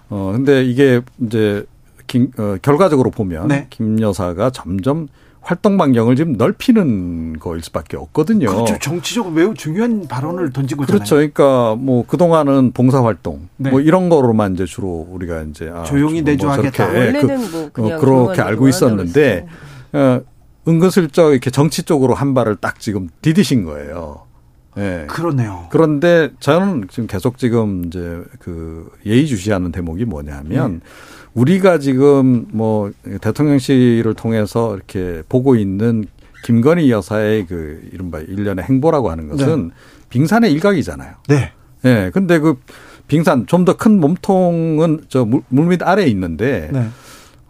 어, 근데 이게 이제, 김, 어, 결과적으로 보면, 네. 김 여사가 점점 활동 반경을 지금 넓히는 거일 수밖에 없거든요. 그렇죠. 정치적으로 매우 중요한 발언을 던지고 있잖아요. 그렇죠. 그러니까 뭐, 그동안은 봉사활동, 네. 뭐, 이런 거로만 이제 주로 우리가 이제. 아, 조용히 내조하겠다. 뭐 원래는 그, 뭐, 그냥. 어, 그렇게 알고 있었는데, 어, 은근슬쩍 이렇게 정치 쪽으로 한 발을 딱 지금 디디신 거예요. 예. 그러네요. 그런데 저는 지금 계속 지금 이제 그 예의주시하는 대목이 뭐냐면 음. 우리가 지금 뭐 대통령실을 통해서 이렇게 보고 있는 김건희 여사의 그 이른바 일련의 행보라고 하는 것은 네. 빙산의 일각이잖아요. 네. 예. 근데 그 빙산 좀 더 큰 몸통은 저 물밑 아래에 있는데 네.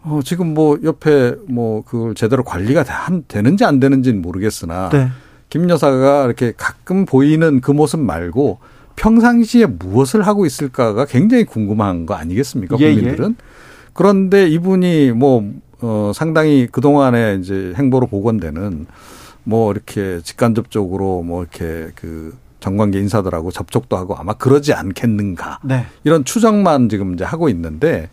어, 지금 뭐 옆에 뭐 그걸 제대로 관리가 되는지 안 되는지는 모르겠으나 네. 김 여사가 이렇게 가끔 보이는 그 모습 말고 평상시에 무엇을 하고 있을까가 굉장히 궁금한 거 아니겠습니까? 예, 국민들은. 예. 그런데 이분이 뭐 어, 상당히 그동안에 이제 행보로 보건대는 뭐 이렇게 직간접적으로 뭐 이렇게 그 정관계 인사들하고 접촉도 하고 아마 그러지 않겠는가. 네. 이런 추정만 지금 이제 하고 있는데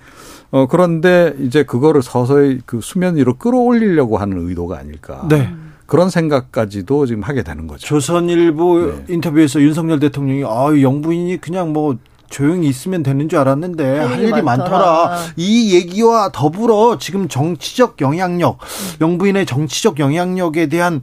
어, 그런데 이제 그거를 서서히 그 수면 위로 끌어올리려고 하는 의도가 아닐까. 네. 그런 생각까지도 지금 하게 되는 거죠. 조선일보 네. 인터뷰에서 윤석열 대통령이 아, 영부인이 그냥 뭐 조용히 있으면 되는 줄 알았는데 할 일이 많더라. 많더라. 이 얘기와 더불어 지금 정치적 영향력, 영부인의 정치적 영향력에 대한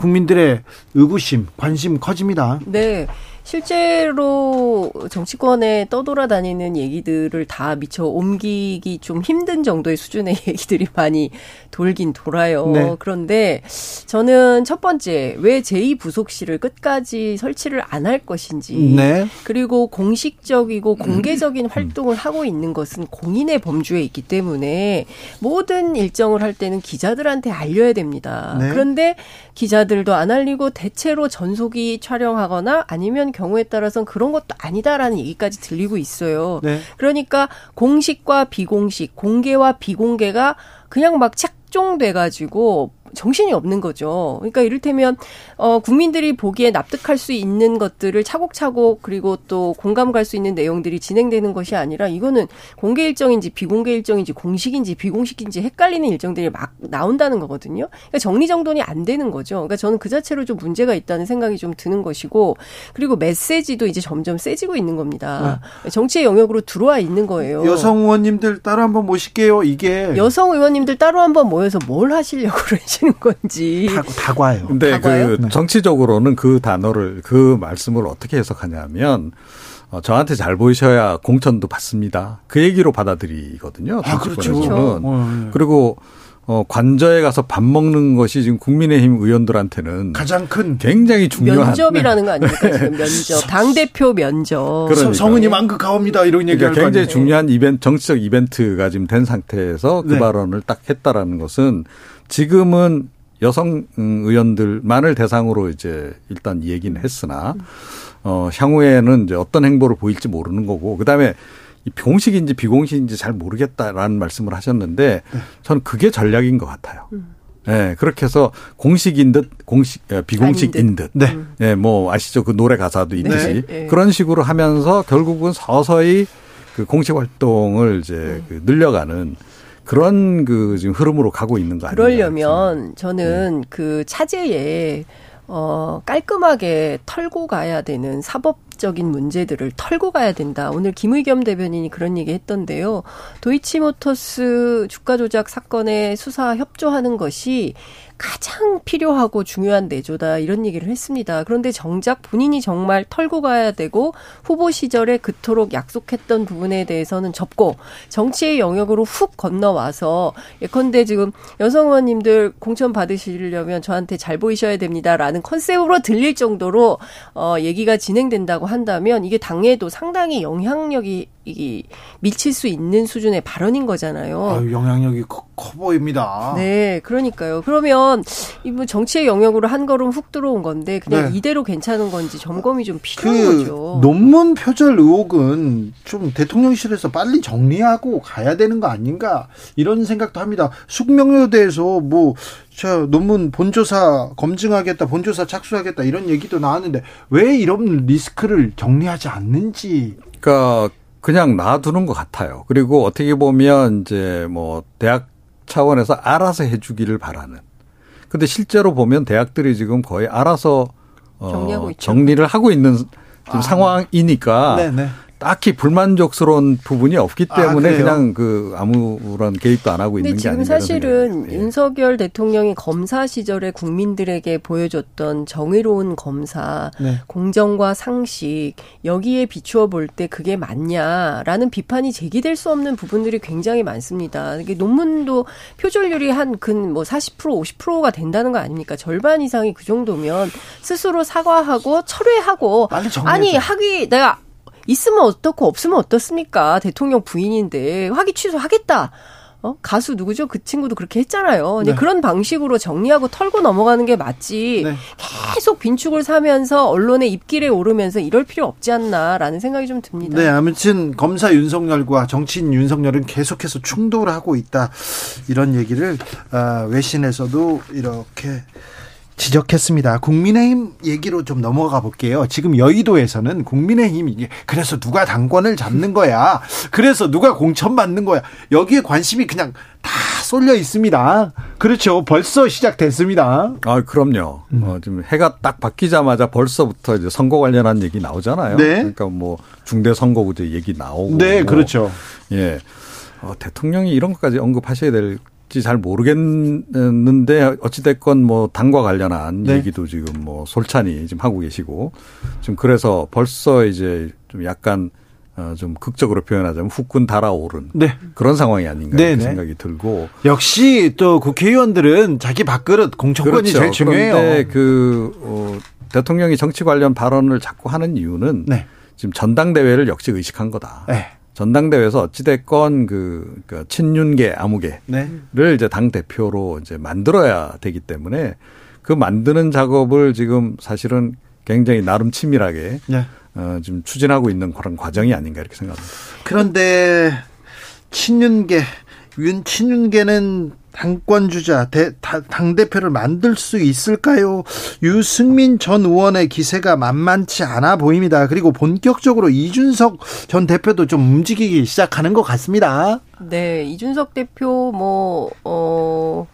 국민들의 의구심, 관심 커집니다. 네. 실제로 정치권에 떠돌아다니는 얘기들을 다 미처 옮기기 좀 힘든 정도의 수준의 얘기들이 많이 돌긴 돌아요. 네. 그런데 저는 첫 번째, 왜 제이 부속실을 끝까지 설치를 안 할 것인지 네. 그리고 공식적이고 공개적인 음. 활동을 하고 있는 것은 공인의 범주에 있기 때문에 모든 일정을 할 때는 기자들한테 알려야 됩니다. 네. 그런데 기자들도 안 알리고 대체로 전속이 촬영하거나 아니면 경우에 따라서는 그런 것도 아니다라는 얘기까지 들리고 있어요. 네. 그러니까 공식과 비공식, 공개와 비공개가 그냥 막 착종돼가지고 정신이 없는 거죠. 그러니까 이를테면 어, 국민들이 보기에 납득할 수 있는 것들을 차곡차곡 그리고 또 공감 갈 수 있는 내용들이 진행되는 것이 아니라 이거는 공개 일정인지 비공개 일정인지 공식인지 비공식인지 헷갈리는 일정들이 막 나온다는 거거든요. 그러니까 정리정돈이 안 되는 거죠. 그러니까 저는 그 자체로 좀 문제가 있다는 생각이 좀 드는 것이고 그리고 메시지도 이제 점점 세지고 있는 겁니다. 네. 정치의 영역으로 들어와 있는 거예요. 여성 의원님들 따로 한번 모실게요. 이게. 여성 의원님들 따로 한번 모여서 뭘 하시려고 그러지? 건지 다, 다과요. 근데 그 정치적으로는 그 단어를 그 말씀을 어떻게 해석하냐면 어, 저한테 잘 보이셔야 공천도 받습니다. 그 얘기로 받아들이거든요. 아, 그렇죠. 그렇죠. 그리고 어, 관저에 가서 밥 먹는 것이 지금 국민의힘 의원들한테는 가장 큰 굉장히 중요한 면접이라는 거 아닙니까? 지금 면접 당 대표 면접. 그러니까. 성은이 만극하옵니다 이런 얘기를. 그러니까 굉장히 중요한 이벤트, 정치적 이벤트가 지금 된 상태에서 그 네. 발언을 딱 했다라는 것은. 지금은 여성 의원들만을 대상으로 이제 일단 얘기는 했으나, 어, 향후에는 이제 어떤 행보를 보일지 모르는 거고, 그 다음에 이 공식인지 비공식인지 잘 모르겠다라는 말씀을 하셨는데, 저는 그게 전략인 것 같아요. 예, 네, 그렇게 해서 공식인 듯, 공식, 비공식인 듯. 네. 예, 네, 뭐 아시죠? 그 노래 가사도 있듯이. 네. 그런 식으로 하면서 결국은 서서히 그 공식 활동을 이제 그 늘려가는 그런 그 지금 흐름으로 가고 있는 거 아니에요? 그러려면 저는 네. 그 차제에 어 깔끔하게 털고 가야 되는 사법적인 문제들을 털고 가야 된다. 오늘 김의겸 대변인이 그런 얘기 했던데요. 도이치모터스 주가 조작 사건에 수사 협조하는 것이 가장 필요하고 중요한 내조다 이런 얘기를 했습니다. 그런데 정작 본인이 정말 털고 가야 되고 후보 시절에 그토록 약속했던 부분에 대해서는 접고 정치의 영역으로 훅 건너와서 예컨대 지금 여성 의원님들 공천 받으시려면 저한테 잘 보이셔야 됩니다라는 컨셉으로 들릴 정도로 어, 얘기가 진행된다고 한다면 이게 당에도 상당히 영향력이 이게 미칠 수 있는 수준의 발언인 거잖아요. 아유, 영향력이 커, 커 보입니다. 네, 그러니까요. 그러면 이 정치의 영역으로 한 걸음 훅 들어온 건데 그냥 네. 이대로 괜찮은 건지 점검이 좀 필요한 그 거죠. 논문 표절 의혹은 좀 대통령실에서 빨리 정리하고 가야 되는 거 아닌가 이런 생각도 합니다. 숙명여대에서 뭐 저 논문 본조사 검증하겠다, 본조사 착수하겠다 이런 얘기도 나왔는데 왜 이런 리스크를 정리하지 않는지. 그러니까. 그냥 놔두는 것 같아요. 그리고 어떻게 보면 이제 뭐 대학 차원에서 알아서 해주기를 바라는. 근데 실제로 보면 대학들이 지금 거의 알아서 어 정리를 하고 있는 지금 아. 상황이니까 네네. 딱히 불만족스러운 부분이 없기 때문에 아, 그냥 그 아무런 개입도 안 하고 있는 게 아닌가. 근데 지금 사실은 예. 윤석열 대통령이 검사 시절에 국민들에게 보여줬던 정의로운 검사, 네. 공정과 상식 여기에 비추어 볼 때 그게 맞냐라는 비판이 제기될 수 없는 부분들이 굉장히 많습니다. 이게 논문도 표절률이 한 근 뭐 사십 퍼센트 오십 퍼센트가 된다는 거 아닙니까? 절반 이상이 그 정도면 스스로 사과하고 철회하고 아니 학위 내가 있으면 어떻고 없으면 어떻습니까? 대통령 부인인데 학위 취소하겠다. 어? 가수 누구죠? 그 친구도 그렇게 했잖아요. 근데 네. 그런 방식으로 정리하고 털고 넘어가는 게 맞지. 네. 계속 빈축을 사면서 언론의 입길에 오르면서 이럴 필요 없지 않나라는 생각이 좀 듭니다. 네, 아무튼 검사 윤석열과 정치인 윤석열은 계속해서 충돌을 하고 있다. 이런 얘기를 외신에서도 이렇게 지적했습니다. 국민의힘 얘기로 좀 넘어가 볼게요. 지금 여의도에서는 국민의힘 이게 그래서 누가 당권을 잡는 거야, 그래서 누가 공천 받는 거야, 여기에 관심이 그냥 다 쏠려 있습니다. 그렇죠. 벌써 시작됐습니다. 아, 그럼요. 음. 어, 지금 해가 딱 바뀌자마자 벌써부터 이제 선거 관련한 얘기 나오잖아요. 네. 그러니까 뭐 중대 선거구제 얘기 나오고. 네, 그렇죠. 뭐, 예, 어, 대통령이 이런 것까지 언급하셔야 될. 잘 모르겠는데 어찌됐건 뭐 당과 관련한 네. 얘기도 지금 뭐 솔찬히 지금 하고 계시고 지금 그래서 벌써 이제 좀 약간 좀 극적으로 표현하자면 후끈 달아오른 네. 그런 상황이 아닌가 네. 이렇게 생각이 들고 역시 또 국회의원들은 자기 밥그릇 공천권이 그렇죠. 제일 중요해요. 그런데 그 어 대통령이 정치 관련 발언을 자꾸 하는 이유는 네. 지금 전당대회를 역시 의식한 거다. 네. 전당대회에서 어찌됐건 그, 그 친윤계 아무개를 네. 이제 당 대표로 이제 만들어야 되기 때문에 그 만드는 작업을 지금 사실은 굉장히 나름 치밀하게 네. 어, 지금 추진하고 있는 그런 과정이 아닌가 이렇게 생각합니다. 그런데 친윤계 윤 친윤계는 당권 주자 당 대표를 만들 수 있을까요? 유승민 전 의원의 기세가 만만치 않아 보입니다. 그리고 본격적으로 이준석 전 대표도 좀 움직이기 시작하는 것 같습니다. 네, 이준석 대표 뭐 어,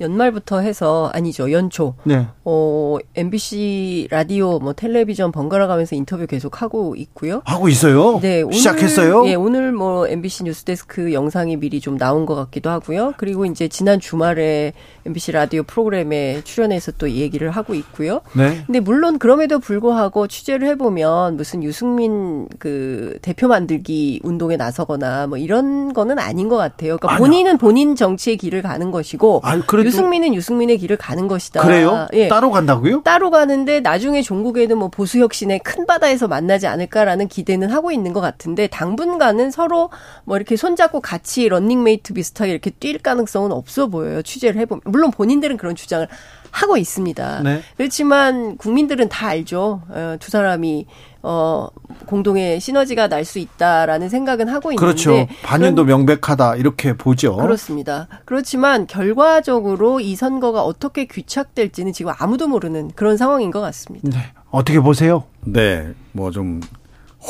연말부터 해서 아니죠 연초. 네. 어, 엠비씨 라디오 뭐 텔레비전 번갈아 가면서 인터뷰 계속 하고 있고요. 하고 있어요? 네, 오늘, 시작했어요? 네, 오늘 뭐 엠비씨 뉴스데스크 영상이 미리 좀 나온 것 같기도 하고요. 그리고 이제 지난 주말에 엠비씨 라디오 프로그램에 출연해서 또 얘기를 하고 있고요. 네. 근데 물론 그럼에도 불구하고 취재를 해보면 무슨 유승민 그 대표 만들기 운동에 나서거나 뭐 이런 거는 아닌 것 같아요. 그러니까 아니요. 본인은 본인 정치의 길을 가는 것이고 아니, 그래도... 유승민은 유승민의 길을 가는 것이다. 그래요? 예. 따로 간다고요? 따로 가는데 나중에 종국에는 뭐 보수혁신의 큰 바다에서 만나지 않을까라는 기대는 하고 있는 것 같은데 당분간은 서로 뭐 이렇게 손잡고 같이 런닝메이트 비슷하게 이렇게 뛸 가능성은 없어 보여요. 취재를 해보면. 물론 본인들은 그런 주장을 하고 있습니다. 네. 그렇지만 국민들은 다 알죠. 두 사람이 어, 공동의 시너지가 날 수 있다라는 생각은 하고 있는데 그렇죠. 반윤도 명백하다 이렇게 보죠. 그렇습니다. 그렇지만 결과적으로 이 선거가 어떻게 귀착될지는 지금 아무도 모르는 그런 상황인 것 같습니다. 네. 어떻게 보세요? 네, 뭐 좀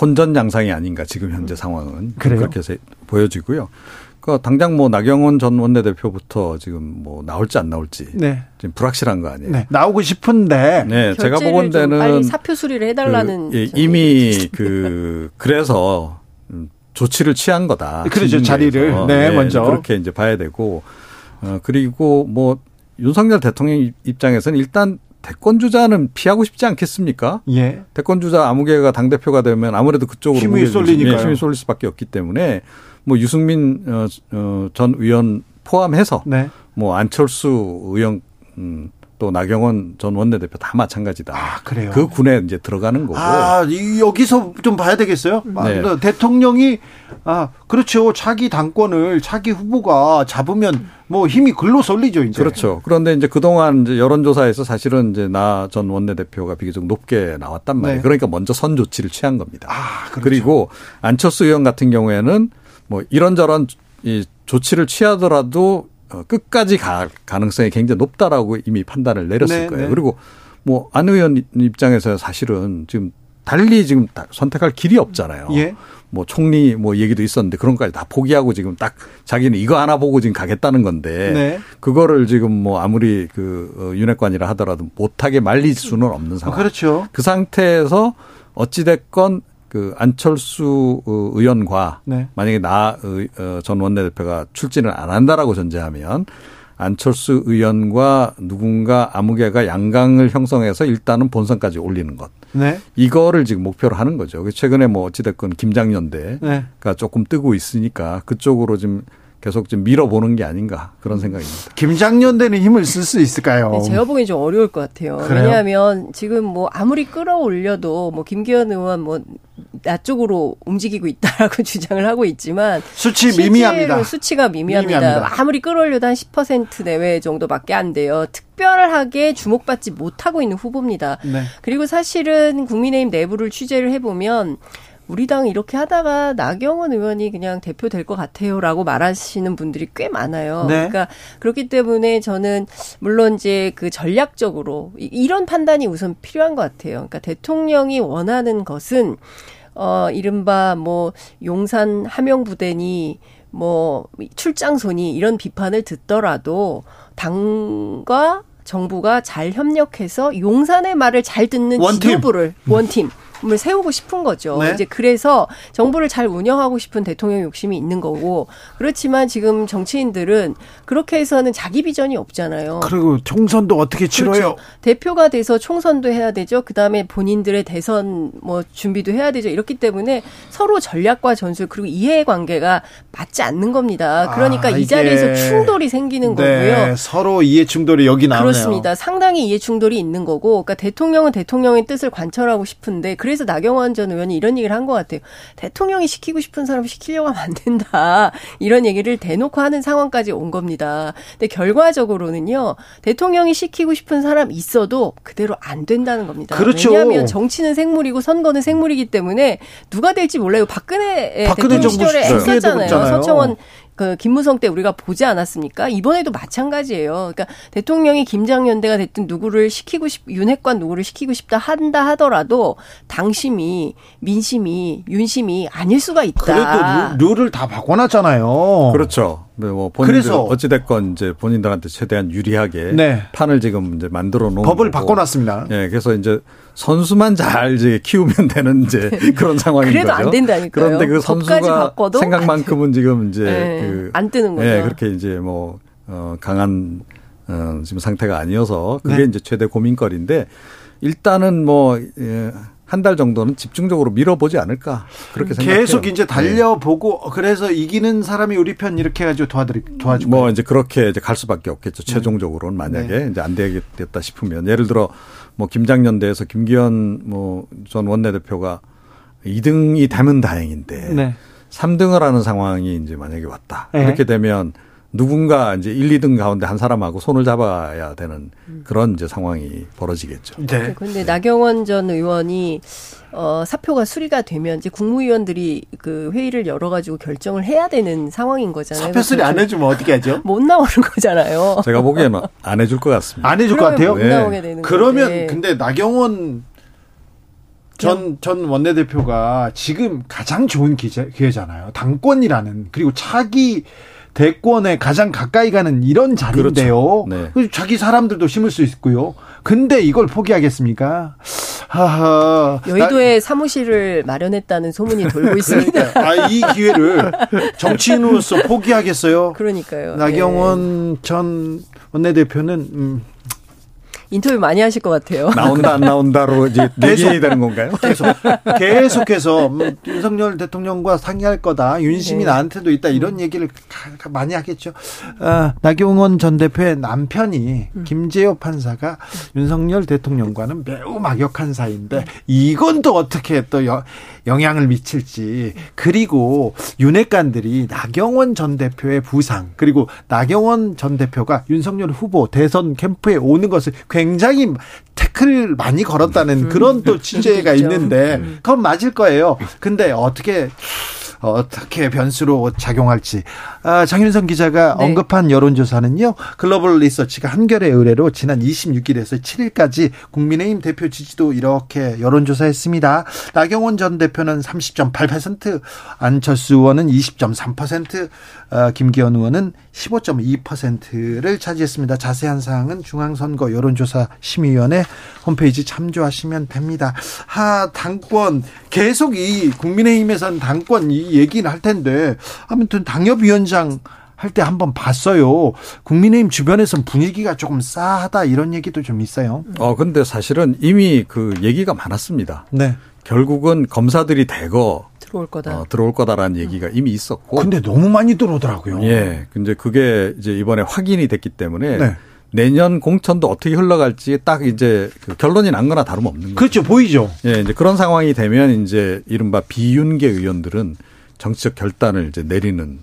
혼전 양상이 아닌가 지금 현재 상황은 그래요? 그렇게 보여지고요. 그러니까 당장 뭐 나경원 전 원내대표부터 지금 뭐 나올지 안 나올지 네. 지금 불확실한 거 아니에요. 네. 나오고 싶은데 네, 제가 보건대는 빨리 사표 수리를 해달라는 그, 예, 이미 그 그래서 조치를 취한 거다. 그렇죠 자리를 네, 네 먼저 그렇게 이제 봐야 되고 어, 그리고 뭐 윤석열 대통령 입장에서는 일단 대권 주자는 피하고 싶지 않겠습니까? 예. 대권 주자 아무개가 당 대표가 되면 아무래도 그쪽으로 힘이 쏠리니까요. 힘이 쏠릴 수밖에 없기 때문에. 뭐 유승민 전 의원 포함해서 네. 뭐 안철수 의원 또 나경원 전 원내대표 다 마찬가지다. 아, 그래요. 그 군에 이제 들어가는 거고. 아, 여기서 좀 봐야 되겠어요? 네. 아, 대통령이 아, 그렇죠. 차기 당권을 차기 후보가 잡으면 뭐 힘이 글로 쏠리죠, 이제. 그렇죠. 그런데 이제 그동안 이제 여론조사에서 사실은 이제 나 전 원내대표가 비교적 높게 나왔단 말이에요. 네. 그러니까 먼저 선 조치를 취한 겁니다. 아, 그렇죠. 그리고 안철수 의원 같은 경우에는 뭐 이런저런 이 조치를 취하더라도 끝까지 갈 가능성이 굉장히 높다라고 이미 판단을 내렸을 네, 거예요. 네. 그리고 뭐 안 의원 입장에서 사실은 지금 달리 지금 선택할 길이 없잖아요. 예. 뭐 총리 뭐 얘기도 있었는데 그런 것까지 다 포기하고 지금 딱 자기는 이거 하나 보고 지금 가겠다는 건데 네. 그거를 지금 뭐 아무리 그 윤핵관이라 하더라도 못하게 말릴 수는 없는 상황. 그렇죠. 그 상태에서 어찌됐건 그 안철수 의원과 네. 만약에 나 전 원내대표가 출진을 안 한다라고 전제하면 안철수 의원과 누군가 아무개가 양강을 형성해서 일단은 본선까지 올리는 것. 네. 이거를 지금 목표로 하는 거죠. 최근에 뭐 어찌됐건 김장연대가 네. 조금 뜨고 있으니까 그쪽으로 지금 계속 좀 밀어보는 게 아닌가 그런 생각입니다. 김장연대는 힘을 쓸 수 있을까요? 네, 제가 보기엔 좀 어려울 것 같아요. 그래요? 왜냐하면 지금 뭐 아무리 끌어올려도 뭐 김기현 의원 뭐 나 쪽으로 움직이고 있다라고 주장을 하고 있지만 수치 미미합니다. 수치가 미미합니다. 미미합니다. 아무리 끌어올려도 한 십 퍼센트 내외 정도밖에 안 돼요. 특별하게 주목받지 못하고 있는 후보입니다. 네. 그리고 사실은 국민의힘 내부를 취재를 해보면 우리 당 이렇게 하다가 나경원 의원이 그냥 대표 될 것 같아요라고 말하시는 분들이 꽤 많아요. 네. 그러니까 그렇기 때문에 저는 물론 이제 그 전략적으로 이런 판단이 우선 필요한 것 같아요. 그러니까 대통령이 원하는 것은 어 이른바 뭐 용산 함영 부대니 뭐 출장소니 이런 비판을 듣더라도 당과 정부가 잘 협력해서 용산의 말을 잘 듣는 원팀. 지도부를 원팀. 을 세우고 싶은 거죠. 네? 이제 그래서 정부를 잘 운영하고 싶은 대통령 욕심이 있는 거고 그렇지만 지금 정치인들은 그렇게 해서는 자기 비전이 없잖아요. 그리고 총선도 어떻게 치러요? 그렇죠. 대표가 돼서 총선도 해야 되죠. 그다음에 본인들의 대선 뭐 준비도 해야 되죠. 이렇기 때문에 서로 전략과 전술 그리고 이해관계가 맞지 않는 겁니다. 그러니까 아, 이 자리에서 충돌이 생기는 네, 거고요. 서로 이해 충돌이 여기 나오네요. 그렇습니다. 상당히 이해 충돌이 있는 거고 그러니까 대통령은 대통령의 뜻을 관철하고 싶은데 그 그래서 나경원 전 의원이 이런 얘기를 한 것 같아요. 대통령이 시키고 싶은 사람 시키려고 하면 안 된다. 이런 얘기를 대놓고 하는 상황까지 온 겁니다. 근데 결과적으로는요. 대통령이 시키고 싶은 사람 있어도 그대로 안 된다는 겁니다. 그렇죠. 왜냐하면 정치는 생물이고 선거는 생물이기 때문에 누가 될지 몰라요. 박근혜, 박근혜 대통령 시절에 했었잖아요. 서청원. 그 김무성 때 우리가 보지 않았습니까? 이번에도 마찬가지예요. 그러니까 대통령이 김장연대가 됐든 누구를 시키고 싶, 윤핵관 누구를 시키고 싶다 한다 하더라도 당심이, 민심이, 윤심이 아닐 수가 있다. 그래도 룰, 룰을 다 바꿔놨잖아요. 그렇죠. 네, 뭐 그래서 어찌됐건 이제 본인들한테 최대한 유리하게 네. 판을 지금 이제 만들어 놓은 법을 거고. 바꿔놨습니다. 예, 네, 그래서 이제 선수만 잘 이제 키우면 되는 이제 그런 상황인 그래도 거죠. 그래도 안 된다니까요. 그런데 그 선수가 생각만큼은 지금 이제 네, 그 안 뜨는 거죠. 예, 그렇게 이제 뭐 어, 강한 어, 지금 상태가 아니어서 그게 네. 이제 최대 고민거리인데 일단은 뭐. 예, 한 달 정도는 집중적으로 밀어보지 않을까 그렇게 생각해요. 계속 이제 달려보고 네. 그래서 이기는 사람이 우리 편 이렇게 해가지고 도와드리 도와주고 뭐 이제 그렇게 이제 갈 수밖에 없겠죠. 네. 최종적으로는 만약에 네. 이제 안 되겠다 싶으면 예를 들어 뭐 김장연대에서 김기현 뭐 전 원내대표가 이 등이 되면 다행인데 네. 삼 등을 하는 상황이 이제 만약에 왔다 네. 그렇게 되면. 누군가 이제 일, 이 등 가운데 한 사람하고 손을 잡아야 되는 그런 이제 상황이 벌어지겠죠. 네. 그런데 나경원 전 의원이 어, 사표가 수리가 되면 이제 국무위원들이 그 회의를 열어가지고 결정을 해야 되는 상황인 거잖아요. 사표 수리 안 해주면 어떻게 하죠? 못 나오는 거잖아요. 제가 보기에는 안 해줄 것 같습니다. 안 해줄 것 같아요? 못 나오게 되는 네. 그러면 네. 근데 나경원 전, 전 원내대표가 지금 가장 좋은 기회, 기회잖아요. 당권이라는 그리고 차기 대권에 가장 가까이 가는 이런 자리인데요. 그렇죠. 네. 자기 사람들도 심을 수 있고요. 근데 이걸 포기하겠습니까? 하하. 여의도에 나... 사무실을 마련했다는 소문이 돌고 있습니다. 아, 이 기회를 정치인으로서 포기하겠어요? 그러니까요. 나경원 네. 전 원내대표는 음. 인터뷰 많이 하실 것 같아요. 나온다 안 나온다로 이제 내진이 되는 건가요? 계속, 계속해서 윤석열 대통령과 상의할 거다. 윤심이 네. 나한테도 있다. 이런 얘기를 많이 하겠죠. 아, 나경원 전 대표의 남편이 음. 김재엽 판사가 윤석열 대통령과는 매우 막역한 사이인데 이건 또 어떻게 또 영향을 미칠지. 그리고 윤핵관들이 나경원 전 대표의 부상 그리고 나경원 전 대표가 윤석열 후보 대선 캠프에 오는 것을 굉장히 태클을 많이 걸었다는 음, 그런 또 취재가 그렇죠. 있는데 그건 맞을 거예요. 근데 어떻게 어떻게 변수로 작용할지. 아, 장윤선 기자가 네. 언급한 여론조사는요. 글로벌 리서치가 한겨레 의뢰로 지난 이십육 일에서 칠 일까지 국민의힘 대표 지지도 이렇게 여론조사했습니다. 나경원 전 대표는 삼십 점 팔 퍼센트, 안철수 의원은 이십 점 삼 퍼센트, 어, 김기현 의원은 십오 점 이 퍼센트를 차지했습니다. 자세한 사항은 중앙선거 여론조사 심의위원회 홈페이지 참조하시면 됩니다. 하, 당권 계속 이 국민의힘에선 당권 이 얘기는 할 텐데 아무튼 당협위원장 할 때 한번 봤어요. 국민의힘 주변에서는 분위기가 조금 싸하다 이런 얘기도 좀 있어요. 어 근데 사실은 이미 그 얘기가 많았습니다. 네. 결국은 검사들이 대거 들어올 거다. 어, 들어올 거다라는 얘기가 이미 있었고. 근데 너무 많이 들어오더라고요. 예. 근데 그게 이제 이번에 확인이 됐기 때문에 네. 내년 공천도 어떻게 흘러갈지 딱 이제 결론이 난 거나 다름없는 거죠. 그렇죠. 보이죠. 예, 이제 그런 상황이 되면 이제 이른바 비윤계 의원들은 정치적 결단을 이제 내리는,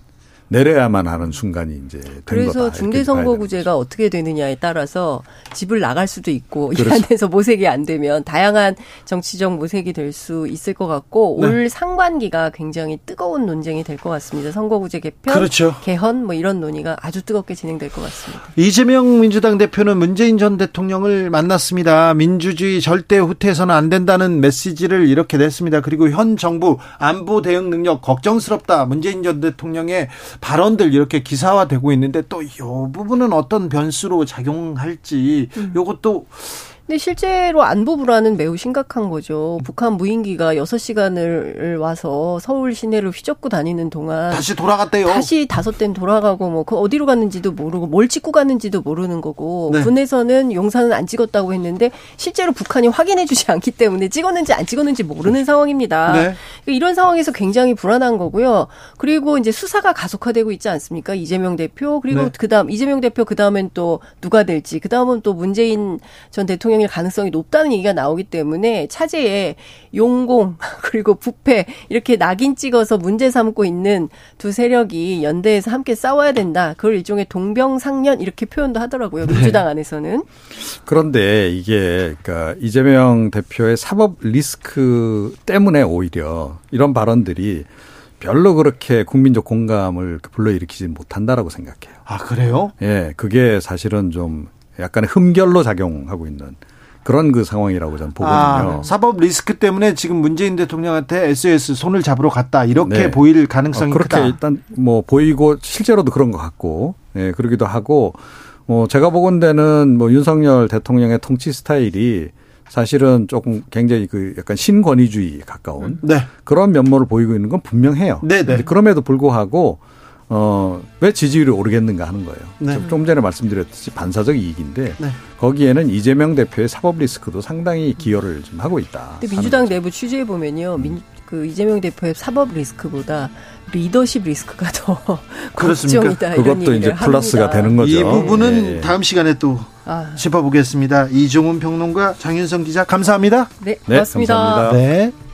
내려야만 하는 순간이 이제 된 거다. 그래서 중대선거구제가 어떻게 되느냐에 따라서 집을 나갈 수도 있고, 그렇죠. 이 안에서 모색이 안 되면 다양한 정치적 모색이 될 수 있을 것 같고, 네. 올 상반기가 굉장히 뜨거운 논쟁이 될 것 같습니다. 선거구제 개편, 그렇죠. 개헌 뭐 이런 논의가 아주 뜨겁게 진행될 것 같습니다. 이재명 민주당 대표는 문재인 전 대통령을 만났습니다. 민주주의 절대 후퇴해서는 안 된다는 메시지를 이렇게 냈습니다. 그리고 현 정부 안보 대응 능력 걱정스럽다. 문재인 전 대통령의 발언들 이렇게 기사화되고 있는데 또 이 부분은 어떤 변수로 작용할지 이것도. 근데 실제로 안보 불안은 매우 심각한 거죠. 북한 무인기가 여섯 시간을 와서 서울 시내를 휘젓고 다니는 동안 다시 돌아갔대요. 다시 다섯 대는 돌아가고 뭐 그 어디로 갔는지도 모르고 뭘 찍고 갔는지도 모르는 거고, 네. 군에서는 용산은 안 찍었다고 했는데 실제로 북한이 확인해 주지 않기 때문에 찍었는지 안 찍었는지 모르는 상황입니다. 네. 이런 상황에서 굉장히 불안한 거고요. 그리고 이제 수사가 가속화되고 있지 않습니까? 이재명 대표 그리고 네. 그다음 이재명 대표 그다음엔 또 누가 될지, 그다음은 또 문재인 전 대통령 가능성이 높다는 얘기가 나오기 때문에 차제에 용공 그리고 부패 이렇게 낙인 찍어서 문제 삼고 있는 두 세력이 연대해서 함께 싸워야 된다. 그걸 일종의 동병상련 이렇게 표현도 하더라고요. 민주당 네. 안에서는. 그런데 이게 그러니까 이재명 대표의 사법 리스크 때문에 오히려 이런 발언들이 별로 그렇게 국민적 공감을 불러일으키지 못한다라고 생각해요. 아, 그래요? 예, 그게 사실은 좀 약간의 흠결로 작용하고 있는 그런 그 상황이라고 저는 보거든요. 아, 사법 리스크 때문에 지금 문재인 대통령한테 에스오에스 손을 잡으러 갔다 이렇게 네. 보일 가능성이 그렇게 크다. 그렇게 일단 뭐 보이고 실제로도 그런 것 같고, 예, 그러기도 하고, 뭐 제가 보건대는 뭐 윤석열 대통령의 통치 스타일이 사실은 조금 굉장히 그 약간 신권위주의에 가까운 네. 그런 면모를 보이고 있는 건 분명해요. 네, 네. 그럼에도 불구하고. 어, 왜 지지율이 오르겠는가 하는 거예요. 네. 좀 전에 말씀드렸듯이 반사적 이익인데 네. 거기에는 이재명 대표의 사법 리스크도 상당히 기여를 좀 하고 있다. 근데 민주당 거죠. 내부 취재해 보면요, 음. 민, 그 이재명 대표의 사법 리스크보다 리더십 리스크가 더 걱정이다. 그것도 이제 플러스가 합니다. 되는 거죠. 이 부분은 네. 다음 시간에 또 아. 짚어보겠습니다. 이종훈 평론가, 장윤선 기자, 감사합니다. 네, 고맙습니다. 네, 감사합니다. 네.